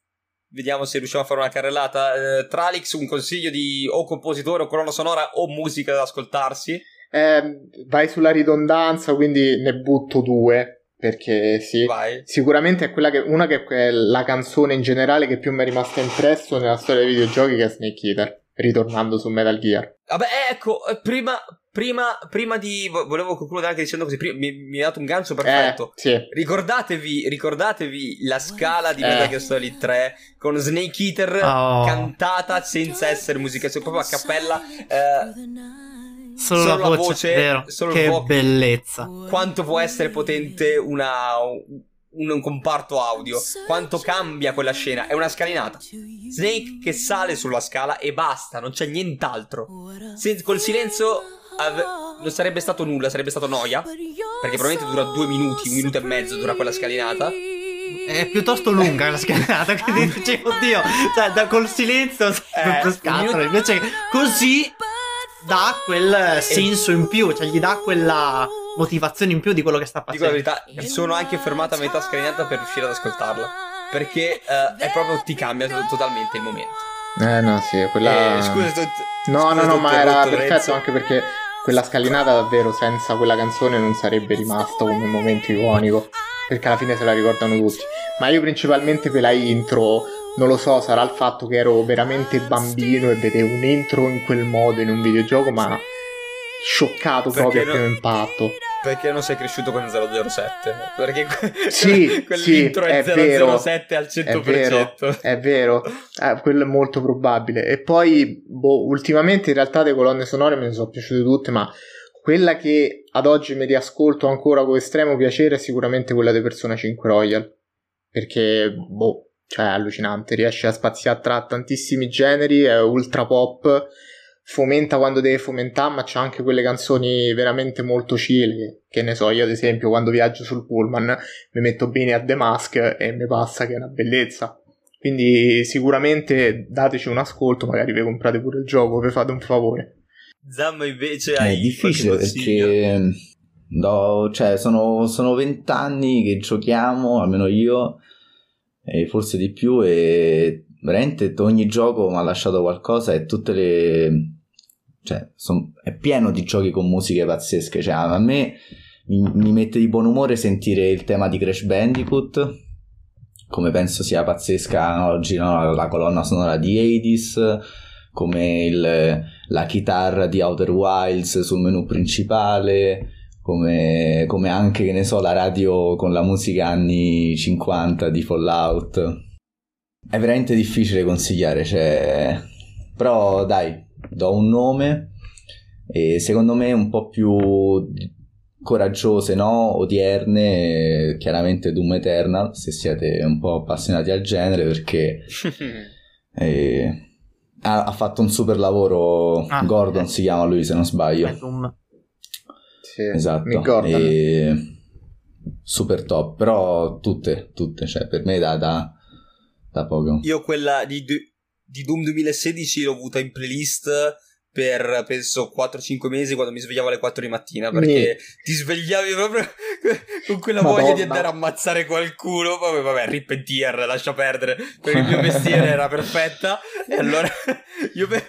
Vediamo se riusciamo a fare una carrellata. Eh, Tralix, un consiglio di o compositore o colonna sonora o musica da ascoltarsi? Eh, vai sulla ridondanza, quindi ne butto due, perché sì. Vai. Sicuramente è quella che, una che è la canzone in generale che più mi è rimasta impresso nella storia dei videogiochi, che è Snake Eater, ritornando su Metal Gear. Vabbè, ecco, prima... Prima, prima di... volevo concludere anche dicendo così, prima, mi, mi è dato un gancio perfetto. Eh, sì. Ricordatevi, ricordatevi la scala di eh. Metal Gear Solid tre con Snake Eater oh. cantata senza essere musica, cioè proprio a cappella, eh, solo, solo la voce, voce vero. Solo che voce. Bellezza. Quanto può essere potente una... Un, un comparto audio, quanto cambia quella scena. È una scalinata, Snake che sale sulla scala e basta, non c'è nient'altro. Se, col silenzio av- non sarebbe stato nulla, sarebbe stato noia, perché probabilmente dura due minuti, un minuto e mezzo dura quella scalinata. È piuttosto lunga la scalinata, quindi dice, oddio, cioè, da, col silenzio eh, scatola, invece così dà quel senso in più, cioè gli dà quella motivazione in più di quello che sta passando. Dico la verità, sono anche fermato a metà scalinata per riuscire ad ascoltarla, perché uh, è proprio, ti cambia to- totalmente il momento. Eh no, sì, quella eh, scusa, t- no, scusa, no, no, ma era perfetto, Renzo. Anche perché quella scalinata davvero senza quella canzone non sarebbe rimasta come un momento iconico, perché alla fine se la ricordano tutti. Ma io principalmente per la intro, non lo so, sarà il fatto che ero veramente bambino e vedevo un intro in quel modo in un videogioco, ma scioccato perché proprio non, a primo impatto, perché non sei cresciuto con zero zero sette, perché que- sì, quell'intro sì, è, è zero zero sette vero, al cento per cento, è vero, è vero. Eh, quello è molto probabile. E poi boh, ultimamente in realtà le colonne sonore me ne sono piaciute tutte, ma quella che ad oggi mi riascolto ancora con estremo piacere è sicuramente quella di Persona cinque Royal, perché boh, cioè è allucinante, riesce a spaziare tra tantissimi generi, è ultra pop, fomenta quando deve fomentare, ma c'ha anche quelle canzoni veramente molto chill, che ne so, io ad esempio quando viaggio sul pullman mi metto bene a The Mask e mi passa, che è una bellezza. Quindi sicuramente dateci un ascolto, magari vi comprate pure il gioco, vi fate un favore. Zamma invece hai è difficile perché no, cioè sono sono vent'anni che giochiamo, almeno io, e forse di più, e veramente ogni gioco mi ha lasciato qualcosa, e tutte le, cioè son, è pieno di giochi con musiche pazzesche, cioè a me mi, mi mette di buon umore sentire il tema di Crash Bandicoot, come penso sia pazzesca oggi, no? La colonna sonora di Hades, come il, la chitarra di Outer Wilds sul menu principale, come, come anche, che ne so, la radio con la musica anni cinquanta di Fallout. È veramente difficile consigliare, cioè, però dai, do un nome, e secondo me un po' più coraggiose, no? Odierne, chiaramente Doom Eternal, se siete un po' appassionati al genere, perché eh, ha, ha fatto un super lavoro, ah, Gordon eh. si chiama lui se non sbaglio. Sì, esatto, e super top, però tutte, tutte, cioè per me da... da poco. Io quella di, di Doom duemilasedici l'ho avuta in playlist per penso quattro cinque mesi, quando mi svegliavo alle quattro di mattina, perché mm. ti svegliavi proprio con quella Madonna. voglia di andare a ammazzare qualcuno. Vabbè, vabbè, rip and tear, lascia perdere, perché il mio mestiere era perfetta, e allora io per...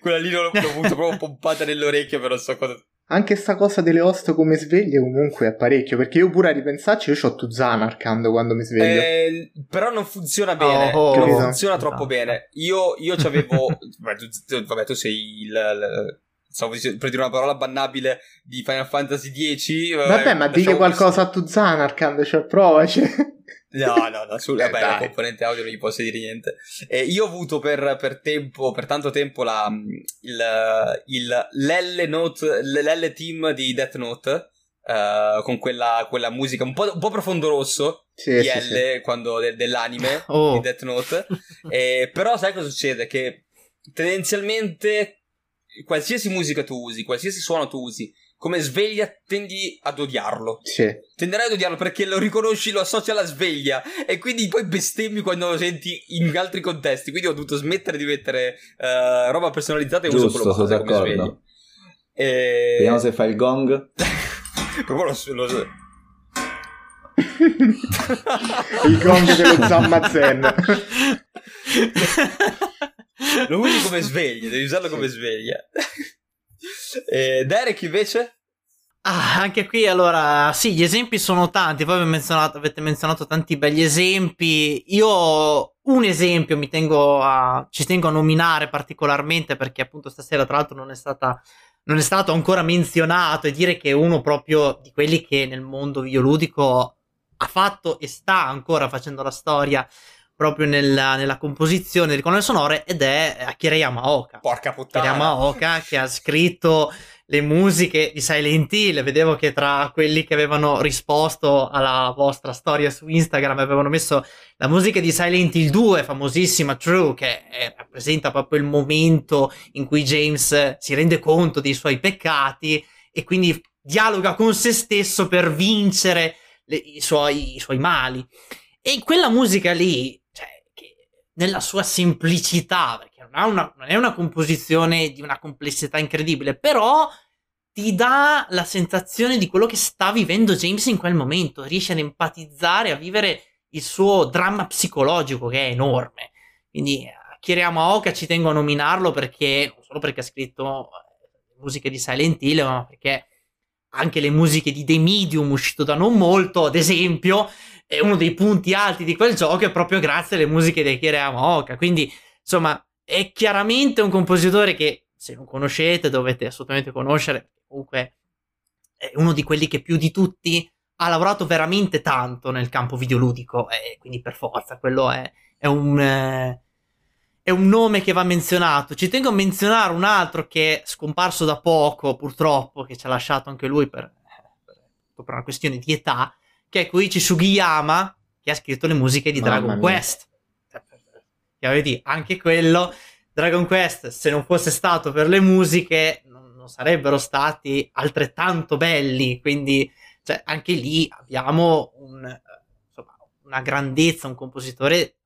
quella lì l'ho, l'ho avuto proprio pompata nell'orecchio per non so cosa, anche sta cosa delle host come sveglie comunque è parecchio, perché io pure a ripensarci io c'ho Tuzan arcando quando mi sveglio, eh, però non funziona bene, oh, oh, non oh, funziona oh, troppo oh. bene. Io, io c'avevo vabbè, tu, vabbè tu sei il, il stavo per dire una parola bannabile di Final Fantasy dieci, vabbè, eh, ma digli qualcosa a Tuzan arcando, cioè provaci. No, no, no, su, eh, vabbè, la componente audio non gli posso dire niente. Eh, io ho avuto per, per tempo, per tanto tempo, la, il, il, l'L Note, l'L Team di Death Note, uh, con quella, quella musica un po', un po' profondo rosso, sì, di sì, L, sì. Quando, de, dell'anime, oh. di Death Note. Eh, però sai cosa succede? Che tendenzialmente qualsiasi musica tu usi, qualsiasi suono tu usi, come sveglia tendi ad odiarlo. Sì. Tenderai ad odiarlo perché lo riconosci, lo associ alla sveglia e quindi poi bestemmi quando lo senti in altri contesti. Quindi ho dovuto smettere di mettere uh, roba personalizzata e giusto, uso quello base, come sveglia. E... vediamo se fa il gong. Proprio lo, lo so. Il gong dello Zammazen. Lo usi come sveglia, devi usarlo come sveglia. Eh, Derek invece? Ah, anche qui allora sì, gli esempi sono tanti, poi avete menzionato, avete menzionato tanti belli esempi. Io un esempio mi tengo a, ci tengo a nominare particolarmente perché appunto stasera tra l'altro non è stata, non è stato ancora menzionato, e dire che è uno proprio di quelli che nel mondo videoludico ha fatto e sta ancora facendo la storia proprio nella, nella composizione delle colonne sonore, ed è Akira Yamaoka. Porca puttana. Akira Yamaoka che ha scritto le musiche di Silent Hill. Vedevo che tra quelli che avevano risposto alla vostra storia su Instagram avevano messo la musica di Silent Hill due, famosissima, True, che è, rappresenta proprio il momento in cui James si rende conto dei suoi peccati e quindi dialoga con se stesso per vincere le, i, suoi, i suoi mali. E quella musica lì, cioè, che nella sua semplicità, perché non, ha una, non è una composizione di una complessità incredibile, però ti dà la sensazione di quello che sta vivendo James in quel momento, riesce ad empatizzare, a vivere il suo dramma psicologico che è enorme. Quindi Akira Yamaoka ci tengo a nominarlo perché, non solo perché ha scritto le musiche di Silent Hill, ma perché anche le musiche di The Medium, uscito da non molto, ad esempio, è uno dei punti alti di quel gioco è proprio grazie alle musiche di Akira Yamaoka. Quindi, insomma, è chiaramente un compositore che, se non conoscete, dovete assolutamente conoscere. Comunque, è uno di quelli che più di tutti ha lavorato veramente tanto nel campo videoludico, e quindi per forza, quello è, è un... Eh... è un nome che va menzionato. Ci tengo a menzionare un altro che è scomparso da poco, purtroppo, che ci ha lasciato anche lui per, per una questione di età, che è Koichi Sugiyama, che ha scritto le musiche di Mamma Dragon mia. Quest. Chiaramente, anche quello, Dragon Quest, se non fosse stato per le musiche, non, non sarebbero stati altrettanto belli. Quindi, cioè, anche lì abbiamo un, insomma, una grandezza, un compositore,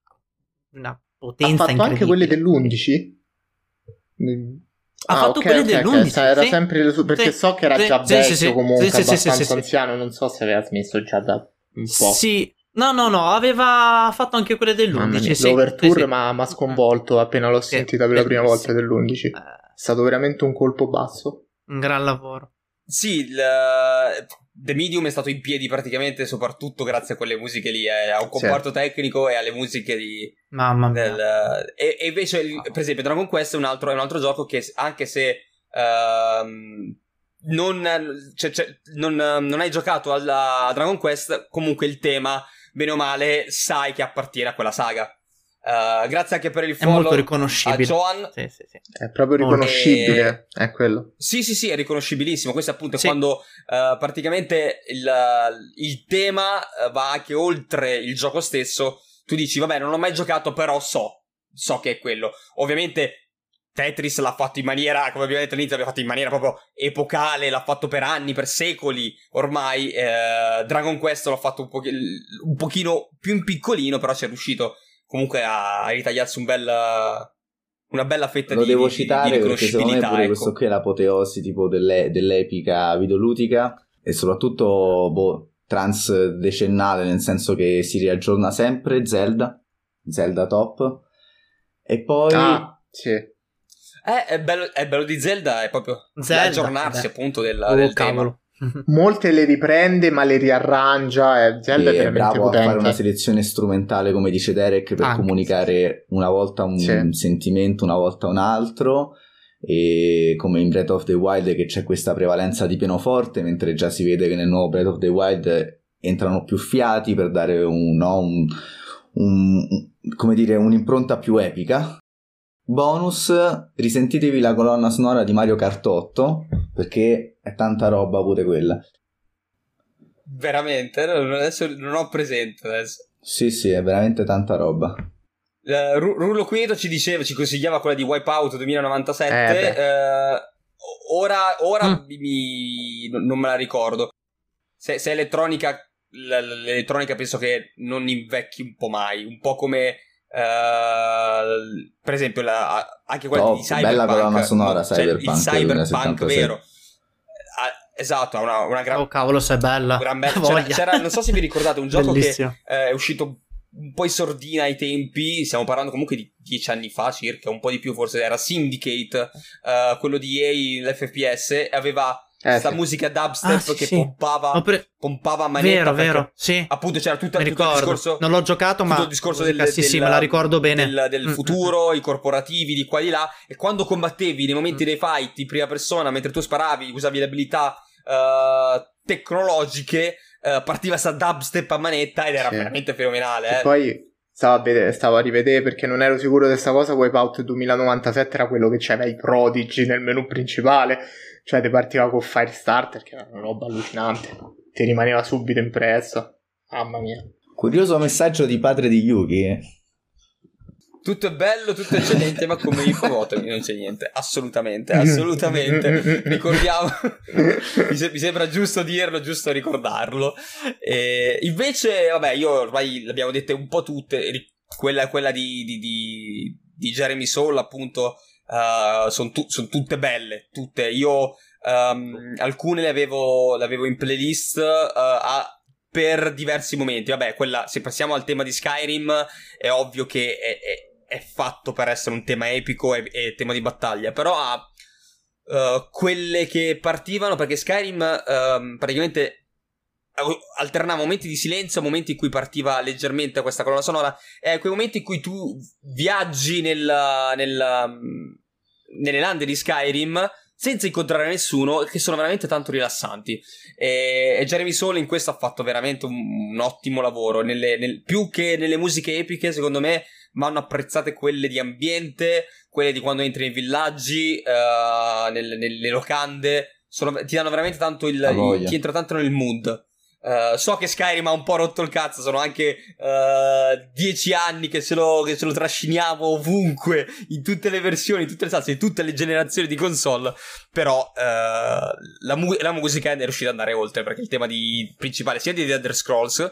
una potenza. Ha fatto anche quelle dell'undici? Ha ah, fatto okay, quelle okay, dell'undici? Okay. Era sì, sempre le su- perché sì, so che era sì, già vecchio sì, sì, comunque, sì, abbastanza sì, sì, anziano, non so se aveva smesso già da un po'. Sì, no, no, no, aveva fatto anche quelle dell'undici. Sì, l'overture sì, ma mi ha sconvolto appena l'ho sì, sentita per la prima sì, volta dell'undici. È stato veramente un colpo basso. Un gran lavoro. Sì, la... The Medium è stato in piedi praticamente soprattutto grazie a quelle musiche lì, eh, a un comparto certo. tecnico e alle musiche di... Mamma mia. Del, e, e invece, il, per esempio, Dragon Quest è un altro, è un altro gioco che anche se uh, non, cioè, cioè, non, non hai giocato alla, a Dragon Quest, comunque il tema, bene o male, sai che appartiene a quella saga. Uh, grazie anche per il follow a Joan, sì, sì, sì. È proprio riconoscibile, e... è quello. Sì, sì, sì, è riconoscibilissimo. Questo appunto è sì. quando uh, praticamente il, il tema va anche oltre il gioco stesso. Tu dici, vabbè, non ho mai giocato, però so, so che è quello. Ovviamente Tetris l'ha fatto in maniera, come abbiamo detto all'inizio, l'ha fatto in maniera proprio epocale, l'ha fatto per anni, per secoli ormai. Eh, Dragon Quest l'ha fatto un, po- un pochino più in piccolino, però ci è riuscito comunque a ritagliarsi un bel, una bella fetta di riconoscibilità. Lo devo citare di, di perché secondo me pure ecco. questo qui è l'apoteosi tipo delle, dell'epica videoludica e soprattutto boh, transdecennale, nel senso che si riaggiorna sempre. Zelda, Zelda top. E poi... Ah, sì. Eh, è bello, è bello di Zelda, è proprio Zelda, l'aggiornarsi eh. appunto della, oh, del cavolo. Tema. Molte le riprende ma le riarrangia, eh. Zelda e è veramente bravo potente. A fare una selezione strumentale, come dice Derek, per Anche. comunicare una volta un sì. sentimento, una volta un altro. E come in Breath of the Wild, che c'è questa prevalenza di pianoforte, mentre già si vede che nel nuovo Breath of the Wild entrano più fiati per dare un, no, un, un, come dire, un'impronta più epica. Bonus, risentitevi la colonna sonora di Mario Kart otto, perché è tanta roba pure quella. Veramente? Adesso non ho presente adesso. Sì, sì, è veramente tanta roba. Uh, Rullo Quieto ci diceva, ci consigliava quella di Wipeout duemilanovantasette. Eh uh, ora ora mm. mi, non me la ricordo. Se, se è elettronica, l'elettronica penso che non invecchi un po' mai. Un po' come uh, per esempio la, anche quella oh, di Cyberpunk. Bella colonna sonora, cioè, Cyberpunk. Il Cyberpunk, vero? Uh, Esatto, una, una gran. Oh cavolo, se è bella. Gran bella. C'era, c'era, non so se vi ricordate un gioco Bellissimo. che uh, è uscito un po' in sordina ai tempi, stiamo parlando comunque di dieci anni fa circa, un po' di più forse, era Syndicate, uh, quello di E A, l'F P S, aveva questa eh, sì. musica dubstep ah, sì, che sì. pompava pre... pompava a manetta, vero vero sì appunto c'era tutta, tutto il discorso, non l'ho giocato ma il discorso del, sì, del, sì, me la ricordo bene, del, del futuro, mm. i corporativi di qua di là, e quando combattevi nei momenti mm. dei fight in prima persona mentre tu sparavi usavi le abilità uh, tecnologiche, Uh, partiva sta dubstep a manetta ed era sì. veramente fenomenale. E eh. poi stavo a, vedere, stavo a rivedere perché non ero sicuro di questa cosa. Wipeout duemilanovantasette era quello che c'era i Prodigy nel menu principale, cioè ti partiva con Firestarter, che era una roba allucinante, ti rimaneva subito impresso. Mamma mia, curioso messaggio di padre di Yuki, eh? Tutto è bello, tutto è eccellente, ma come i fotogrammi non c'è niente, assolutamente, assolutamente, ricordiamo, mi, se- mi sembra giusto dirlo, giusto ricordarlo, e invece, vabbè, io ormai l'abbiamo dette un po' tutte, quella, quella di, di, di, di Jeremy Soule, appunto, uh, sono tu- son tutte belle, tutte, io um, alcune le avevo, le avevo in playlist, uh, a... per diversi momenti, vabbè, quella, se passiamo al tema di Skyrim, è ovvio che è, è, è fatto per essere un tema epico e, e tema di battaglia, però ha uh, quelle che partivano, perché Skyrim um, praticamente alternava momenti di silenzio, momenti in cui partiva leggermente questa colonna sonora, e quei momenti in cui tu viaggi nella, nella, nelle lande di Skyrim senza incontrare nessuno, che sono veramente tanto rilassanti, e, e Jeremy Soule in questo ha fatto veramente un, un ottimo lavoro, nelle, nel, più che nelle musiche epiche secondo me vanno apprezzate quelle di ambiente, quelle di quando entri nei villaggi, uh, nelle, nelle locande, sono, ti danno veramente tanto il, il ti entra tanto nel mood. Uh, so che Skyrim ha un po' rotto il cazzo, sono anche uh, dieci anni che ce, lo, che ce lo trasciniamo ovunque, in tutte le versioni, in tutte le salse, in tutte le generazioni di console, però uh, la, mu- la musica è riuscita ad andare oltre, perché il tema di, principale sia di The Elder Scrolls, uh,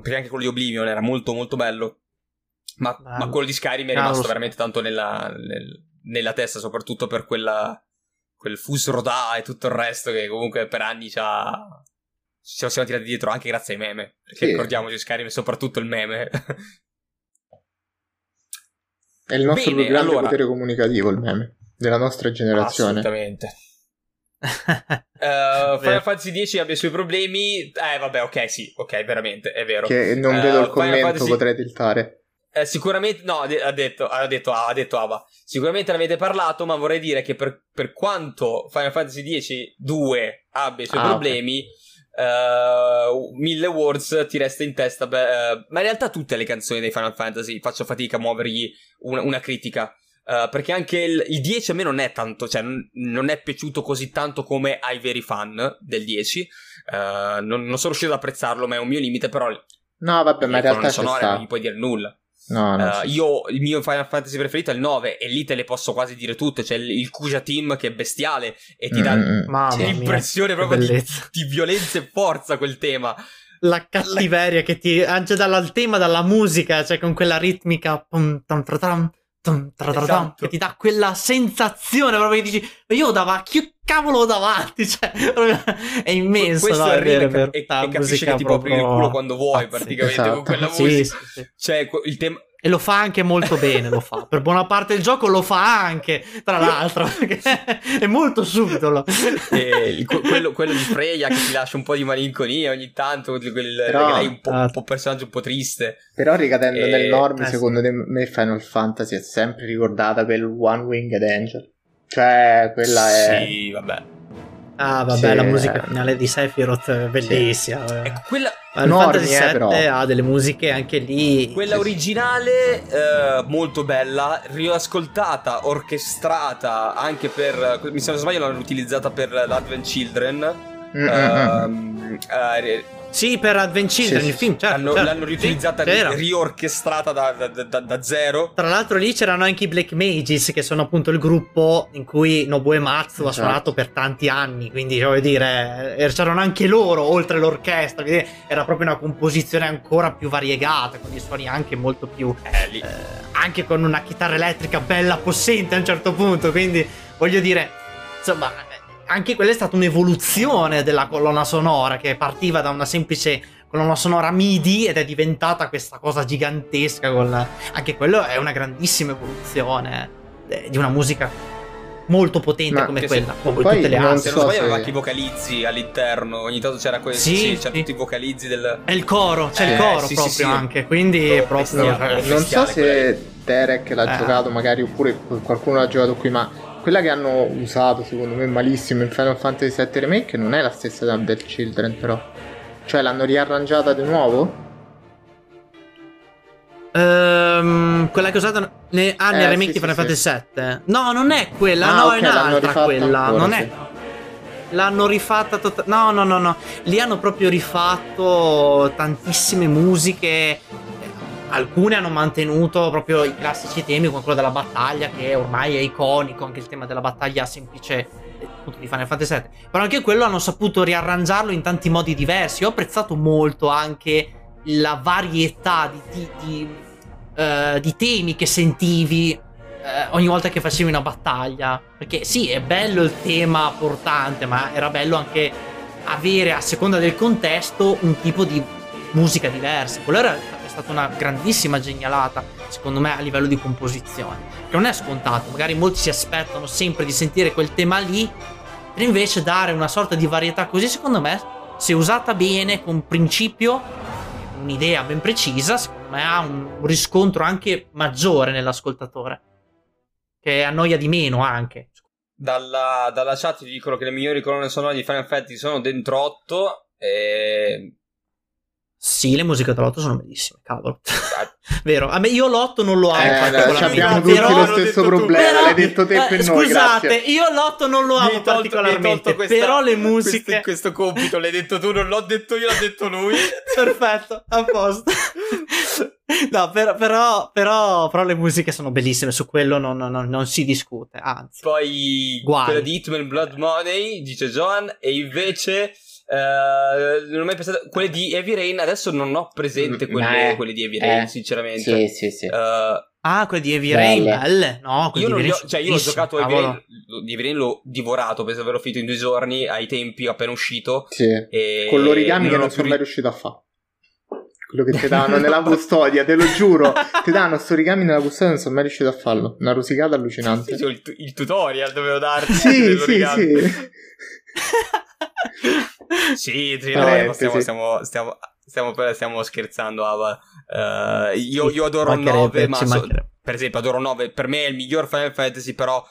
perché anche quello di Oblivion era molto molto bello, ma, bello. ma quello di Skyrim è rimasto no, veramente tanto nella, nel, nella testa, soprattutto per quella, quel fus rodà e tutto il resto che comunque per anni c'ha... Ci siamo tirati dietro anche grazie ai meme, perché sì. ricordiamoci Skyrim e soprattutto il meme è il nostro Bene, più grande allora... potere comunicativo, il meme della nostra generazione, assolutamente. uh, Final Fantasy dieci abbia i suoi problemi, eh vabbè, ok, sì, ok, veramente è vero che non vedo il uh, commento Fantasy... potrei tiltare eh, sicuramente no, ha detto ha detto, ha detto Ava, sicuramente ne avete parlato, ma vorrei dire che per, per quanto Final Fantasy dieci due abbia i suoi ah, problemi okay. Uh, mille words ti resta in testa, beh, uh, ma in realtà tutte le canzoni dei Final Fantasy faccio fatica a muovergli una, una critica, uh, perché anche il, il dieci a me non è tanto, cioè non, non è piaciuto così tanto come ai veri fan del dieci, uh, non, non sono riuscito ad apprezzarlo, ma è un mio limite, però no vabbè, ma in realtà sonore non gli puoi dire nulla. No, no, uh, io il mio Final Fantasy preferito è il nove e lì te le posso quasi dire tutte, c'è il, il Kuja Team che è bestiale e ti dà mm, l'impressione mia, proprio di, di violenza e forza, quel tema, la cattiveria la... che ti anche dal tema, dalla musica, cioè con quella ritmica pum, tam, tra, tam, tam, tra, esatto. tam, che ti dà quella sensazione proprio che dici io davanti, che cavolo ho davanti, cioè è immenso, questo no, è vero, vero, e, e capisci che ti può aprire il culo quando vuoi, pazzesco, praticamente esatto. con quella musica, sì, sì, sì. cioè il tema E lo fa anche molto bene, lo fa. Per buona parte del gioco lo fa anche, tra l'altro, perché è molto subdolo. E quello, quello di Freya che ti lascia un po' di malinconia ogni tanto, quel però, un, po', un po' personaggio un po' triste. Però ricadendo e... nel norme, eh, secondo sì. me Final Fantasy è sempre ricordata per One Winged Angel. Cioè, quella è... Sì, vabbè. Ah, vabbè, sì, la musica finale di Sephiroth, bellissima. Sì. Ecco, quella... Final Fantasy sette ha delle musiche anche lì. Quella originale eh, molto bella, riascoltata, orchestrata anche per, mi se non sbaglio l'hanno utilizzata per l'Advent Children. Mm-hmm. uh, uh, sì, per Advent Children, sì, il film, certo, l'hanno, certo. l'hanno riutilizzata, sì, riorchestrata da, da, da, da zero. Tra l'altro lì c'erano anche i Black Mages, che sono appunto il gruppo in cui Nobuo Uematsu ha, esatto, suonato per tanti anni, quindi voglio dire, c'erano anche loro, oltre l'orchestra, quindi era proprio una composizione ancora più variegata, con i suoni anche molto più... Eh, eh, anche con una chitarra elettrica bella possente a un certo punto, quindi voglio dire, insomma... Anche quella è stata un'evoluzione della colonna sonora, che partiva da una semplice colonna sonora MIDI ed è diventata questa cosa gigantesca. Con la... Anche quello è una grandissima evoluzione eh, di una musica molto potente. Ma come quella, come tutte le altre. Se non sbaglio, aveva anche i vocalizzi all'interno. Ogni tanto c'era questo. Sì, sì, c'erano tutti i vocalizzi del. È il coro, c'è eh, il coro sì, proprio sì, sì. anche. Quindi è proprio. No, non so se Derek l'ha eh. giocato, magari, oppure qualcuno l'ha giocato qui, ma. Quella che hanno usato, secondo me, malissimo in Final Fantasy sette Remake non è la stessa da Dead Children, però. Cioè, l'hanno riarrangiata di nuovo? Um, quella che ho usato ne... Ah, eh, nel remake sì, di Final sì, Fantasy sette? Sì. No, non è quella, ah, no, okay, è un'altra quella. Ancora, non sì. è... L'hanno rifatta totale. No, no, no, no. Lì hanno proprio rifatto tantissime musiche... Alcune hanno mantenuto proprio i classici temi, come quello della battaglia, che ormai è iconico, anche il tema della battaglia semplice appunto di Final Fantasy sette. Però anche quello hanno saputo riarrangiarlo in tanti modi diversi. Ho apprezzato molto anche la varietà di, di, di, uh, di temi che sentivi uh, ogni volta che facevi una battaglia. Perché sì, è bello il tema portante, ma era bello anche avere, a seconda del contesto, un tipo di musica diversa. Quello era... È stata una grandissima genialata, secondo me, a livello di composizione, che non è scontato. Magari molti si aspettano sempre di sentire quel tema lì, e invece dare una sorta di varietà così, secondo me, se usata bene, con principio, un'idea ben precisa, secondo me ha un riscontro anche maggiore nell'ascoltatore, che annoia di meno anche. Dalla, dalla chat ti dicono che le migliori colonne sonore di Final Fantasy sono dentro otto e... Sì, le musiche dell'otto sono bellissime, cavolo. Vero, a me, io l'otto non lo amo eh, particolarmente. Abbiamo tutti però, lo stesso problema, però, l'hai detto te eh, per noi, Scusate, grazie. Io l'otto non lo amo tolto, particolarmente, questa, però le musiche... Questo, questo compito l'hai detto tu, non l'ho detto io, l'ha detto lui. Perfetto, a posto. No, però, però, però, però le musiche sono bellissime, su quello non, non, non, non si discute, anzi. Poi Guai. quella di Hitman Blood Money, dice John, e invece... Uh, non ho mai pensato quelle di Heavy Rain, adesso non ho presente quelle, eh, quelle di Heavy Rain eh, sinceramente sì, sì, sì. Uh, ah quelle di Heavy Rain belle no io, non ho, cioè, io ho giocato Heavy Rain, Heavy Rain l'ho divorato, penso di averlo finito in due giorni ai tempi appena uscito, sì. e con l'origami che non sono mai riuscito a fare, quello che ti danno nella custodia, te lo giuro, ti danno sto origami nella custodia, non sono mai riuscito a farlo, una rosicata allucinante. Sì, sì, il, t- il tutorial dovevo darti sì sì sì Sì, sì, no, eh, stiamo, sì. Stiamo, stiamo, stiamo, stiamo scherzando, Ava. Uh, io, io adoro nove, ma so, per esempio adoro nove, per me è il miglior Final Fantasy, però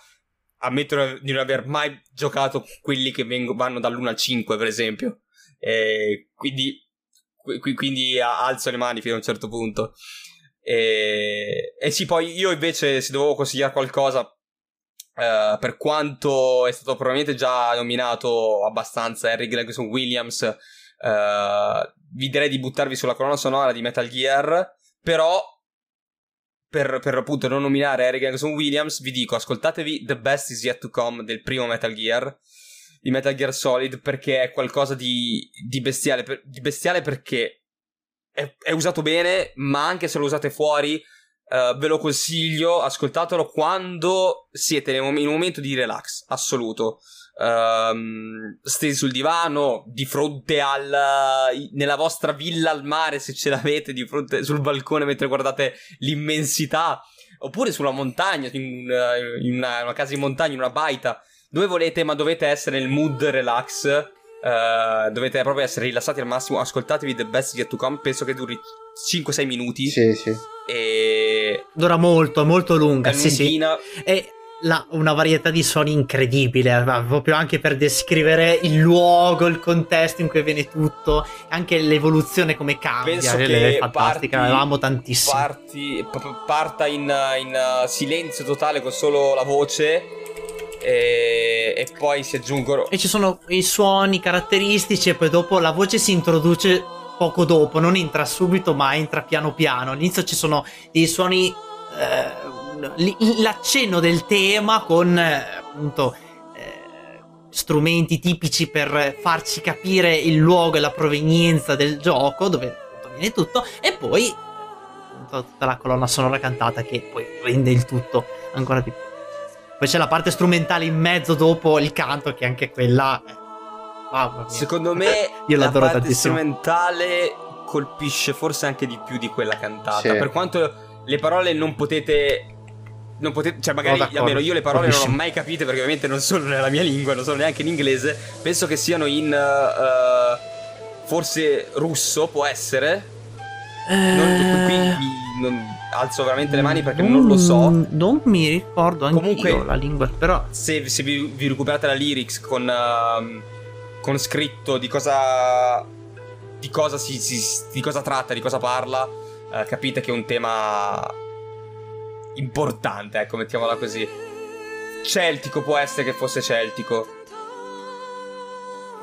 ammetto di non aver mai giocato quelli che vengo, vanno dall'uno al cinque, per esempio. Eh, quindi, qui, quindi alzo le mani fino a un certo punto. Eh, e sì, poi io invece, se dovevo consigliare qualcosa... Uh, per quanto è stato probabilmente già nominato abbastanza Harry Gregson-Williams, uh, vi direi di buttarvi sulla colonna sonora di Metal Gear, però per, per appunto non nominare Harry Gregson-Williams vi dico ascoltatevi The Best Is Yet To Come del primo Metal Gear, di Metal Gear Solid, perché è qualcosa di, di bestiale, per, di bestiale perché è, è usato bene, ma anche se lo usate fuori Uh, ve lo consiglio, ascoltatelo quando siete in un momento di relax assoluto, um, stesi sul divano di fronte al nella vostra villa al mare, se ce l'avete, di fronte sul balcone mentre guardate l'immensità, oppure sulla montagna, in, in una, una casa in montagna, in una baita, dove volete, ma dovete essere nel mood relax, uh, dovete proprio essere rilassati al massimo. Ascoltatevi The Best Yet To Come, penso che duri cinque sei minuti. Sì, sì. E... dura molto, è molto lunga. È sì, sì. E la, una varietà di suoni incredibile, proprio anche per descrivere il luogo, il contesto in cui viene tutto, anche l'evoluzione come cambia. Penso è, che è fantastica, parti, l'amo tantissimo. Parti, parta in, in silenzio totale con solo la voce, E, e poi si aggiungono, e ci sono i suoni caratteristici, e poi dopo la voce si introduce poco dopo, non entra subito ma entra piano piano. All'inizio ci sono dei suoni, eh, l'accenno del tema con eh, appunto eh, strumenti tipici per farci capire il luogo e la provenienza del gioco, dove viene tutto, e poi appunto, tutta la colonna sonora cantata che poi rende il tutto ancora di più. Poi c'è la parte strumentale in mezzo dopo il canto, che anche quella wow, secondo me io la parte tantissimo. Strumentale colpisce forse anche di più di quella cantata, sì. Per quanto le parole non potete non potete cioè magari no, almeno io le parole colpisce. Non ho mai capite, perché ovviamente non sono nella mia lingua, non sono neanche in inglese, penso che siano in uh, forse russo, può essere eh... non, qui mi, non alzo veramente le mani perché non lo so, non mi ricordo anche comunque io la lingua, però se, se vi, vi recuperate la lyrics con uh, con scritto di cosa di cosa si, si di cosa tratta, di cosa parla, uh, capite che è un tema importante, ecco, mettiamola così. Celtico, può essere che fosse celtico.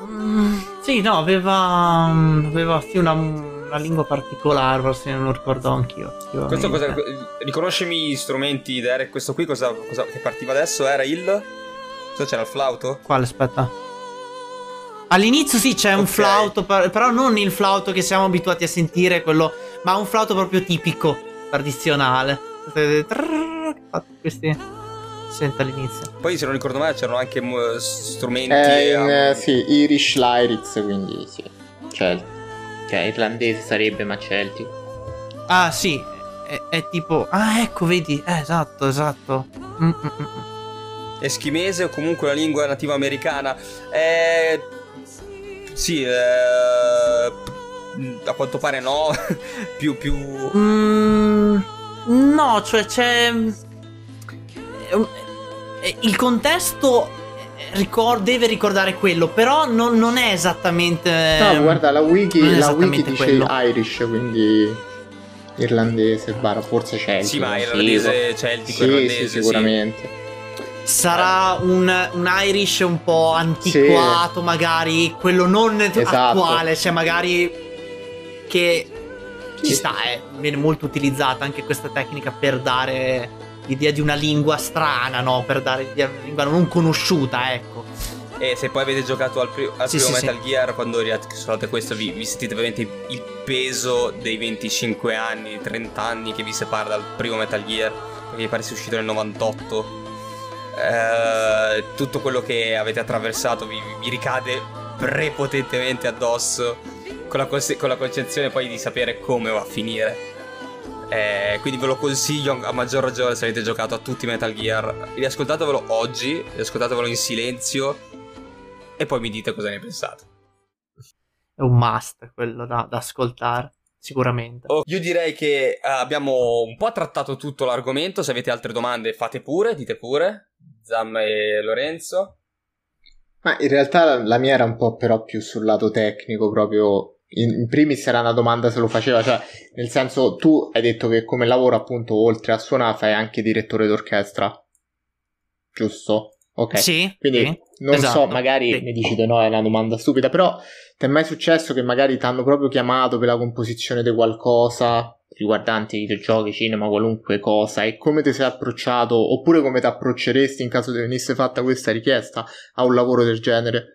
Mm, sì, no, aveva aveva sì una una lingua particolare, forse non lo ricordo anch'io. Questo cosa, riconoscimi gli strumenti, Derek. Questo qui cosa, cosa che partiva adesso era il... cosa c'era, il flauto? Quale, aspetta. All'inizio sì, c'è okay. Un flauto, però non il flauto che siamo abituati a sentire, quello, ma un flauto proprio tipico, tradizionale. Questi... senta all'inizio. Poi se non ricordo male c'erano anche strumenti... Eh, in, a... sì, Irish Lyrics, quindi sì. Certo. Cioè, irlandese sarebbe, ma celtico. Ah, sì. È, è tipo... ah, ecco, vedi. Eh, esatto, esatto. Mm-mm-mm. Eschimese o comunque la lingua nativa americana. Eh... Sì, eh... a quanto pare no. più, più... Mm, no, cioè c'è... il contesto... Ricord- deve ricordare quello, però non, non è esattamente. No, guarda, la wiki, la wiki dice quello. Irish, quindi irlandese, barra, forse celtico. Sì, ma irlandese, sì, celtico, sì, irlandese, sì, sicuramente. Sì. Sarà un, un Irish un po' antiquato, sì. Magari quello non esatto. Attuale, cioè magari che sì. Ci sta, eh. Viene molto utilizzata anche questa tecnica per dare l'idea di una lingua strana, no? Per dare l'idea di una lingua non conosciuta, ecco. E se poi avete giocato al, pri- al sì, primo sì, Metal sì. Gear, quando riascoltate questo vi, vi sentite veramente il peso dei venticinque anni, trenta anni che vi separa dal primo Metal Gear, perché mi pare sia uscito nel novantotto. Eh, tutto quello che avete attraversato vi, vi ricade prepotentemente addosso, con la, cons- con la concezione poi di sapere come va a finire. Eh, quindi ve lo consiglio a maggior ragione se avete giocato a tutti i Metal Gear. Riascoltatevelo oggi, riascoltatevelo in silenzio e poi mi dite cosa ne pensate. È un must quello da, da ascoltare, sicuramente. Oh, io direi che uh, abbiamo un po' trattato tutto l'argomento. Se avete altre domande fate pure, dite pure, Zam e Lorenzo. Ma in realtà la mia era un po' però più sul lato tecnico, proprio... in primis era una domanda se lo faceva, cioè nel senso, tu hai detto che come lavoro appunto oltre a suonare fai anche direttore d'orchestra, giusto? Ok, sì, quindi sì, non esatto, so, magari sì. Mi dici che no, è una domanda stupida, però ti è mai successo che magari ti hanno proprio chiamato per la composizione di qualcosa riguardante i videogiochi, cinema, qualunque cosa, e come ti sei approcciato, oppure come ti approcceresti in caso venisse fatta questa richiesta a un lavoro del genere?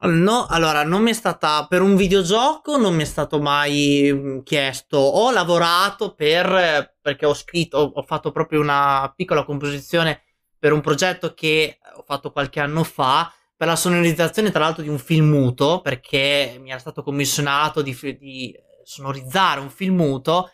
No, allora non mi è stata per un videogioco, non mi è stato mai chiesto. Ho lavorato per perché ho scritto, ho fatto proprio una piccola composizione per un progetto che ho fatto qualche anno fa per la sonorizzazione, tra l'altro, di un film muto, perché mi era stato commissionato di, di sonorizzare un film muto,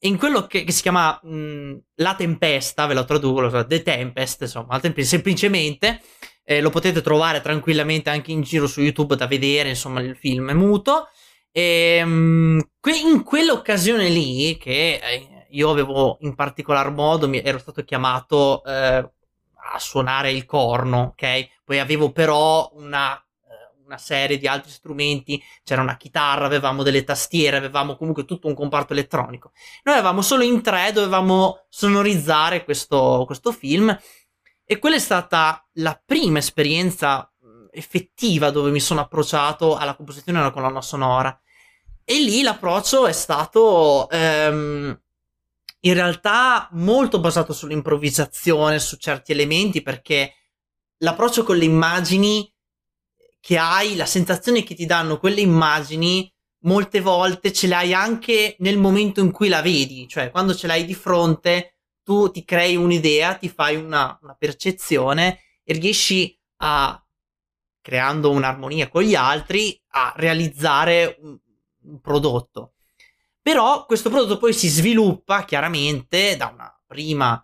in quello che, che si chiama mh, La Tempesta, ve lo traduco, lo so, The Tempest, insomma, La Tempesta, semplicemente, eh, lo potete trovare tranquillamente anche in giro su YouTube da vedere, insomma, il film è muto. E, mh, in quell'occasione lì, che io avevo in particolar modo, mi ero stato chiamato... Eh, a suonare il corno, ok? Poi avevo però una, una serie di altri strumenti, c'era una chitarra, avevamo delle tastiere, avevamo comunque tutto un comparto elettronico. Noi avevamo solo in tre, dovevamo sonorizzare questo, questo film, e quella è stata la prima esperienza effettiva dove mi sono approcciato alla composizione della colonna sonora. E lì l'approccio è stato... Ehm, in realtà molto basato sull'improvvisazione, su certi elementi, perché l'approccio con le immagini che hai, la sensazione che ti danno quelle immagini, molte volte ce le hai anche nel momento in cui la vedi, cioè quando ce l'hai di fronte tu ti crei un'idea, ti fai una, una percezione e riesci a, creando un'armonia con gli altri, a realizzare un, un prodotto. Però questo prodotto poi si sviluppa chiaramente da una prima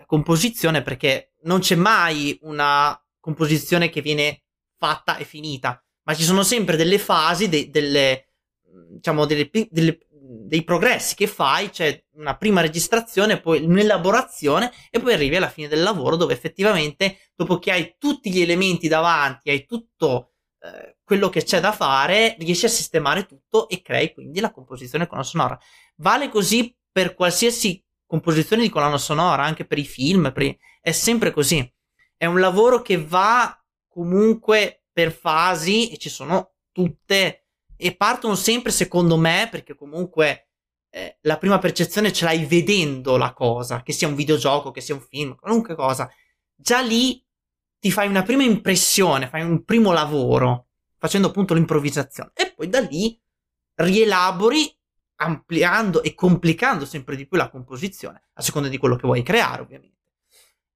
eh, composizione, perché non c'è mai una composizione che viene fatta e finita, ma ci sono sempre delle fasi, de- delle, diciamo, delle, delle, dei progressi che fai, c'è una prima registrazione, poi un'elaborazione e poi arrivi alla fine del lavoro dove effettivamente, dopo che hai tutti gli elementi davanti, hai tutto... quello che c'è da fare, riesci a sistemare tutto e crei quindi la composizione colonna sonora. Vale così per qualsiasi composizione di colonna sonora, anche per i film, per i... è sempre così. È un lavoro che va comunque per fasi e ci sono tutte e partono sempre, secondo me, perché comunque eh, la prima percezione ce l'hai vedendo la cosa, che sia un videogioco, che sia un film, qualunque cosa. Già lì ti fai una prima impressione, fai un primo lavoro, facendo appunto l'improvvisazione, e poi da lì rielabori, ampliando e complicando sempre di più la composizione, a seconda di quello che vuoi creare, ovviamente,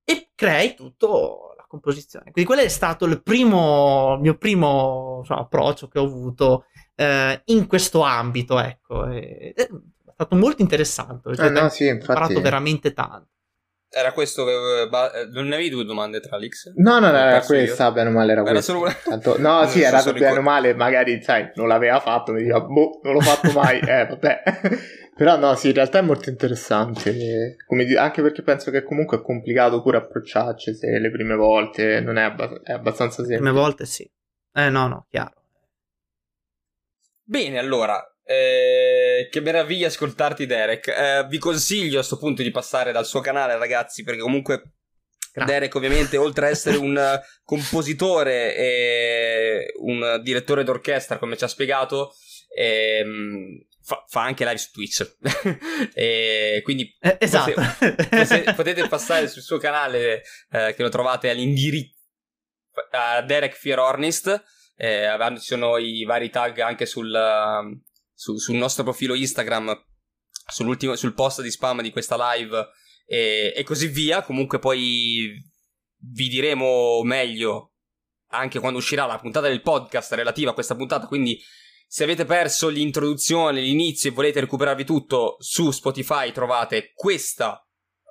e crei tutto la composizione. Quindi quello è stato il primo, mio primo insomma, approccio che ho avuto eh, in questo ambito, ecco. E, è stato molto interessante, cioè, eh no, sì, infatti... ho imparato veramente tanto. Era questo che... Non ne avevi due domande, Tralix? No, no, no, era questa, bene o male era, era questa. Solo... Tanto... No, sì, era stato bene o male, magari, sai, non l'aveva fatto, mi diceva, boh, non l'ho fatto mai, eh, vabbè. Però no, sì, in realtà è molto interessante, come di... anche perché penso che comunque è complicato pure approcciarci se le prime volte non è, abbast... è abbastanza semplice. Le prime volte sì. Eh, no, no, chiaro. Bene, allora... Eh, che meraviglia ascoltarti, Derek. Eh, vi consiglio a sto punto di passare dal suo canale, ragazzi, perché comunque Grazie. Derek ovviamente oltre ad essere un compositore e un direttore d'orchestra, come ci ha spiegato, ehm, fa, fa anche live su Twitch e quindi eh, esatto. potete, potete, potete passare sul suo canale, eh, che lo trovate all'indirizzo a Derek Fierornist, eh, ci sono i vari tag anche sul uh, sul nostro profilo Instagram, sull'ultimo, sul post di spam di questa live e, e così via. Comunque poi vi diremo meglio anche quando uscirà la puntata del podcast relativa a questa puntata, quindi se avete perso l'introduzione, l'inizio e volete recuperarvi tutto, su Spotify trovate questa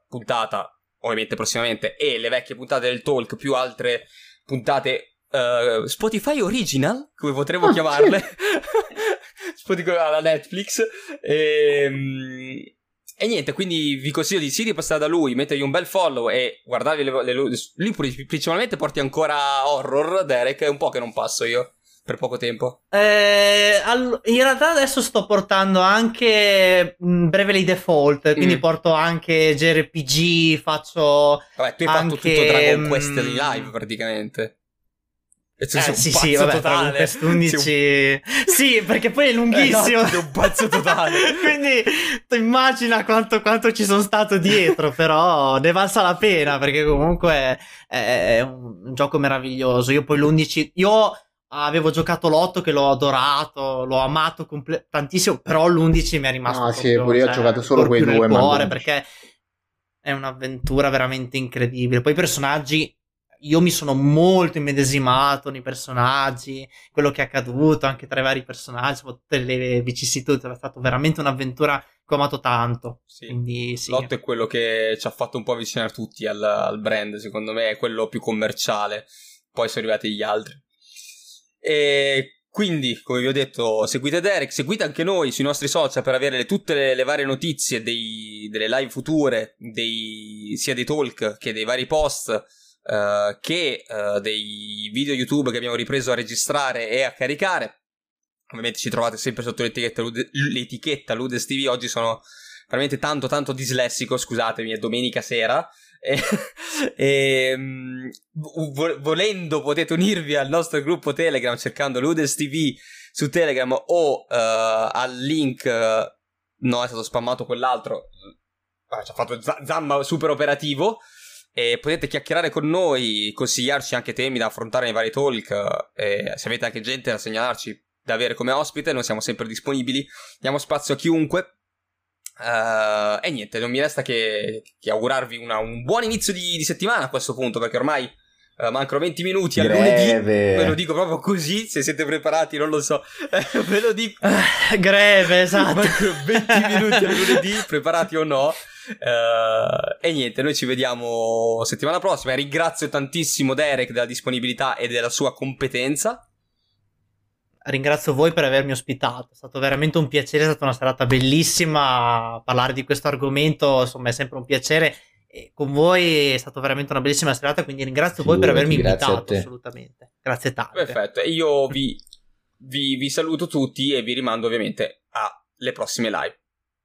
puntata, ovviamente prossimamente, e le vecchie puntate del Talk più altre puntate uh, Spotify Original, come potremmo oh, chiamarle sì. alla Netflix e, e niente, quindi vi consiglio di sì di passare da lui, mettergli un bel follow e guardarvi le, le, lui principalmente porti ancora horror, Derek, è un po' che non passo io per poco tempo, eh, all- in realtà adesso sto portando anche Bravely Default, quindi mm. porto anche J R P G, faccio vabbè tu hai anche... fatto tutto Dragon Quest in live praticamente. Eh, sì, sì, vabbè, Dragon Quest undici... un... sì, perché poi è lunghissimo, eh, no, è un pazzo totale. Quindi immagina quanto, quanto ci sono stato dietro, però ne valsa la pena, perché comunque è, è un, un gioco meraviglioso. Io poi l'undici, io avevo giocato l'otto che l'ho adorato, l'ho amato comple- tantissimo, però l'undici mi è rimasto... Ah, sì, pure io ho giocato solo quei due, ma... perché... è un'avventura veramente incredibile. Poi i personaggi, io mi sono molto immedesimato nei personaggi, quello che è accaduto anche tra i vari personaggi, tutte le vicissitudini, è stata veramente un'avventura che ho amato tanto. Sì. Quindi, sì. L'otto è quello che ci ha fatto un po' avvicinare tutti al, al brand, secondo me è quello più commerciale, poi sono arrivati gli altri. E quindi, come vi ho detto, seguite Derek, seguite anche noi sui nostri social per avere le, tutte le, le varie notizie dei, delle live future, dei, sia dei talk che dei vari post, uh, che uh, dei video YouTube che abbiamo ripreso a registrare e a caricare. Ovviamente ci trovate sempre sotto l'etichetta, Lude, l'etichetta LudesTV. Oggi sono veramente tanto tanto dislessico, scusatemi, è domenica sera. E, e, vo- volendo potete unirvi al nostro gruppo Telegram cercando LudesTV su Telegram o uh, al link uh, no, è stato spammato quell'altro, ah, ci ha fatto z- Zamma super operativo, e potete chiacchierare con noi, consigliarci anche temi da affrontare nei vari talk, uh, e se avete anche gente da segnalarci da avere come ospite noi siamo sempre disponibili, diamo spazio a chiunque. Uh, e niente, non mi resta che, che augurarvi una, un buon inizio di, di settimana a questo punto, perché ormai uh, mancano venti minuti al lunedì, ve lo dico proprio così, se siete preparati non lo so, eh, ve lo dico greve, esatto, mancano venti minuti al lunedì, preparati o no, uh, e niente, noi ci vediamo settimana prossima. Ringrazio tantissimo Derek della disponibilità e della sua competenza. Ringrazio voi per avermi ospitato, è stato veramente un piacere, è stata una serata bellissima parlare di questo argomento, insomma è sempre un piacere, e con voi è stata veramente una bellissima serata, quindi ringrazio voi per avermi invitato, assolutamente, grazie tante. Perfetto, io vi, vi, vi saluto tutti e vi rimando ovviamente alle prossime live.